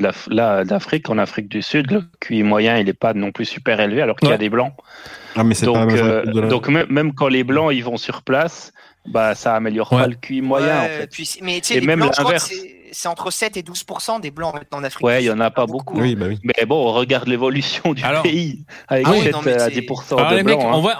l'Afrique, en Afrique du Sud, le Q I moyen, il n'est pas non plus super élevé, alors qu'il ouais. y a des Blancs. Ah, mais c'est donc, pas euh, la... donc même quand les Blancs ils vont sur place, bah, ça n'améliore ouais. pas le Q I moyen. Ouais, en fait. Puis, mais, et les même Blancs, l'inverse. C'est, c'est entre sept et douze pour cent des Blancs en Afrique ouais, du Sud. Oui, il n'y en a pas beaucoup. Oui, bah oui. Mais bon, on regarde l'évolution du alors... pays, avec ah, sept non, à dix pour cent alors, de Blancs. Mecs, hein. on va...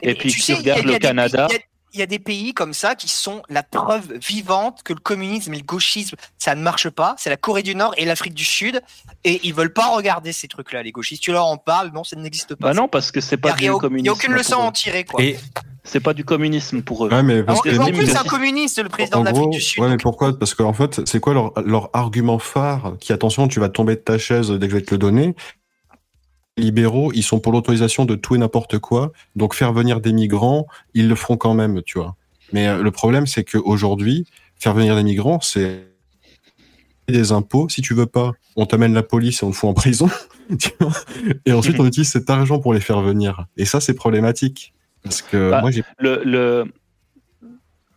Et, et puis tu, tu sais, regardes le Canada... Il y a des pays comme ça qui sont la preuve vivante que le communisme et le gauchisme, ça ne marche pas. C'est la Corée du Nord et l'Afrique du Sud. Et ils ne veulent pas regarder ces trucs-là, les gauchistes. Tu leur en parles, non, ça n'existe pas. Bah non, parce que c'est pas du communisme. Il n'y a aucune leçon à en tirer, quoi. Et c'est pas du communisme pour eux. Ouais, mais parce Alors, que en plus, c'est un communiste, le président en de l'Afrique gros, du Sud. Ouais, mais pourquoi ? Parce qu'en fait, c'est quoi leur, leur argument phare ? Qui, attention, tu vas tomber de ta chaise dès que je vais te le donner. Libéraux, ils sont pour l'autorisation de tout et n'importe quoi, donc faire venir des migrants, ils le feront quand même, tu vois. Mais le problème, c'est qu'aujourd'hui, faire venir des migrants, c'est des impôts. Si tu veux pas, on t'amène la police et on te fout en prison, tu vois. Et ensuite, on utilise cet argent pour les faire venir. Et ça, c'est problématique. Parce que bah, moi, j'ai... Le, le...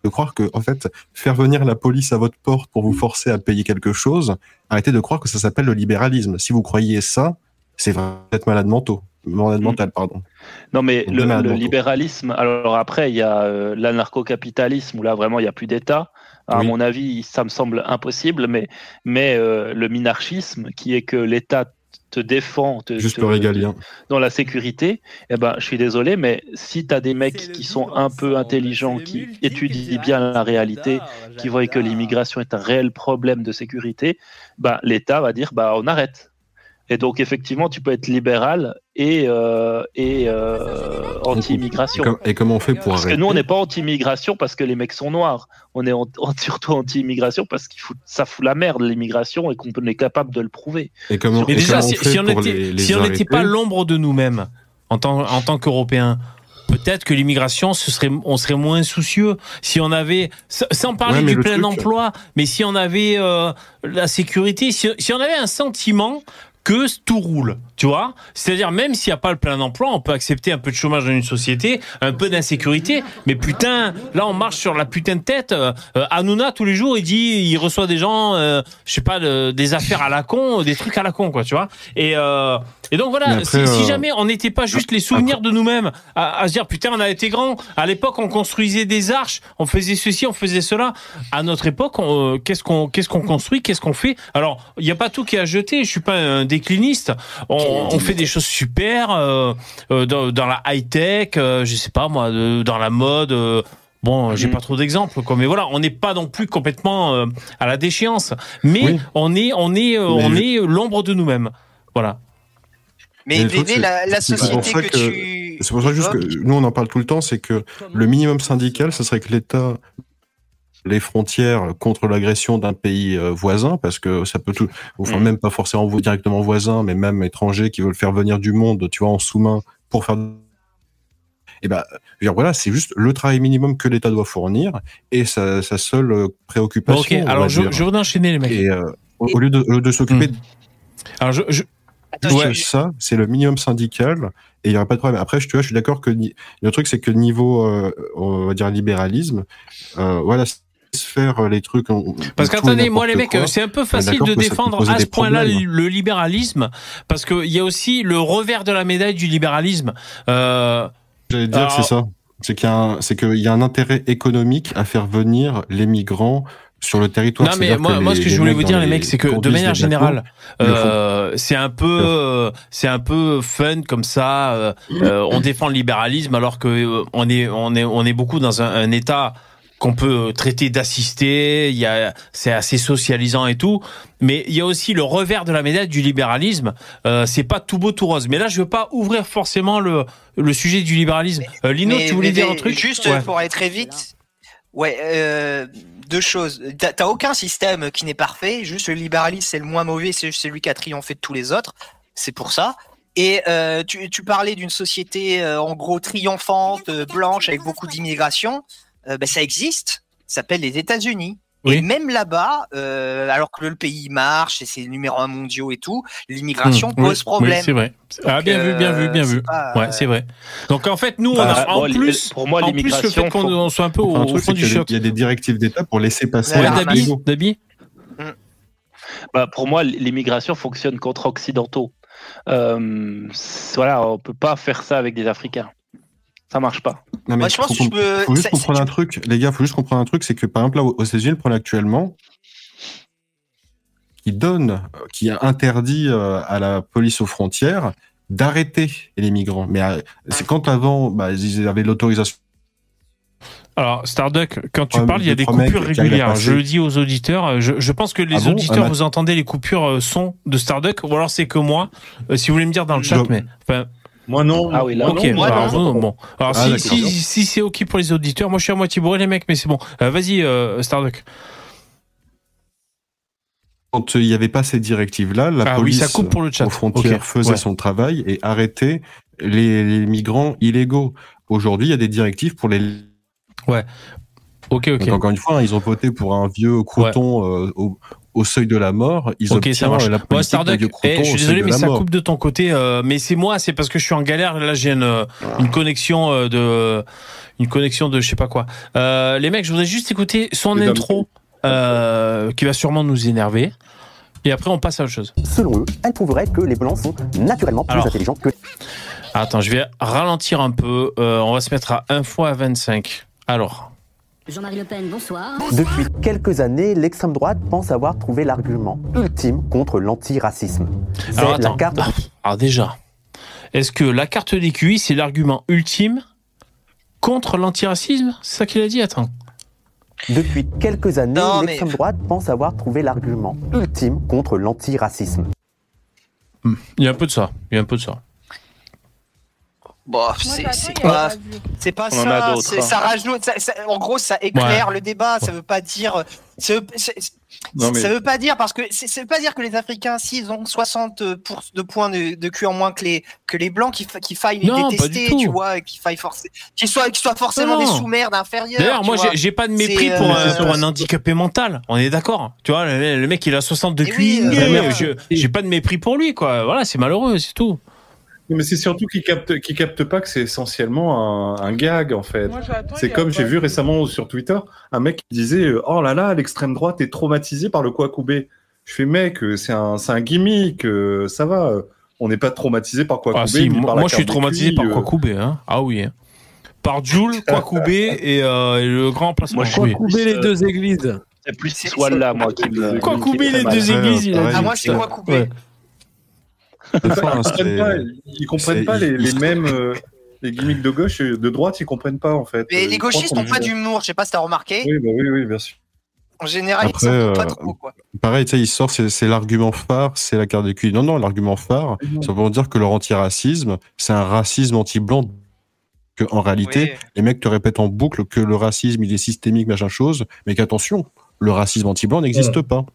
de croire que, en fait, faire venir la police à votre porte pour vous forcer à payer quelque chose, arrêtez de croire que ça s'appelle le libéralisme. Si vous croyez ça, c'est vraiment peut-être malade mentaux, malade mental, pardon. Non, mais le, le libéralisme, alors après, il y a euh, l'anarcho-capitalisme, où là, vraiment, il n'y a plus d'État. À oui. mon avis, ça me semble impossible, mais, mais euh, le minarchisme, qui est que l'État te défend, te, juste te, le régalien. Te, dans la sécurité, eh ben, je suis désolé, mais si tu as des mecs c'est qui sont un peu intelligents, qui étudient bien la réalité, qui voient que l'immigration est un réel problème de sécurité, ben, l'État va dire bah, on arrête. Et donc, effectivement, tu peux être libéral et, euh, et euh, anti-immigration. Et, com- et comment on fait pour Parce arrêter que nous, on n'est pas anti-immigration parce que les mecs sont noirs. On est en- surtout anti-immigration parce que ça fout la merde, l'immigration, et qu'on est capable de le prouver. Et comment, et déjà, et comment on fait si, si pour on était, les, les si arrêter on n'était pas l'ombre de nous-mêmes en tant, en tant qu'Européens, peut-être que l'immigration, ce serait, on serait moins soucieux si on avait, sans parler ouais, du plein truc, emploi, mais si on avait euh, la sécurité, si, si on avait un sentiment que tout roule, tu vois. C'est-à-dire, même s'il n'y a pas le plein emploi, on peut accepter un peu de chômage dans une société, un peu d'insécurité, mais putain, là, on marche sur la putain de tête. Euh, Hanouna, tous les jours, il dit, il reçoit des gens, euh, je sais pas, le, des affaires à la con, des trucs à la con, quoi, tu vois. Et, euh, et donc, voilà, après, si, euh... si jamais on n'était pas juste les souvenirs de nous-mêmes, à, à se dire, putain, on a été grands. À l'époque, on construisait des arches, on faisait ceci, on faisait cela. À notre époque, on, euh, qu'est-ce qu'on, qu'est-ce qu'on construit, qu'est-ce qu'on fait? Alors, il n'y a pas tout qui est à jeter, je suis pas un décliniste. On, on fait des choses super euh, euh, dans, dans la high tech, euh, je sais pas moi, de, dans la mode. Euh, bon, j'ai mmh. pas trop d'exemples, quoi. Mais voilà, on n'est pas non plus complètement euh, à la déchéance. Mais oui. on est, on est, euh, on je... est l'ombre de nous-mêmes. Voilà. Mais, mais Vévé, la, la société que, que tu. C'est pour ça juste que nous on en parle tout le temps, c'est que le minimum syndical, ce serait que l'État les frontières contre l'agression d'un pays voisin, parce que ça peut tout, enfin, même pas forcément directement voisin, mais même étrangers qui veulent faire venir du monde, tu vois, en sous-main pour faire. Et ben, je veux dire, voilà, c'est juste le travail minimum que l'État doit fournir et sa, sa seule préoccupation. Ok, alors je, je voudrais enchaîner les mecs. Et, euh, au, au lieu de, de s'occuper. Mmh. De... Alors je. je... Ouais. Ça, c'est le minimum syndical et il n'y aura pas de problème. Après, je, tu vois, je suis d'accord que ni... le truc, c'est que niveau, euh, on va dire, libéralisme, euh, voilà. faire les trucs on, parce qu'attendez moi les mecs quoi. C'est un peu facile de défendre à ce point là le libéralisme parce qu'il y a aussi le revers de la médaille du libéralisme euh... j'allais dire Alors... c'est ça c'est qu'il y a un, c'est qu'il y a un intérêt économique à faire venir les migrants sur le territoire. Non mais moi, moi les, ce que je voulais vous dire les mecs c'est que de manière générale euh, c'est un peu euh, c'est un peu fun comme ça euh, euh, on défend le libéralisme alors que euh, on est on est on est beaucoup dans un, un état qu'on peut traiter d'assister, il y a, c'est assez socialisant et tout, mais il y a aussi le revers de la médaille du libéralisme, euh, c'est pas tout beau tout rose, mais là je veux pas ouvrir forcément le, le sujet du libéralisme. Euh, Lino, mais, tu voulais mais, dire mais, un truc ? Juste ouais. pour aller très vite, ouais, euh, deux choses, t'as, t'as aucun système qui n'est parfait, juste le libéralisme c'est le moins mauvais, c'est celui qui a triomphé de tous les autres, c'est pour ça. Et euh, tu, tu parlais d'une société euh, en gros triomphante, euh, blanche, avec beaucoup d'immigration. Euh, bah, ça existe, ça s'appelle les États-Unis. Oui. Et même là-bas, euh, alors que le pays marche et c'est les numéros un mondiaux et tout, l'immigration mmh, pose oui, problème. Oui, c'est vrai. Donc, ah, bien euh, vu, bien vu, bien vu. Pas, ouais, c'est vrai. Donc en fait, nous, on a, bah, en, bon, plus, pour moi, en plus, le fait qu'on faut... soit un peu enfin, au, truc, au fond du choc. Il y a des directives d'État pour laisser passer les migrants. Dabi ? Bah, pour moi, l'immigration fonctionne contre occidentaux. Euh, voilà, on peut pas faire ça avec des Africains. Ça marche pas. Non, mais Moi, je pense que je peux. Faut juste ça, comprendre un truc, les gars. Faut juste comprendre un truc, c'est que par exemple là aux États-Unis, le problème actuellement, qui donne, qui interdit à la police aux frontières d'arrêter les migrants. Mais c'est quand avant, bah, ils avaient l'autorisation. Alors, Starduck, quand tu parles, il y a des coupures régulières. Je le dis aux auditeurs. Je, je pense que les ah bon auditeurs, ah, vous entendez les coupures son de Starduck, ou alors c'est que moi. Si vous voulez me dire dans le chat, je... mais. Enfin, Moi non. Ah oui, là okay. non. Moi alors, non. Bon. Alors ah, si, si, si c'est ok pour les auditeurs, moi je suis à moitié bourré les mecs, mais c'est bon. Euh, vas-y, euh, Starduck. Quand il euh, n'y avait pas ces directives-là, la ah, police oui, ça coupe pour le chat. aux frontières okay. faisait ouais. son travail et arrêtait les, les migrants illégaux. Aujourd'hui, il y a des directives pour les. Ouais. Ok, ok. Donc, encore une fois, hein, ils ont voté pour un vieux croton ouais. euh, au. au seuil de la mort, ils okay, obtiennent ça la politique bon, Starduck, eh, je suis désolé, mais ça mort. coupe de ton côté. Euh, mais c'est moi, c'est parce que je suis en galère. Là, j'ai une, ah. une connexion euh, de... Une connexion de je sais pas quoi. Euh, les mecs, je voudrais juste écouter son les intro, euh, qui va sûrement nous énerver. Et après, on passe à autre chose. Selon eux, elle prouverait que les Blancs sont naturellement plus Alors. intelligents que... Attends, je vais ralentir un peu. Euh, on va se mettre à un fois vingt-cinq. Alors... Jean-Marie Le Pen, bonsoir. Depuis quelques années, l'extrême droite pense avoir trouvé l'argument ultime contre l'antiracisme. C'est Alors, la carte... Alors déjà, est-ce que la carte des Q I, c'est l'argument ultime contre l'antiracisme ? C'est ça qu'il a dit ? Attends. Depuis quelques années, non, l'extrême mais... droite pense avoir trouvé l'argument ultime contre l'antiracisme. Il y a un peu de ça. Il y a un peu de ça. Bon, c'est pas, c'est pas ça. Ça rajoute. Ça, ça, en gros, ça éclaire ouais. le débat. Ça veut pas dire. Ça veut, non, mais... ça veut pas dire parce que ça veut pas dire que les Africains, s'ils ont soixante pour, de points de, de cul en moins que les que les blancs, qu'il qu faille les non, détester, tu vois, qu'il faille forcer, qu'ils soient qu'ils soient forcément non. des sous-merdes inférieurs. D'ailleurs, moi, j'ai pas de mépris pour euh, pour un handicapé mental. On est d'accord. Tu vois, le, le mec, il a soixante de cul. Oui, euh, j'ai pas de mépris pour lui, quoi. Voilà, c'est malheureux, c'est tout. Mais c'est surtout qu'ils captent, qu'ils captent pas que c'est essentiellement un, un gag, en fait. C'est comme j'ai vu récemment sur Twitter, un mec qui disait « Oh là là, l'extrême droite est traumatisée par le Kwakubé ». Je fais « Mec, c'est un, un gimmick, euh, ça va, on n'est pas traumatisé par Kwakubé. Ah, » si, Moi, moi je suis traumatisé par euh... Kwakubé, hein. Ah oui. Par Jules, Kwakubé et, euh, et le grand placement. Kwakubé, les deux églises. C'est plus Soile là, moi. Kwakubé, les deux églises. Ah, moi, c'est Kwakubé. Des fois, ils, pas, ils comprennent pas les, les mêmes euh, les gimmicks de gauche et de droite, ils comprennent pas en fait. Mais ils les gauchistes n'ont pas d'humour, je sais pas si t'as remarqué. Oui, bah oui, oui, bien sûr. En général, après, ils ne s'en foutent pas trop, quoi. Pareil, il sort, c'est l'argument phare, c'est la carte de cul. Non, non, l'argument phare, mmh. ça veut dire que leur antiracisme, c'est un racisme anti-blanc. En réalité, oui. les mecs te répètent en boucle que le racisme, il est systémique, machin chose, mais qu'attention, le racisme anti-blanc n'existe ouais. pas.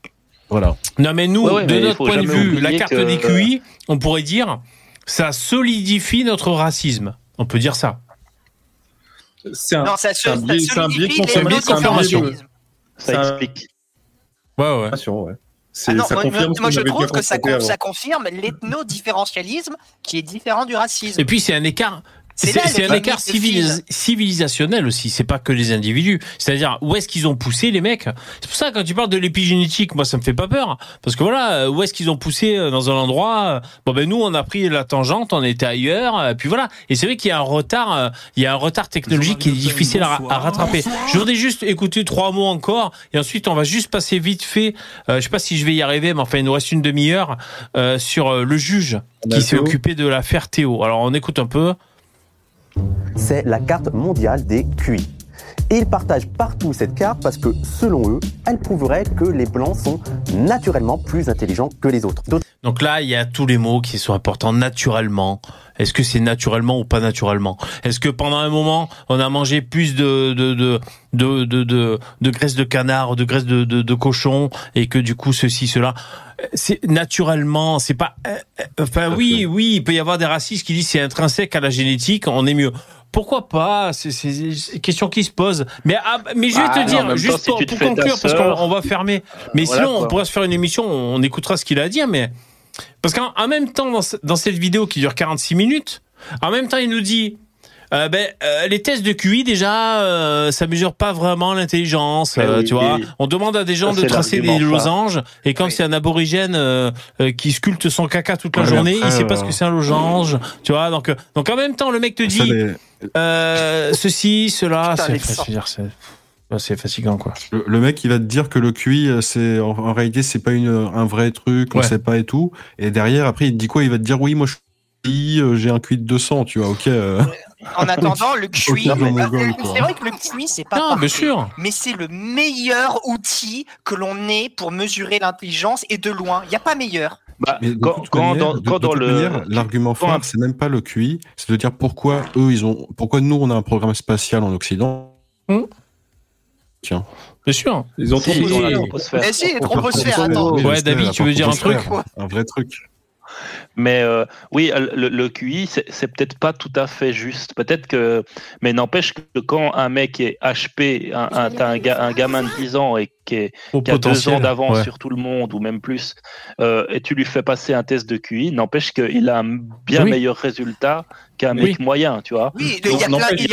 Voilà. Non mais nous, ouais, ouais, de mais notre point de vue, la carte que... des Q I, on pourrait dire, ça solidifie notre racisme. On peut dire ça. C'est un, un biais de confirmation. Ça explique. Ouais, ouais. ouais. Ah non, ça moi, moi, moi je trouve que ça, con, ça confirme l'ethno-différentialisme qui est différent du racisme. Et puis c'est un écart... C'est un écart civilis civilisationnel aussi, c'est pas que les individus. C'est-à-dire, où est-ce qu'ils ont poussé les mecs? C'est pour ça, quand tu parles de l'épigénétique, moi ça me fait pas peur. Parce que voilà, où est-ce qu'ils ont poussé dans un endroit? Bon ben nous, on a pris la tangente, on était ailleurs, puis voilà. Et c'est vrai qu'il y a un retard, il y a un retard technologique qui est difficile à, à rattraper. Je voudrais juste écouter trois mots encore, et ensuite on va juste passer vite fait, euh, je sais pas si je vais y arriver, mais enfin il nous reste une demi-heure, euh, sur le juge qui s'est occupé de l'affaire Théo. Alors on écoute un peu. C'est la carte mondiale des Q I. Et ils partagent partout cette carte parce que, selon eux, elle prouverait que les Blancs sont naturellement plus intelligents que les autres. Donc là, il y a tous les mots qui sont importants. Naturellement. Est-ce que c'est naturellement ou pas naturellement? Est-ce que pendant un moment, on a mangé plus de, de, de, de, de, de, de graisse de canard, de graisse de, de, de cochon, et que du coup, ceci, cela... C'est naturellement, c'est pas... Enfin oui, oui, il peut y avoir des racistes qui disent c'est intrinsèque à la génétique, on est mieux. Pourquoi pas? C'est une question qui se pose. Mais, ah, mais je vais ah, te non, dire, juste si pour, pour conclure, parce qu'on va fermer. Mais euh, sinon, voilà, on pourra se faire une émission, on écoutera ce qu'il a à dire. Mais... Parce qu'en même temps, dans, dans cette vidéo qui dure quarante-six minutes, en même temps, il nous dit... Euh, ben, euh, les tests de Q I déjà, euh, ça mesure pas vraiment l'intelligence, euh, oui, tu vois. Oui. On demande à des gens ça, de tracer des losanges, et quand oui. c'est un aborigène euh, euh, qui sculpte son caca toute la ouais, journée, après, il sait euh... pas ce que c'est un losange, oui. tu vois. Donc, donc en même temps, le mec te dit ça, euh, ceci, cela, c'est fatigant, quoi. Le, le mec, il va te dire que le Q I, c'est en, en réalité, c'est pas une, un vrai truc, ouais. on sait pas et tout. Et derrière, après, il te dit quoi? Il va te dire oui, moi je j'ai un Q I de deux cents, tu vois, ok. Euh... En attendant, le Q I, c'est vrai que le Q I, c'est pas non, parfait, bien sûr. mais c'est le meilleur outil que l'on ait pour mesurer l'intelligence, et de loin, il n'y a pas meilleur. Bah, quand, quand manière, dans, quand de, dans de le l'argument fort, un... c'est même pas le Q I, c'est de dire pourquoi eux, ils ont, pourquoi nous, on a un programme spatial en Occident. Hum. Tiens. Bien sûr. Ils ont si, trop la troposphère. Eh si, la troposphère, attends. Ouais, David, tu veux dire un truc? Un vrai truc. Mais euh, oui, le, le Q I, c'est peut-être pas tout à fait juste. Peut-être que, mais n'empêche que quand un mec est H P, un, un, un, ga, un gamin de dix ans et qui, est, qui a deux ans d'avance ouais. sur tout le monde ou même plus, euh, et tu lui fais passer un test de Q I, n'empêche qu'il a un bien oui. meilleur résultat qu'un oui. mec moyen, tu vois. Oui, il y a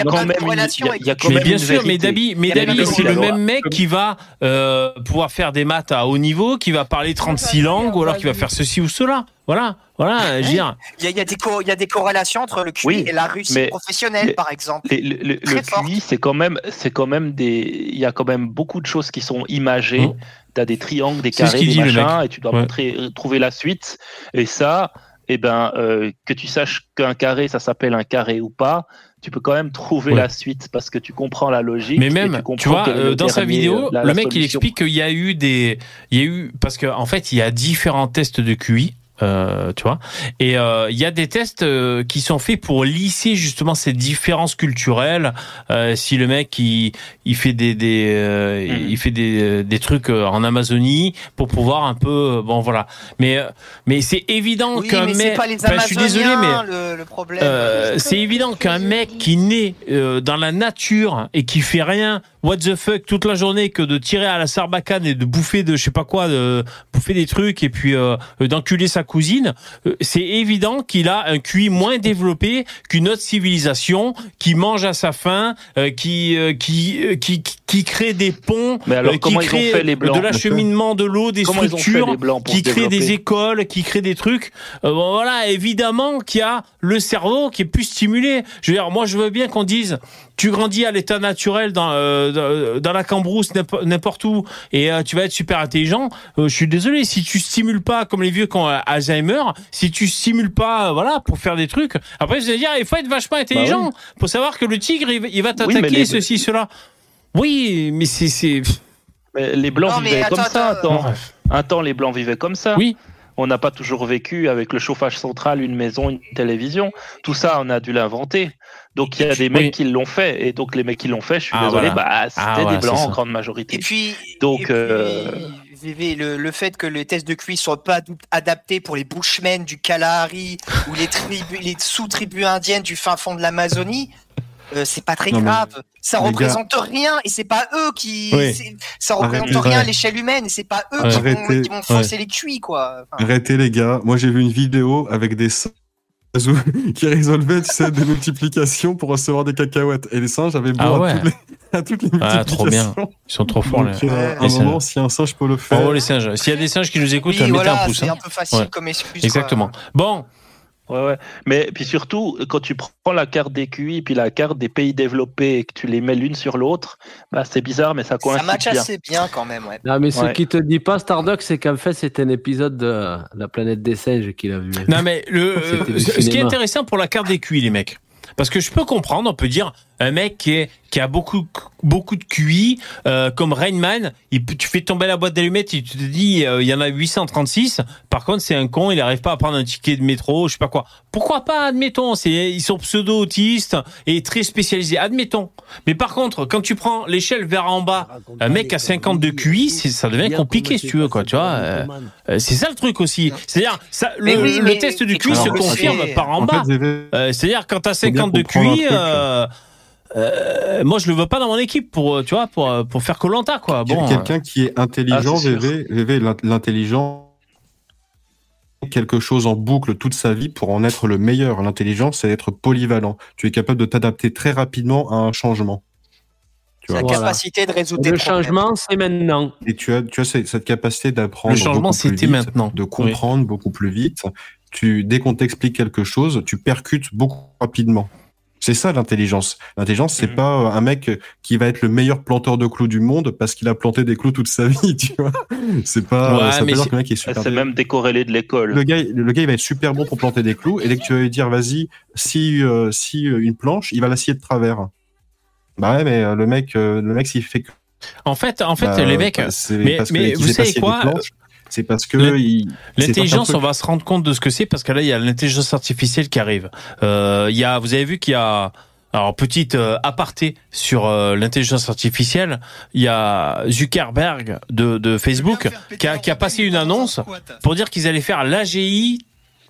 plein de relations. Il y a quand même bien sûr, mais Dabi, mais Dabi, c'est le même mec qui va euh, pouvoir faire des maths à haut niveau, qui va parler trente-six langues, ou alors qui va faire ceci ou cela. Voilà, voilà, je veux dire. Il y a, il y a des co il y a des corrélations entre le Q I oui, et la réussite professionnelle, mais, par exemple. Les, les, les, le forte. Q I, c'est quand même, c'est quand même des, il y a quand même beaucoup de choses qui sont imagées. Mmh. T'as des triangles, des carrés, des machins, et tu dois ouais. montrer, trouver la suite. Et ça, eh ben, euh, que tu saches qu'un carré, ça s'appelle un carré ou pas, tu peux quand même trouver ouais. la suite parce que tu comprends la logique. Mais même, tu, tu vois, euh, dans sa vidéo, la, le mec, solution. il explique qu'il y a eu des, il y a eu, parce qu'en fait, il y a différents tests de Q I. Euh, tu vois, et il euh, y a des tests euh, qui sont faits pour lisser justement ces différences culturelles. Euh, si le mec il il fait des des euh, mmh. il fait des des trucs en Amazonie pour pouvoir un peu euh, bon voilà. Mais mais c'est évident oui, qu'un mais mec, c'est pas ben, je suis désolé mais le, le problème, euh, c'est évident qu'un mec qui naît euh, dans la nature et qui fait rien what the fuck toute la journée que de tirer à la sarbacane et de bouffer de je sais pas quoi, de bouffer des trucs et puis euh, d'enculer sa cousine, c'est évident qu'il a un Q I moins développé qu'une autre civilisation qui mange à sa faim, euh, qui, euh, qui, euh, qui, qui qui crée des ponts, mais alors, euh, qui crée de l'acheminement de l'eau, des comment structures, qui crée des écoles, qui crée des trucs. Euh, bon, voilà, évidemment qu'il y a le cerveau qui est plus stimulé. Je veux dire, moi je veux bien qu'on dise tu grandis à l'état naturel dans euh, dans la cambrousse n'importe où et euh, tu vas être super intelligent. Euh, je suis désolé si tu stimules pas comme les vieux qui ont Alzheimer, si tu stimules pas, voilà, pour faire des trucs. Après, je veux dire, il faut être vachement intelligent bah oui. pour savoir que le tigre, il va t'attaquer, oui, les... ceci, cela. Oui, mais c'est, c'est... Mais les blancs non, vivaient attends, comme attends, ça. Attends. Euh... Un temps, les blancs vivaient comme ça. Oui. On n'a pas toujours vécu avec le chauffage central, une maison, une télévision. Tout ça, on a dû l'inventer. Donc, il y a des mecs oui. qui l'ont fait. Et donc, les mecs qui l'ont fait, je suis ah, désolé, voilà. bah, c'était ah, voilà, des blancs en grande majorité. Et puis, donc, et puis... Euh... Vévé, le, le fait que les tests de Q I ne soient pas adaptés pour les bushmen du Kalahari ou les, tribus, les sous-tribus indiennes du fin fond de l'Amazonie, euh, c'est pas très non, grave. Ça représente gars... rien et c'est pas eux qui. Oui. C'est, ça représente Arrêtez, rien ouais. à l'échelle humaine et c'est pas eux ouais. qui, Arrêtez, vont, qui vont foncer ouais. les Q I, quoi. Enfin... Arrêtez, les gars. Moi, j'ai vu une vidéo avec des singes qui résolvaient, tu sais, des multiplications pour recevoir des cacahuètes. Et les singes avaient beau ah ouais. à toutes les. À toutes les multiplications. Ah, trop bien. Ils sont trop forts. Donc, les... euh, les à un singes. Moment, si un singe peut le faire. Oh, les singes. S'il y a des singes qui nous écoutent, oui, mettez voilà, un pouce. C'est hein. un peu facile ouais. comme excuse. Exactement. Quoi. Bon. Ouais, ouais. Mais puis surtout, quand tu prends la carte des Q I puis la carte des pays développés et que tu les mets l'une sur l'autre, bah, c'est bizarre, mais ça coïncide bien. Ça match bien. assez bien quand même. Ouais. Non, mais ce ouais. qui te dit pas, Starduck, c'est qu'en fait, c'était un épisode de La planète des singes qu'il a vu. Non, mais le, euh, ce cinéma. qui est intéressant pour la carte des Q I, les mecs. Parce que je peux comprendre, on peut dire, un mec qui, est, qui a beaucoup, beaucoup de Q I, euh, comme Rain Man, il, tu fais tomber la boîte d'allumettes et tu te dis, euh, il y en a huit cent trente-six, par contre c'est un con, il n'arrive pas à prendre un ticket de métro, je sais pas quoi. Pourquoi pas, admettons, c'est, ils sont pseudo-autistes et très spécialisés, admettons. Mais par contre, quand tu prends l'échelle vers en bas, un mec à cinquante de Q I, c'est, ça devient compliqué si tu veux, quoi, tu vois. Euh, c'est ça le truc aussi. C'est-à-dire, ça, le, oui, mais... le test du Q I se confirme c'est... par en, en bas. Fait, euh, c'est-à-dire, quand t'as cinquante de Q I, euh, Euh, moi je le veux pas dans mon équipe pour tu vois pour pour faire Koh-Lanta quoi. Bon, quelqu'un euh... qui est intelligent, ah, Vévé, Vévé, l'intelligent quelque chose en boucle toute sa vie pour en être le meilleur. L'intelligence, c'est d'être polyvalent. Tu es capable de t'adapter très rapidement à un changement. Tu vois. La voilà. capacité de résoudre des le problèmes. Changement, c'est maintenant. Et tu as tu as cette capacité d'apprendre. Le changement, c'était vite, maintenant. De comprendre oui. beaucoup plus vite. Tu dès qu'on t'explique quelque chose, tu percutes beaucoup rapidement. C'est ça l'intelligence. L'intelligence, c'est mmh. pas un mec qui va être le meilleur planteur de clous du monde parce qu'il a planté des clous toute sa vie, tu vois. C'est pas. Ouais, ça veut dire que le mec est super. C'est même décorrélé de l'école. Le gars, le gars, il va être super bon pour planter des clous et dès que tu vas lui dire, vas-y, si euh, si une planche, il va la scier de travers. Bah ouais, mais le mec, euh, le mec, s'il fait. Que... En fait, en fait, bah, les mecs. Mais, mais vous savez quoi? C'est parce que Le, il, l'intelligence, on va se rendre compte de ce que c'est parce que là il y a l'intelligence artificielle qui arrive. Euh, il y a, vous avez vu qu'il y a, alors petite euh, aparté sur euh, l'intelligence artificielle, il y a Zuckerberg de, de Facebook qui a, qui a passé une annonce pour dire qu'ils allaient faire l'A G I.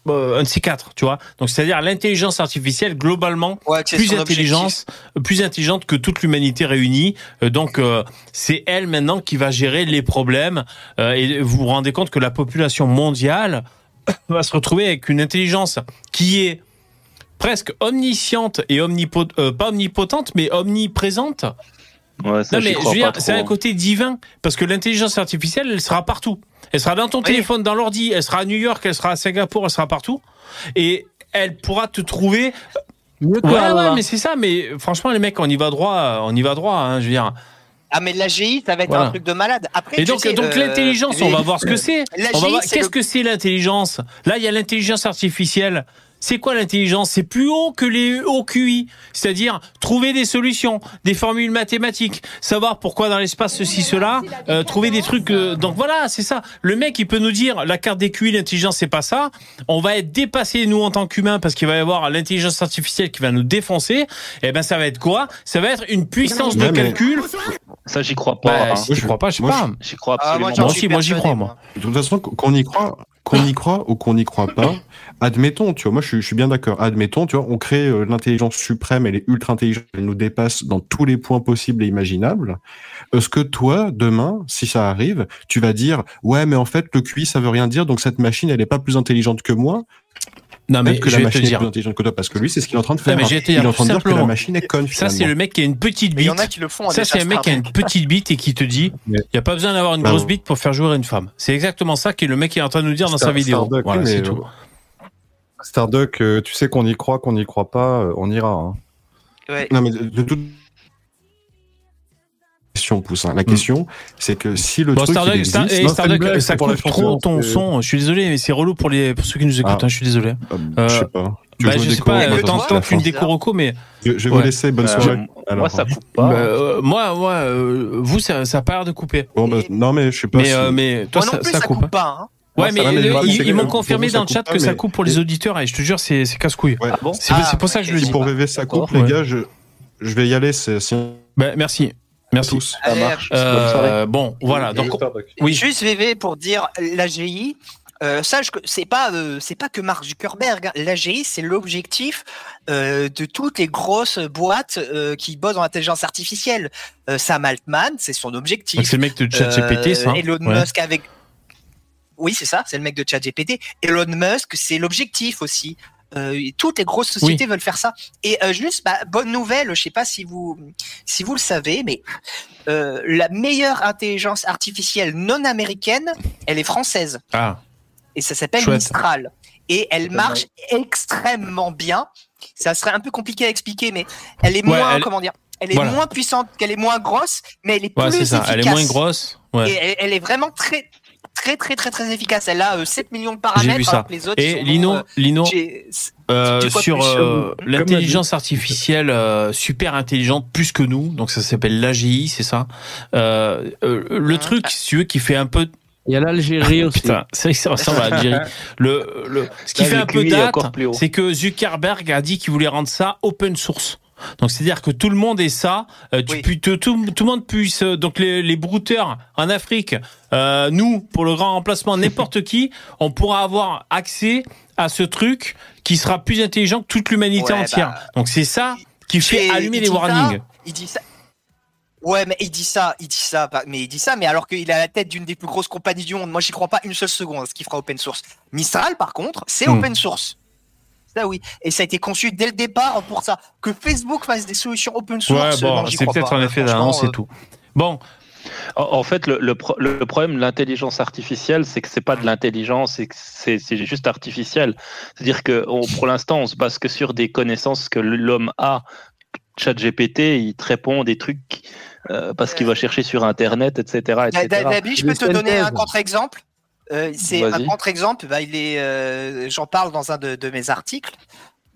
Un de ces quatre, tu vois. Donc, c'est-à-dire l'intelligence artificielle, globalement, ouais, plus, intelligence, plus intelligente que toute l'humanité réunie. Donc, euh, c'est elle, maintenant, qui va gérer les problèmes. Euh, et vous vous rendez compte que la population mondiale va se retrouver avec une intelligence qui est presque omnisciente et omnipotente, euh, pas omnipotente, mais omniprésente. Ouais, ça, non, mais je veux dire, c'est un côté divin, parce que l'intelligence artificielle, elle sera partout. Elle sera dans ton oui. téléphone, dans l'ordi, elle sera à New York, elle sera à Singapour, elle sera partout. Et elle pourra te trouver. Mieux que ouais, là, ouais, là. Mais c'est ça, mais franchement, les mecs, on y va droit, on y va droit, hein, je veux dire. Ah, mais l'A G I, ça va être voilà. un truc de malade. Après, et donc, sais, donc euh, l'intelligence, on va voir ce que c'est. On va voir, c'est qu'est-ce le... que c'est l'intelligence ? Là, il y a l'intelligence artificielle C'est quoi l'intelligence? C'est plus haut que les hauts Q I, c'est-à-dire trouver des solutions, des formules mathématiques, savoir pourquoi dans l'espace ceci, cela, euh, trouver des trucs... Euh, donc voilà, c'est ça. Le mec, il peut nous dire, la carte des Q I, l'intelligence, c'est pas ça. On va être dépassés, nous, en tant qu'humains, parce qu'il va y avoir l'intelligence artificielle qui va nous défoncer. Et ben ça va être quoi? Ça va être une puissance de calcul... Ça, j'y crois pas. Bah, hein. si moi, j'y crois pas, je sais moi, pas. J'y crois absolument. Ah, moi, moi aussi, moi, j'y crois, moi. De toute façon, qu'on y croit, qu'on y croit ou qu'on n'y croit pas, admettons, tu vois, moi, je suis bien d'accord. Admettons, tu vois, on crée euh, l'intelligence suprême, elle est ultra intelligente, elle nous dépasse dans tous les points possibles et imaginables. Est-ce que toi, demain, si ça arrive, tu vas dire, ouais, mais en fait, le Q I, ça veut rien dire, donc cette machine, elle est pas plus intelligente que moi? Non, mais que je la vais machine te dire. est plus intelligente que toi, parce que lui, c'est ce qu'il est en train de faire. Non, mais il est en train de dire que la machine est conne. Ça, c'est le mec qui a une petite bite. Il y en a qui le font. Ça, c'est un mec qui a une petite bite et qui te dit, il n'y a pas besoin d'avoir une bah grosse bite pour faire jouer une femme. C'est exactement ça que le mec est en train de nous dire dans Star, sa vidéo. Starduck, voilà, c'est tout. Starduck, tu sais qu'on y croit, qu'on n'y croit pas, on ira. Hein. Ouais. Non, mais de, de toute Poussin. La question, mmh. c'est que si le bon, truc Starduck, existe, Star, hey, Starduck, blague, ça coupe trop ton son. Je suis désolé, mais c'est relou pour les pour ceux qui nous écoutent. Ah. Hein, je suis désolé. Euh, je sais pas. Bah, je sais pas. T'entends qu'une déco roco, mais je, je vais ouais. vous laisser. Bonne soirée. Euh, Alors, moi, ça coupe pas. Bah, euh, moi, moi, euh, vous, ça, ça a pas l'air de couper. Bon, bah, non, mais je sais pas. Mais, si... euh, mais toi, moi non plus, ça, ça coupe, coupe pas. Hein. Ouais, mais, va, mais le, ils, ils m'ont confirmé dans le chat pas, que ça coupe pour les auditeurs. Et je te jure, c'est casse-couille. C'est pour ça que je le dis. Pour V V, ça coupe, les gars. Je je vais y aller. Merci. Merci. Ça marche. Euh, bon, voilà. Donc, oui. Juste V V pour dire l'A G I. Euh, sache que c'est pas euh, c'est pas que Mark Zuckerberg. Hein. L'A G I, c'est l'objectif euh, de toutes les grosses boîtes euh, qui bossent dans l'intelligence artificielle. Euh, Sam Altman, c'est son objectif. C'est le mec de ChatGPT, euh, ça. Hein. Elon ouais. Musk avec. Oui, c'est ça. C'est le mec de ChatGPT. Elon Musk, c'est l'objectif aussi. Euh, toutes les grosses sociétés oui. veulent faire ça. Et euh, juste, bah, bonne nouvelle, je sais pas si vous, si vous le savez, mais euh, la meilleure intelligence artificielle non américaine, elle est française. Ah. Et ça s'appelle Mistral. Et elle marche extrêmement bien. Ça serait un peu compliqué à expliquer, mais elle est ouais, moins, elle... comment dire, elle est voilà. moins puissante, qu'elle est moins grosse, mais elle est ouais, plus est efficace. Elle est moins grosse. Ouais. Et elle, elle est vraiment très... Très, très, très, très efficace. Elle a euh, sept millions de paramètres. Alors que les autres et Lino, euh, Lino euh, sur euh, l'intelligence artificielle euh, super intelligente, plus que nous, donc ça s'appelle l'A G I, c'est ça euh, euh, Le ah. truc, si tu veux, qui fait un peu... Il y a l'Algérie aussi. Putain, ça, ça ressemble à l'Algérie. Le, le, ce qui Là, fait un peu date, c'est que Zuckerberg a dit qu'il voulait rendre ça open source. Donc c'est-à-dire que tout le monde est ça, euh, tu, oui. pu, tout, tout, tout le monde puisse, donc les, les brouteurs en Afrique, euh, nous, pour le grand remplacement, n'importe qui, on pourra avoir accès à ce truc qui sera plus intelligent que toute l'humanité ouais, entière. Bah, donc c'est ça qui fait allumer les warnings. Ça, il dit ça. Ouais, mais il dit ça, il dit ça, mais il dit ça, mais alors qu'il est à la tête d'une des plus grosses compagnies du monde, moi j'y crois pas une seule seconde à ce qu'il fera open source. Mistral, par contre, c'est hmm. open source. Ah oui, et ça a été conçu dès le départ pour ça. Que Facebook fasse des solutions open source, ouais, bon, c'est peut-être un effet d'annonce et tout. Bon, en fait, le, le, pro le problème de l'intelligence artificielle, c'est que c'est pas de l'intelligence, c'est juste artificiel. C'est-à-dire que on, pour l'instant, on se base que sur des connaissances que l'homme a. ChatGPT, il te répond des trucs euh, parce qu'il va chercher sur Internet, et cetera, et cetera. David, je peux te donner un contre-exemple. Euh, c'est un contre exemple, bah, il est, euh, j'en parle dans un de, de mes articles,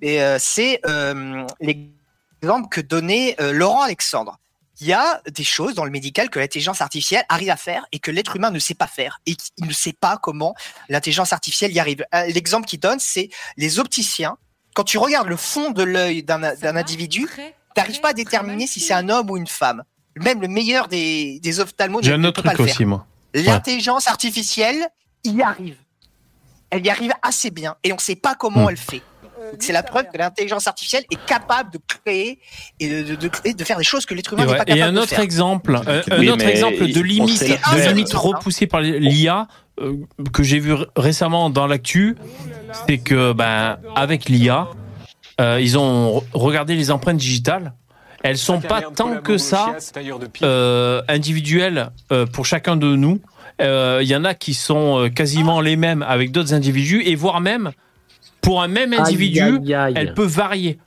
et euh, c'est euh, l'exemple que donnait euh, Laurent Alexandre. Il y a des choses dans le médical que l'intelligence artificielle arrive à faire et que l'être humain ne sait pas faire, et qu'il ne sait pas comment l'intelligence artificielle y arrive. L'exemple qu'il donne, c'est les opticiens. Quand tu regardes le fond de l'œil d'un individu, tu n'arrives pas à déterminer si c'est un homme ou une femme. Même le meilleur des, des ophtalmos. J'ai un autre truc aussi, moi. L'intelligence ouais. artificielle y arrive. Elle y arrive assez bien et on ne sait pas comment mmh. elle fait. C'est la preuve que l'intelligence artificielle est capable de créer et de, de, de, de faire des choses que l'être humain n'est ouais. pas capable de faire. Et un autre exemple, euh, oui, un autre exemple de limite, de limite repoussée par l'I A euh, que j'ai vu récemment dans l'actu, c'est que ben, avec l'I A, euh, ils ont regardé les empreintes digitales. Elles sont pas tant que ça euh, individuelles euh, pour chacun de nous. Il euh, y en a qui sont quasiment les mêmes avec d'autres individus, et voire même, pour un même individu, aïe, aïe, aïe. elle peut varier.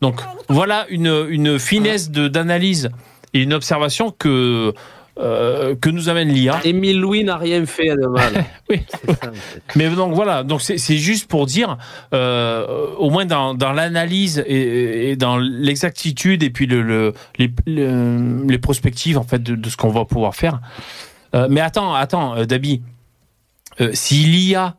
Donc voilà une, une finesse d'analyse et une observation que euh, que nous amène l'I A. Émile Louis n'a rien fait de mal. Oui. Ça, en fait. Mais donc voilà, donc c'est, c'est juste pour dire, euh, au moins dans, dans l'analyse et, et dans l'exactitude et puis le, le, les, le, les prospectives en fait de, de ce qu'on va pouvoir faire. Euh, mais attends, attends, Dabi, euh, si l'I A...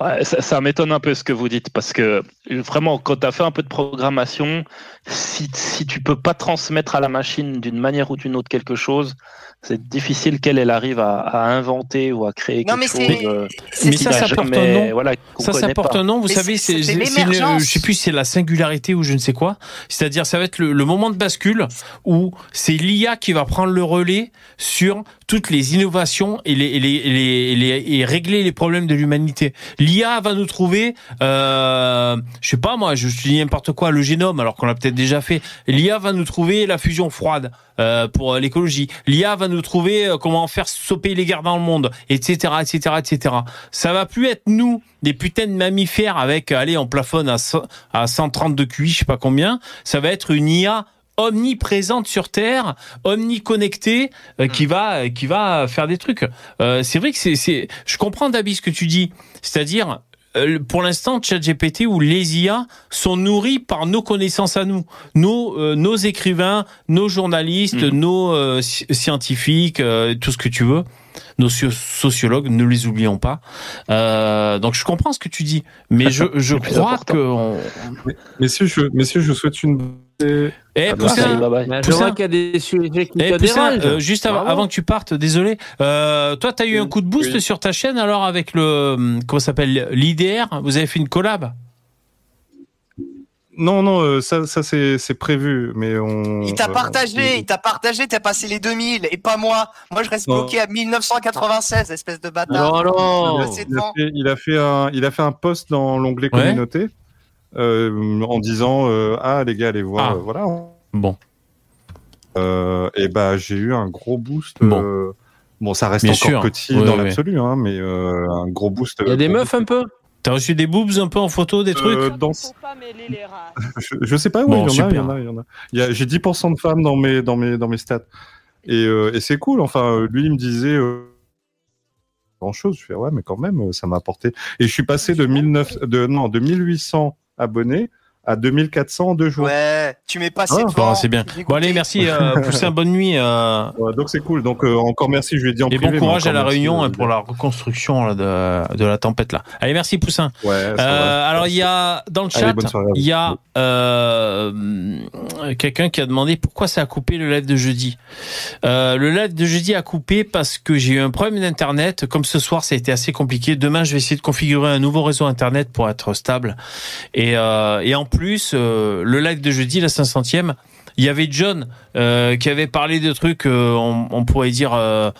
Ouais, ça, ça m'étonne un peu ce que vous dites, parce que vraiment, quand tu as fait un peu de programmation, si, si tu peux pas transmettre à la machine d'une manière ou d'une autre quelque chose, c'est difficile qu'elle elle arrive à, à inventer ou à créer non, quelque mais chose. Euh, mais ça, ça porte un nom. Voilà, ça, ça porte un nom. Vous mais savez, c'est, c'est, c'est le, je ne sais plus si c'est la singularité ou je ne sais quoi. C'est-à-dire, ça va être le, le moment de bascule où c'est l'I A qui va prendre le relais sur toutes les innovations et, les, et, les, et, les, et, les, et régler les problèmes de l'humanité. L'I A va nous trouver, euh, je sais pas moi, je dis n'importe quoi, le génome, alors qu'on l'a peut-être déjà fait. L'I A va nous trouver la fusion froide euh, pour l'écologie. L'I A va nous trouver comment faire stopper les guerres dans le monde, et cetera, et cetera, et cetera. Ça va plus être nous, des putains de mammifères avec, allez, on plafonne à, cent, à cent trente de Q I, je sais pas combien. Ça va être une I A omniprésente sur Terre, omniconnectée, euh, qui va, qui va faire des trucs. Euh, c'est vrai que c'est, c'est, je comprends Dabi ce que tu dis, c'est-à-dire. Pour l'instant, ChatGPT ou les I A sont nourris par nos connaissances à nous, nos, euh, nos écrivains, nos journalistes, mmh. nos euh, scientifiques, euh, tout ce que tu veux, nos sociologues, ne les oublions pas. Euh, donc je comprends ce que tu dis, mais je, je crois important. que on... messieurs, je, messieurs, je souhaite une Eh hey, Poussin, je vois qu'il y a des sujets qui hey, te Poussin, dérangent. Euh, juste av- avant que tu partes, désolé. Euh, toi, t'as eu un coup de boost oui. sur ta chaîne alors avec le comment ça s'appelle l'I D R. Vous avez fait une collab. Non, non, ça, ça c'est, c'est prévu, mais on. Il t'a partagé, euh, il t'a partagé, t'as passé les deux mille et pas moi. Moi, je reste non. bloqué à dix-neuf cent quatre-vingt-seize, espèce de bâtard. Non, non. Il a fait, il a fait un, il a fait un post dans l'onglet ouais. communauté. Euh, en disant euh, ah les gars allez voir ah. euh, voilà bon euh, et bah j'ai eu un gros boost bon, euh, bon ça reste Bien encore sûr. petit oui, dans oui. l'absolu hein, mais euh, un gros boost. Il y a des meufs un peu. T'as reçu des boobs un peu en photo, des trucs euh, dans... je, je sais pas où bon, il, y a, il y en a il y en a il y a j'ai dix pour cent de femmes dans mes dans mes dans mes stats et, euh, et c'est cool. Enfin lui il me disait euh, grand chose. Je fais ouais mais quand même ça m'a apporté et je suis passé de mille neuf de non de mille huit cents abonnés à deux mille quatre cents en deux jours. Ouais, tu m'es passé ah, toi. Bon, c'est bien. Bon allez, merci euh, Poussin, bonne nuit. Euh... Ouais, donc c'est cool. Donc euh, encore merci, je lui ai dit en et privé. Et bon courage à la merci, réunion euh, pour la reconstruction là, de, de la tempête là. Allez, merci Poussin. Ouais, euh, alors il y a dans le chat, il y a euh, quelqu'un qui a demandé pourquoi ça a coupé le live de jeudi. Euh, le live de jeudi a coupé parce que j'ai eu un problème d'internet. Comme ce soir, ça a été assez compliqué. Demain, je vais essayer de configurer un nouveau réseau internet pour être stable. Et, euh, et en plus, euh, le live de jeudi, la cinq centième, il y avait John euh, qui avait parlé de trucs, euh, on, on pourrait dire, euh,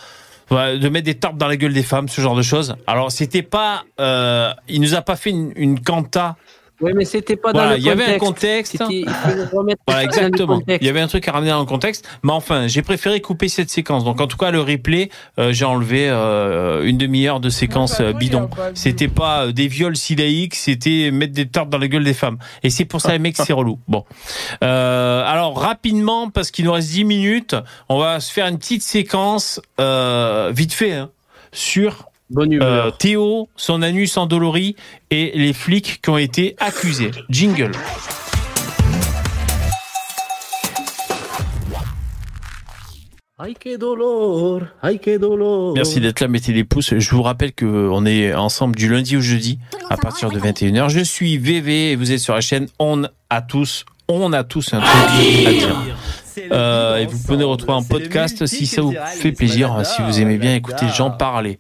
de mettre des tarpes dans la gueule des femmes, ce genre de choses. Alors, c'était pas, euh, il nous a pas fait une, une canta. Oui, mais c'était pas dans voilà, le contexte. Il y avait un contexte. Il faut voilà, exactement. Il y avait un truc à ramener dans le contexte. Mais enfin, j'ai préféré couper cette séquence. Donc, en tout cas, le replay, euh, j'ai enlevé euh, une demi-heure de séquence euh, bidon. C'était pas des viols silaïques, c'était mettre des tartes dans la gueule des femmes. Et c'est pour ça, les mecs, c'est relou. Bon. Euh, alors, rapidement, parce qu'il nous reste dix minutes, on va se faire une petite séquence, euh, vite fait, hein, sur... Bonne humeur. Euh, Théo, son anus endolori et les flics qui ont été accusés. Jingle. Ay que dolor, ay que dolor. Merci d'être là, mettez des pouces. Je vous rappelle qu'on est ensemble du lundi au jeudi à partir de vingt et une heures. Je suis Vévé et vous êtes sur la chaîne On a tous, on a tous un truc à dire. Euh, et vous pouvez retrouver en podcast si ça vous fait plaisir, si vous aimez bien écouter j'en parler.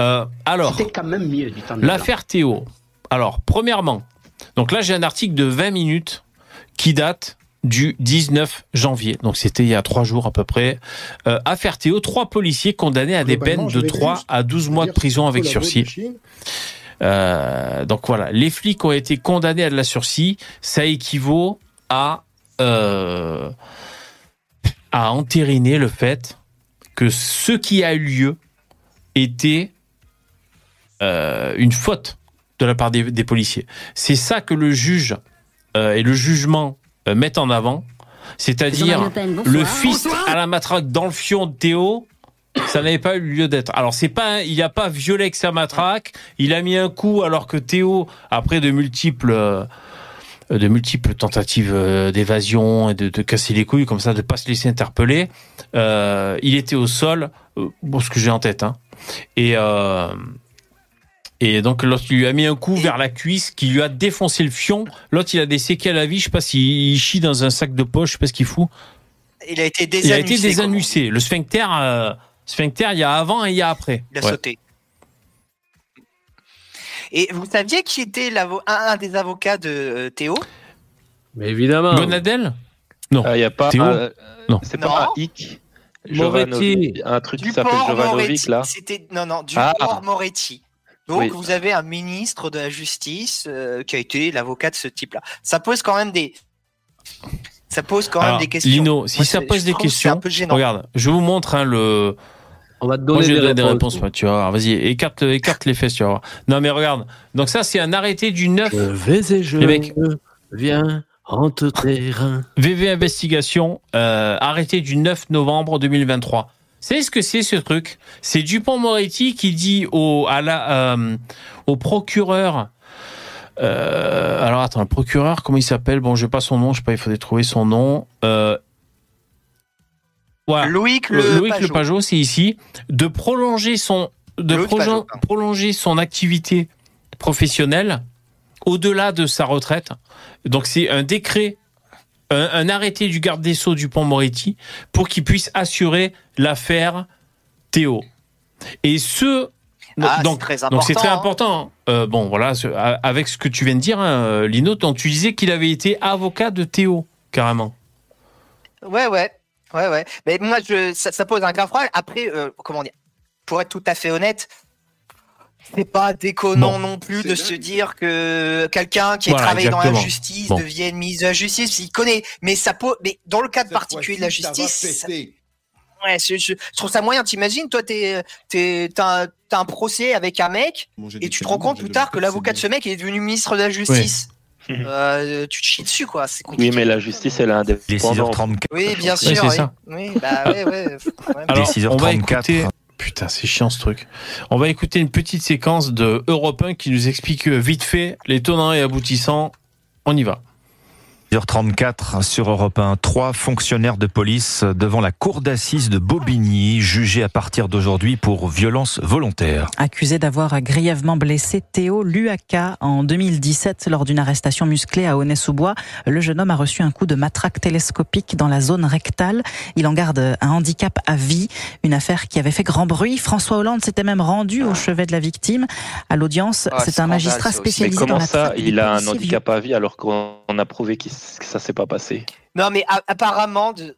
Euh, alors, quand même mieux, l'affaire Théo. Alors, premièrement, donc là j'ai un article de vingt minutes qui date du dix-neuf janvier. Donc c'était il y a trois jours à peu près. Euh, affaire Théo, trois policiers condamnés à des peines de trois à douze mois de prison avec sursis. Euh, donc voilà, les flics ont été condamnés à de la sursis. Ça équivaut à euh, à entériner le fait que ce qui a eu lieu était Euh, une faute de la part des, des policiers. C'est ça que le juge euh, et le jugement euh, mettent en avant, c'est-à-dire le fist à la matraque dans le fion de Théo ça n'avait pas eu lieu d'être. Alors c'est pas, il n'y a pas violé que ça matraque, il a mis un coup alors que Théo, après de multiples... Euh, de multiples tentatives d'évasion et de, de casser les couilles comme ça, de pas se laisser interpeller. Euh, il était au sol, bon, ce que j'ai en tête, hein. Et euh, et donc l'autre lui a mis un coup vers la cuisse qui lui a défoncé le fion. L'autre il a des séquelles à la vie, je sais pas s'il il chie dans un sac de poche, je sais pas ce qu'il fout. Il a été désannucé. Il a été désannucé. Le sphincter, euh, sphincter, il y a avant et il y a après. Il a ouais. sauté. Et vous saviez qui était un des avocats de Théo ? Mais évidemment. Bonadel ? Non. Il euh, n'y a pas. Théo un, non. C'est non. pas un hic. Moretti. Un truc qui s'appelle Jovanovic là. C'était non non Dupond-Moretti. Donc oui. vous avez un ministre de la justice euh, qui a été l'avocat de ce type-là. Ça pose quand même des. Ça pose quand Alors, même des questions. Lino, si Moi, ça pose des questions, un peu gênant. Regarde, je vous montre hein, le. On va te donner Moi, je des, réponses. des réponses, tu vois. Vas-y, écarte, écarte les fesses, tu vois. Non, mais regarde. Donc ça, c'est un arrêté du neuf. Je vais et je les mecs. viens entre tes reins. Vévé Investigation, euh, arrêté du neuf novembre deux mille vingt-trois. Vous savez ce que c'est, ce truc ? C'est Dupond-Moretti qui dit au, à la, euh, au procureur... Euh, alors, attends, le procureur, comment il s'appelle ? Bon, je n'ai pas son nom, je sais pas, il faudrait trouver son nom... Euh, Voilà. Loïc le, Loïc Pajot. le Pajot, c'est ici, de prolonger son de pro- Pajot, prolonger son activité professionnelle au-delà de sa retraite. Donc c'est un décret, un, un arrêté du garde des Sceaux Dupond-Moretti pour qu'il puisse assurer l'affaire Théo. Et ce Ah, donc, c'est donc c'est très important. Hein. Euh, bon voilà, ce, avec ce que tu viens de dire, hein, Lino, donc tu disais qu'il avait été avocat de Théo carrément. Ouais ouais. Ouais, ouais. Mais moi, je, ça, ça pose un grave problème. Après, euh, comment dire, pour être tout à fait honnête, c'est pas déconnant non, non plus de bien. se dire que quelqu'un qui voilà, travaille exactement. dans la justice bon. devienne mise à justice. Il connaît, mais ça peut, mais dans le cadre particulier de la justice, ça, ouais, je, je, je trouve ça moyen. T'imagines, toi, t'es, t'es, t'as, t'as un procès avec un mec bon, et tu te rends compte plus tard que l'avocat de ce mec est devenu ministre de la justice. Oui. Euh, tu te chies dessus, quoi. C'est compliqué. Oui, mais la justice, elle est indépendante. Oui, bien sûr. Oui, c'est oui. ça. Oui, bah, ouais, ouais. Alors, on va écouter... Putain, c'est chiant, ce truc. On va écouter une petite séquence de Europe un qui nous explique vite fait les tenants et aboutissants. On y va. dix heures trente-quatre sur Europe un, trois fonctionnaires de police devant la cour d'assises de Bobigny, jugés à partir d'aujourd'hui pour violence volontaire. Accusé d'avoir grièvement blessé Théo Luhaka en deux mille dix-sept lors d'une arrestation musclée à Aulnay-sous-Bois, le jeune homme a reçu un coup de matraque télescopique dans la zone rectale. Il en garde un handicap à vie, une affaire qui avait fait grand bruit. François Hollande s'était même rendu au chevet de la victime. À l'audience, ah, c'est, c'est un magistrat spécialisé dans la traque. Mais comment ça, il a un handicap à vie alors qu'on a prouvé qu'il que ça s'est pas passé. Non, mais a- apparemment, de...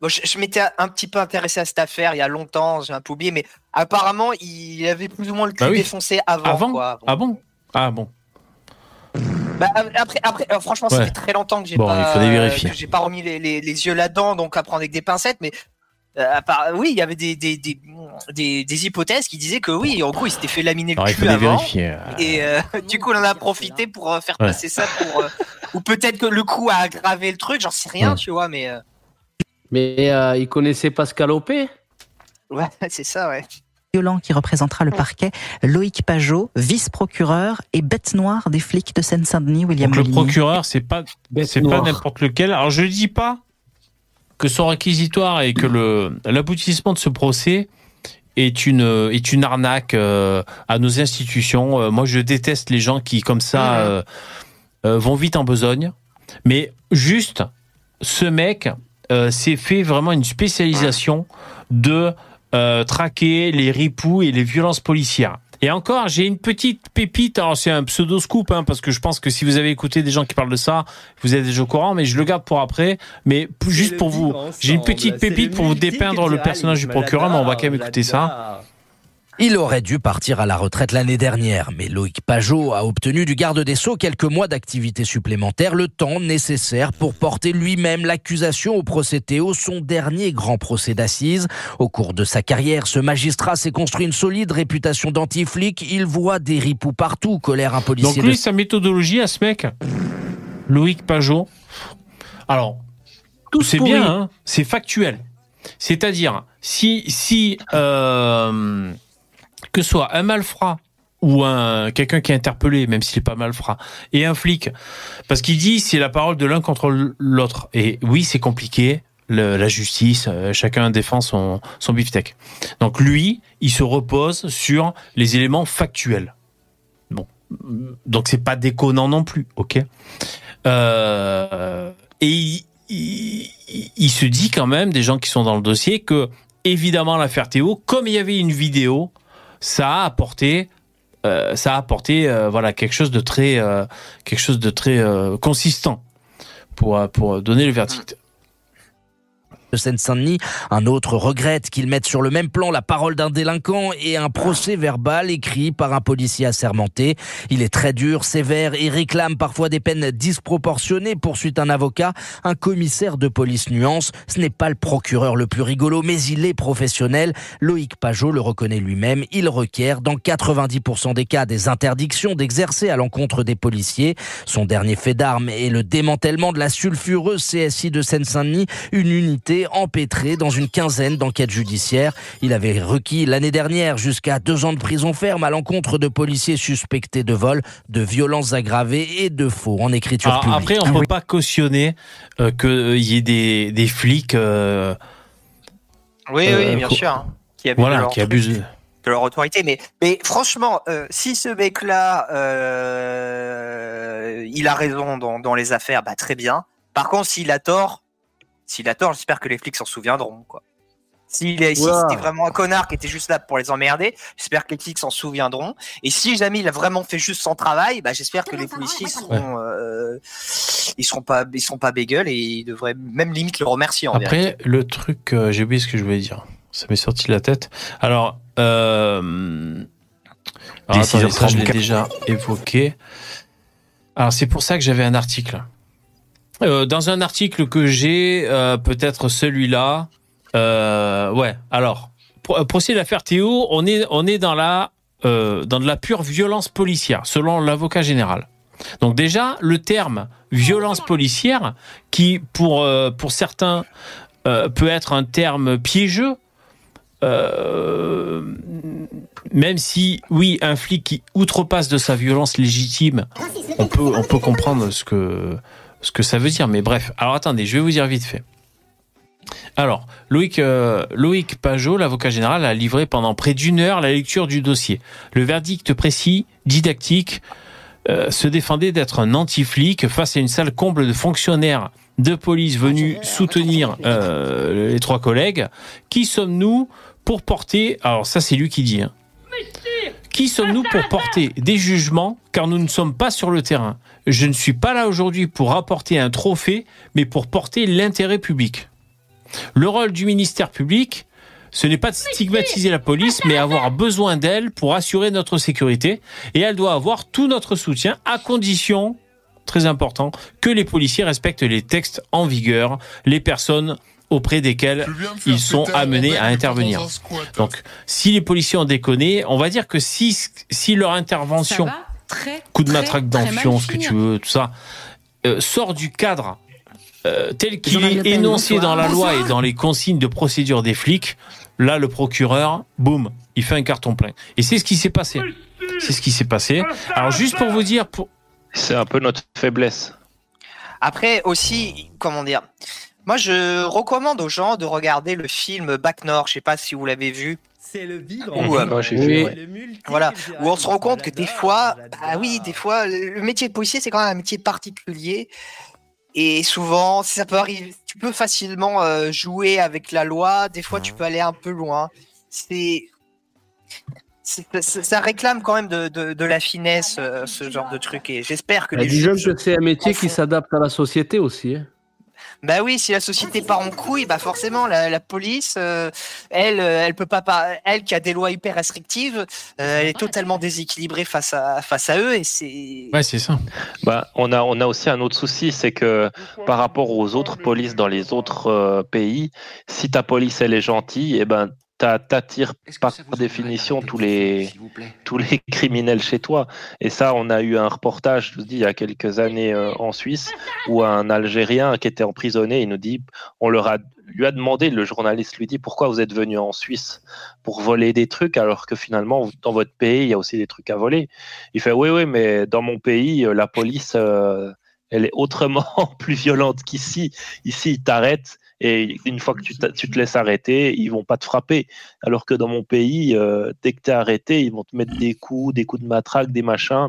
bon, je, je m'étais un petit peu intéressé à cette affaire il y a longtemps, j'ai un peu oublié, mais apparemment, il avait plus ou moins le cul bah oui. défoncé avant. avant quoi. Bon. Ah bon Ah bon bah, Après, après alors, franchement, ouais. ça fait très longtemps que j'ai bon, pas, euh, que j'ai pas remis les, les, les yeux là-dedans, donc à prendre avec des pincettes, mais euh, part... oui, il y avait des, des, des, des, des hypothèses qui disaient que oui, en gros, il s'était fait laminer le alors, cul avant. Euh... Et euh, du coup, on en a profité pour euh, faire ouais. passer ça pour. Euh, Ou peut-être que le coup a aggravé le truc, j'en sais rien, ouais. tu vois, mais... Euh... Mais euh, il connaissait Pascal Opé ? Ouais, c'est ça, ouais. Violent qui représentera le parquet, Loïc Pajot, vice-procureur et bête noire des flics de Seine-Saint-Denis, William Molinier. Donc le procureur, c'est pas, c'est pas n'importe lequel. Alors je dis pas que son réquisitoire et que le, l'aboutissement de ce procès... est une est une arnaque euh, à nos institutions. Euh, moi, je déteste les gens qui, comme ça, euh, euh, vont vite en besogne. Mais juste, ce mec euh, s'est fait vraiment une spécialisation de euh, traquer les ripoux et les violences policières. Et encore, j'ai une petite pépite. Alors, c'est un pseudo-scoop, hein, parce que je pense que si vous avez écouté des gens qui parlent de ça, vous êtes déjà au courant, mais je le garde pour après. Mais p- juste pour vous, j'ai une petite pépite pour vous dépeindre le personnage du procureur, mais on va quand même écouter ça. Il aurait dû partir à la retraite l'année dernière, mais Loïc Pajot a obtenu du garde des Sceaux quelques mois d'activité supplémentaire, le temps nécessaire pour porter lui-même l'accusation au procès Théo, son dernier grand procès d'assises. Au cours de sa carrière, ce magistrat s'est construit une solide réputation d'anti-flic. Il voit des ripoux partout, colère un policier. Donc lui, de... sa méthodologie à ce mec, Loïc Pajot, alors, tout c'est pourri. bien, hein, c'est factuel. C'est-à-dire, si, si euh, que ce soit un malfrat ou un, quelqu'un qui est interpellé, même s'il n'est pas malfrat, et un flic, parce qu'il dit c'est la parole de l'un contre l'autre. Et oui, c'est compliqué, le, la justice, chacun défend son, son beefsteak. Donc lui, il se repose sur les éléments factuels. Bon. Donc c'est pas déconnant non plus, ok. Euh, et il, il, il se dit quand même, des gens qui sont dans le dossier, que évidemment l'affaire Théo, comme il y avait une vidéo, ça a apporté, euh, ça a apporté, euh, voilà, quelque chose de très, euh, quelque chose de très euh, consistant pour pour donner le verdict. De Seine-Saint-Denis. Un autre regrette qu'ils mettent sur le même plan la parole d'un délinquant et un procès verbal écrit par un policier assermenté. Il est très dur, sévère et réclame parfois des peines disproportionnées, poursuit un avocat, un commissaire de police nuance. Ce n'est pas le procureur le plus rigolo, mais il est professionnel. Loïc Pajot le reconnaît lui-même. Il requiert dans quatre-vingt-dix pour cent des cas des interdictions d'exercer à l'encontre des policiers. Son dernier fait d'armes est le démantèlement de la sulfureuse C S I de Seine-Saint-Denis, une unité empêtré dans une quinzaine d'enquêtes judiciaires. Il avait requis l'année dernière jusqu'à deux ans de prison ferme à l'encontre de policiers suspectés de vol, de violences aggravées et de faux en écriture alors publique. Après, on ne peut oui. pas cautionner euh, qu'il euh, y ait des, des flics... Euh, oui, euh, oui, bien co- sûr. Hein, qui abusent, voilà, de, leur, qui abusent. de leur autorité. Mais, mais franchement, euh, si ce mec-là, euh, il a raison dans, dans les affaires, bah, très bien. Par contre, s'il a tort... S'il a tort, j'espère que les flics s'en souviendront, quoi. S'il est, wow. Si c'était vraiment un connard qui était juste là pour les emmerder, j'espère que les flics s'en souviendront. Et si jamais il a vraiment fait juste son travail, bah j'espère que les policiers seront, euh, ils seront pas, ils seront pas bégueules et ils devraient même limite le remercier. En Après, vérité. Le truc, euh, j'ai oublié ce que je voulais dire. Ça m'est sorti de la tête. Alors, euh, alors attendez, ça, je l'ai déjà évoqué. Alors c'est pour ça que j'avais un article. Euh, dans un article que j'ai, euh, peut-être celui-là, euh, ouais. Alors, procès de l'affaire Théo, on est on est dans la euh, dans de la pure violence policière, selon l'avocat général. Donc déjà, le terme violence policière, qui pour euh, pour certains euh, peut être un terme piégeux, euh, même si oui, un flic qui outrepasse de sa violence légitime, on peut on peut comprendre ce que ce que ça veut dire, mais bref. Alors attendez, je vais vous dire vite fait. Alors, Loïc, euh, Loïc Pajot, l'avocat général, a livré pendant près d'une heure la lecture du dossier. Le verdict précis, didactique, euh, se défendait d'être un anti-flic face à une salle comble de fonctionnaires de police venus soutenir euh, les trois collègues. Qui sommes-nous pour porter... Alors ça, c'est lui qui dit... Hein. Qui sommes-nous pour porter des jugements, car nous ne sommes pas sur le terrain. Je ne suis pas là aujourd'hui pour apporter un trophée, mais pour porter l'intérêt public. Le rôle du ministère public, ce n'est pas de stigmatiser la police, mais avoir besoin d'elle pour assurer notre sécurité. Et elle doit avoir tout notre soutien, à condition, très important, que les policiers respectent les textes en vigueur, les personnes auprès desquels ils sont amenés à intervenir. Donc, si les policiers ont déconné, on va dire que si, si leur intervention, très, coup de très, matraque d'enfion, ce que tu veux, tout ça, euh, sort du cadre euh, tel qu'il est énoncé dans la loi et dans les consignes de procédure des flics, là, le procureur, boum, il fait un carton plein. Et c'est ce qui s'est passé. C'est ce qui s'est passé. Alors, juste pour vous dire... Pour... C'est un peu notre faiblesse. Après, aussi, comment dire... Moi, je recommande aux gens de regarder le film Bac Nord. Je sais pas si vous l'avez vu. C'est le vivre. Où, euh, Moi, j'ai vu, ouais. Voilà. Où on se rend compte que des fois, bah oui, des fois, le métier de policier, c'est quand même un métier particulier. Et souvent, ça peut arriver. Tu peux facilement euh, jouer avec la loi. Des fois, tu peux aller un peu loin. C'est, c'est ça, ça réclame quand même de, de, de la finesse, euh, ce genre de truc. Et j'espère que bah, les gens. Disons que c'est un métier qui s'adapte à la société aussi. Hein. Bah oui, si la société part en couille, bah forcément la, la police, euh, elle, elle peut pas, elle qui a des lois hyper restrictives, euh, elle est totalement déséquilibrée face à face à eux et c'est. Ouais, c'est ça. Bah on a on a aussi un autre souci, c'est que par rapport aux autres polices dans les autres euh, pays, si ta police elle est gentille, et eh ben t'attires par définition tous les, tous les criminels chez toi. Et ça, on a eu un reportage, je vous dis, il y a quelques années euh, en Suisse, où un Algérien qui était emprisonné, il nous dit, on leur a, lui a demandé, le journaliste lui dit, pourquoi vous êtes venu en Suisse pour voler des trucs, alors que finalement, dans votre pays, il y a aussi des trucs à voler. Il fait, oui, oui, mais dans mon pays, la police, euh, elle est autrement plus violente qu'ici. Ici, ils t'arrêtent. Et une fois que tu, tu te laisses arrêter, ils vont pas te frapper. Alors que dans mon pays, euh, dès que tu es arrêté, ils vont te mettre des coups, des coups de matraque, des machins,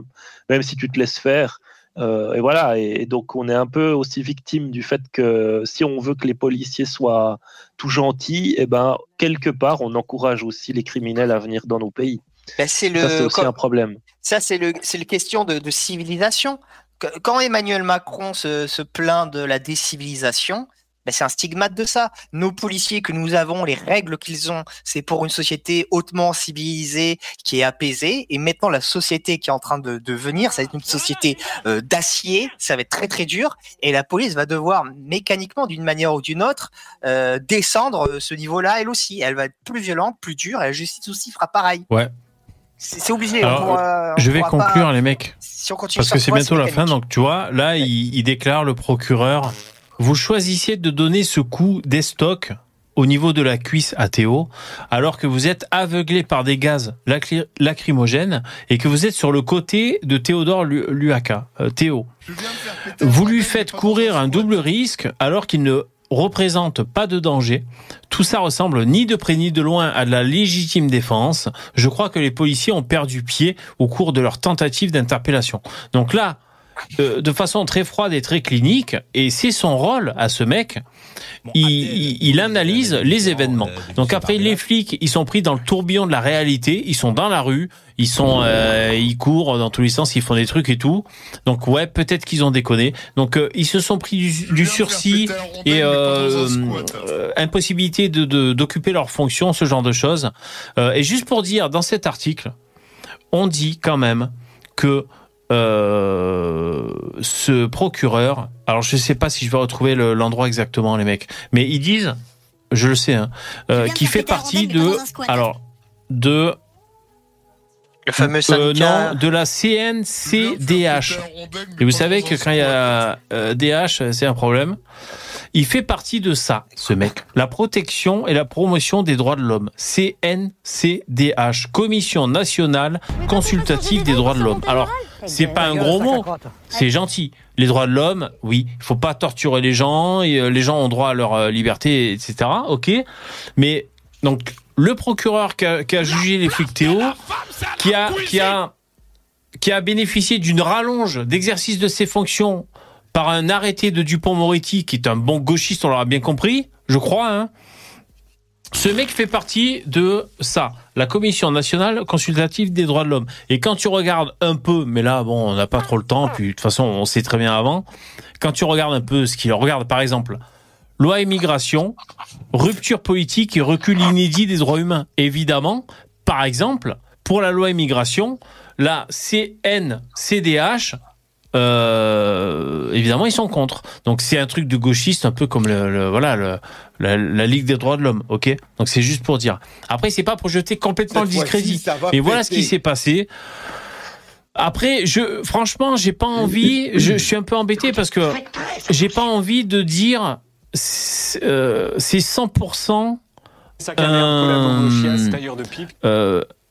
même si tu te laisses faire. Euh, et voilà. Et, et donc, on est un peu aussi victime du fait que si on veut que les policiers soient tout gentils, eh ben, quelque part, on encourage aussi les criminels à venir dans nos pays. Ben c'est le... Ça, c'est aussi Comme... un problème. Ça, c'est le, c'est le question de, de civilisation. Quand Emmanuel Macron se, se plaint de la décivilisation, ben c'est un stigmate de ça. Nos policiers que nous avons, les règles qu'ils ont, c'est pour une société hautement civilisée qui est apaisée. Et maintenant, la société qui est en train de, de venir, ça va être une société euh, d'acier, ça va être très très dur. Et la police va devoir mécaniquement, d'une manière ou d'une autre, euh, descendre ce niveau-là, elle aussi. Elle va être plus violente, plus dure, et la justice aussi fera pareil. Ouais. C'est, c'est obligé. Alors, on pourra, on je vais conclure, pas... les mecs. Si on continue parce que c'est bientôt c'est la fin, donc tu vois, là, ouais. il, il déclare le procureur... Vous choisissiez de donner ce coup d'estoc au niveau de la cuisse à Théo, alors que vous êtes aveuglé par des gaz lacry- lacrymogènes et que vous êtes sur le côté de Théodore Luhaka. Euh, Théo, vous lui faites courir un double risque alors qu'il ne représente pas de danger. Tout ça ressemble ni de près ni de loin à de la légitime défense. Je crois que les policiers ont perdu pied au cours de leur tentative d'interpellation. Donc là, Euh, de façon très froide et très clinique, et c'est son rôle à ce mec, bon, il, il, il analyse les événements. Donc après, les flics, ils sont pris dans le tourbillon de la réalité, ils sont dans la rue, ils sont, euh, ils courent dans tous les sens, ils font des trucs et tout. Donc ouais, peut-être qu'ils ont déconné. Donc euh, ils se sont pris du, du sursis et euh, euh, impossibilité de, de, d'occuper leurs fonctions, ce genre de choses. Euh, et juste pour dire, dans cet article, on dit quand même que Euh, ce procureur, alors je sais pas si je vais retrouver le, l'endroit exactement, les mecs, mais ils disent, je le sais, hein, euh, qui fait partie de, alors de le fameux syndicat, euh, non, de la C N C D H. Et vous savez que quand il y a euh, D H, c'est un problème. Il fait partie de ça, ce mec. La protection et la promotion des droits de l'homme. C N C D H, Commission nationale consultative des droits de l'homme. Alors, c'est pas un gros mot, c'est gentil. Les droits de l'homme, oui, il faut pas torturer les gens, et les gens ont droit à leur liberté, et cetera. Ok, mais donc le procureur qui a, qui a jugé les flics Théo, qui a, qui a, qui a bénéficié d'une rallonge d'exercice de ses fonctions par un arrêté de Dupond-Moretti, qui est un bon gauchiste, on l'aura bien compris, je crois, hein. Ce mec fait partie de ça, la Commission nationale consultative des droits de l'homme. Et quand tu regardes un peu, mais là, bon, on n'a pas trop le temps, puis de toute façon, on sait très bien avant, quand tu regardes un peu ce qu'il regarde, par exemple, loi immigration, rupture politique et recul inédit des droits humains. Évidemment, par exemple, pour la loi immigration, la C N C D H... Euh, évidemment, ils sont contre. Donc, c'est un truc de gauchiste, un peu comme le, le, voilà, le, la, la Ligue des droits de l'homme. Ok. Donc, c'est juste pour dire. Après, c'est pas pour jeter complètement cette le discrédit. Mais voilà ce qui s'est passé. Après, je, franchement, j'ai pas envie. Je, je suis un peu embêté parce que j'ai pas envie de dire c'est, euh, c'est cent pour cent euh,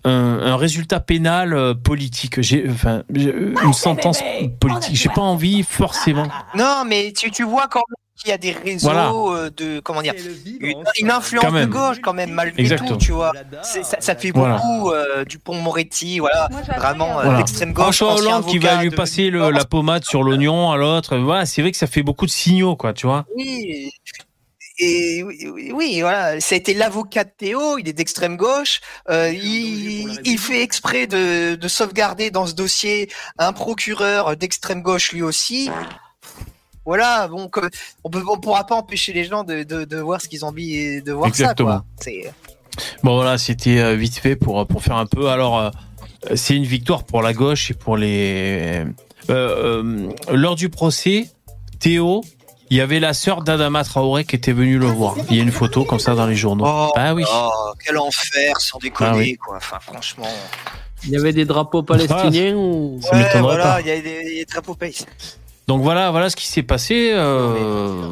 Un, un résultat pénal politique. J'ai, enfin, j'ai une sentence politique. J'ai pas envie, forcément. Non, mais tu, tu vois quand même qu'il y a des réseaux voilà. de, comment dire, une, une influence de gauche, quand même, malgré Exactement. tout, tu vois. C'est, ça, ça fait voilà. beaucoup euh, Dupond-Moretti, voilà, Moi, vraiment euh, voilà. l'extrême gauche. François Hollande qui va lui passer le, la pommade sur l'oignon à l'autre. Voilà, c'est vrai que ça fait beaucoup de signaux, quoi, tu vois. Oui. Et oui, oui, oui, voilà, ça a été l'avocat de Théo, il est d'extrême gauche, euh, il, il fait exprès de, de sauvegarder dans ce dossier un procureur d'extrême gauche lui aussi. Voilà, donc on peut, on pourra pas empêcher les gens de, de, de voir ce qu'ils ont envie et de voir Exactement. ça, quoi. C'est... Bon voilà, c'était vite fait pour, pour faire un peu. Alors, c'est une victoire pour la gauche et pour les... Euh, euh, lors du procès, Théo... Il y avait la sœur d'Adama Traoré qui était venue le voir. Il y a une photo comme ça dans les journaux. Oh, ah oui. Oh, quel enfer, sans déconner, ah, oui. quoi. Enfin, franchement. Il y avait des drapeaux palestiniens ah, ou. Ça ouais, voilà, il y avait des, des drapeaux palestiniens. Donc voilà, voilà ce qui s'est passé. Euh...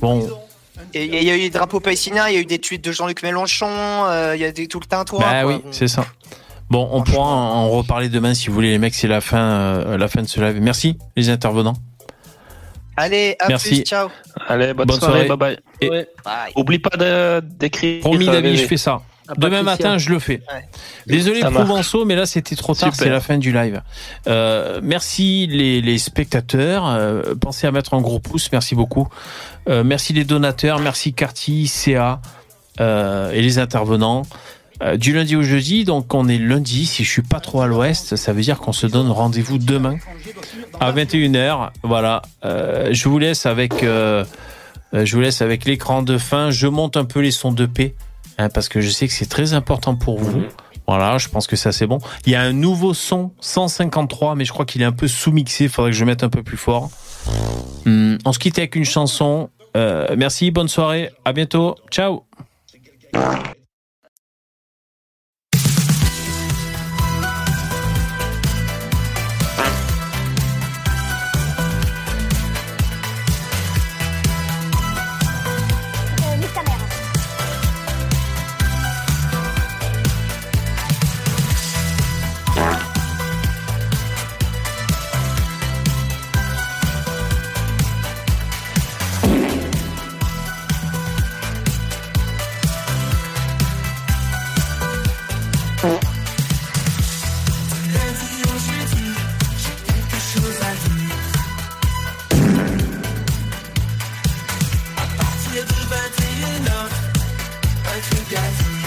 Bon. Il y a eu des drapeaux palestiniens, il y a eu des tweets de Jean-Luc Mélenchon, euh, il y a des, tout le tintouin. Bah quoi. Oui, c'est ça. Bon, on pourra en, en reparler demain si vous voulez, les mecs. C'est la fin, euh, la fin de ce live. Merci, les intervenants. Allez, à Merci. plus, ciao. Allez, bonne, bonne soirée, soirée, bye bye. Et ouais. bye. Oublie pas d'écrire. Promis, David, je fais ça. Ah, demain matin, je le fais. Ouais. Désolé, ça Provenceau, marche. Mais là, c'était trop tard. Super. C'est la fin du live. Euh, merci les, les spectateurs. Euh, pensez à mettre un gros pouce. Merci beaucoup. Euh, merci les donateurs. Merci Carty, C A euh, et les intervenants. Euh, du lundi au jeudi, donc on est lundi. Si je suis pas trop à l'ouest, ça veut dire qu'on se donne rendez-vous demain à vingt et une heures. Voilà. Euh, je vous laisse avec, euh, je vous laisse avec l'écran de fin. Je monte un peu les sons de paix. Hein, parce que je sais que c'est très important pour vous. Voilà, je pense que ça c'est bon. Il y a un nouveau son, cent cinquante-trois, mais je crois qu'il est un peu sous-mixé, il faudrait que je mette un peu plus fort. Hum, on se quitte avec une chanson. Euh, merci, bonne soirée, à bientôt, ciao.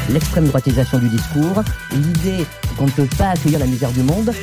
L'extrême droitisation du discours, l'idée qu'on ne peut pas accueillir la misère du monde.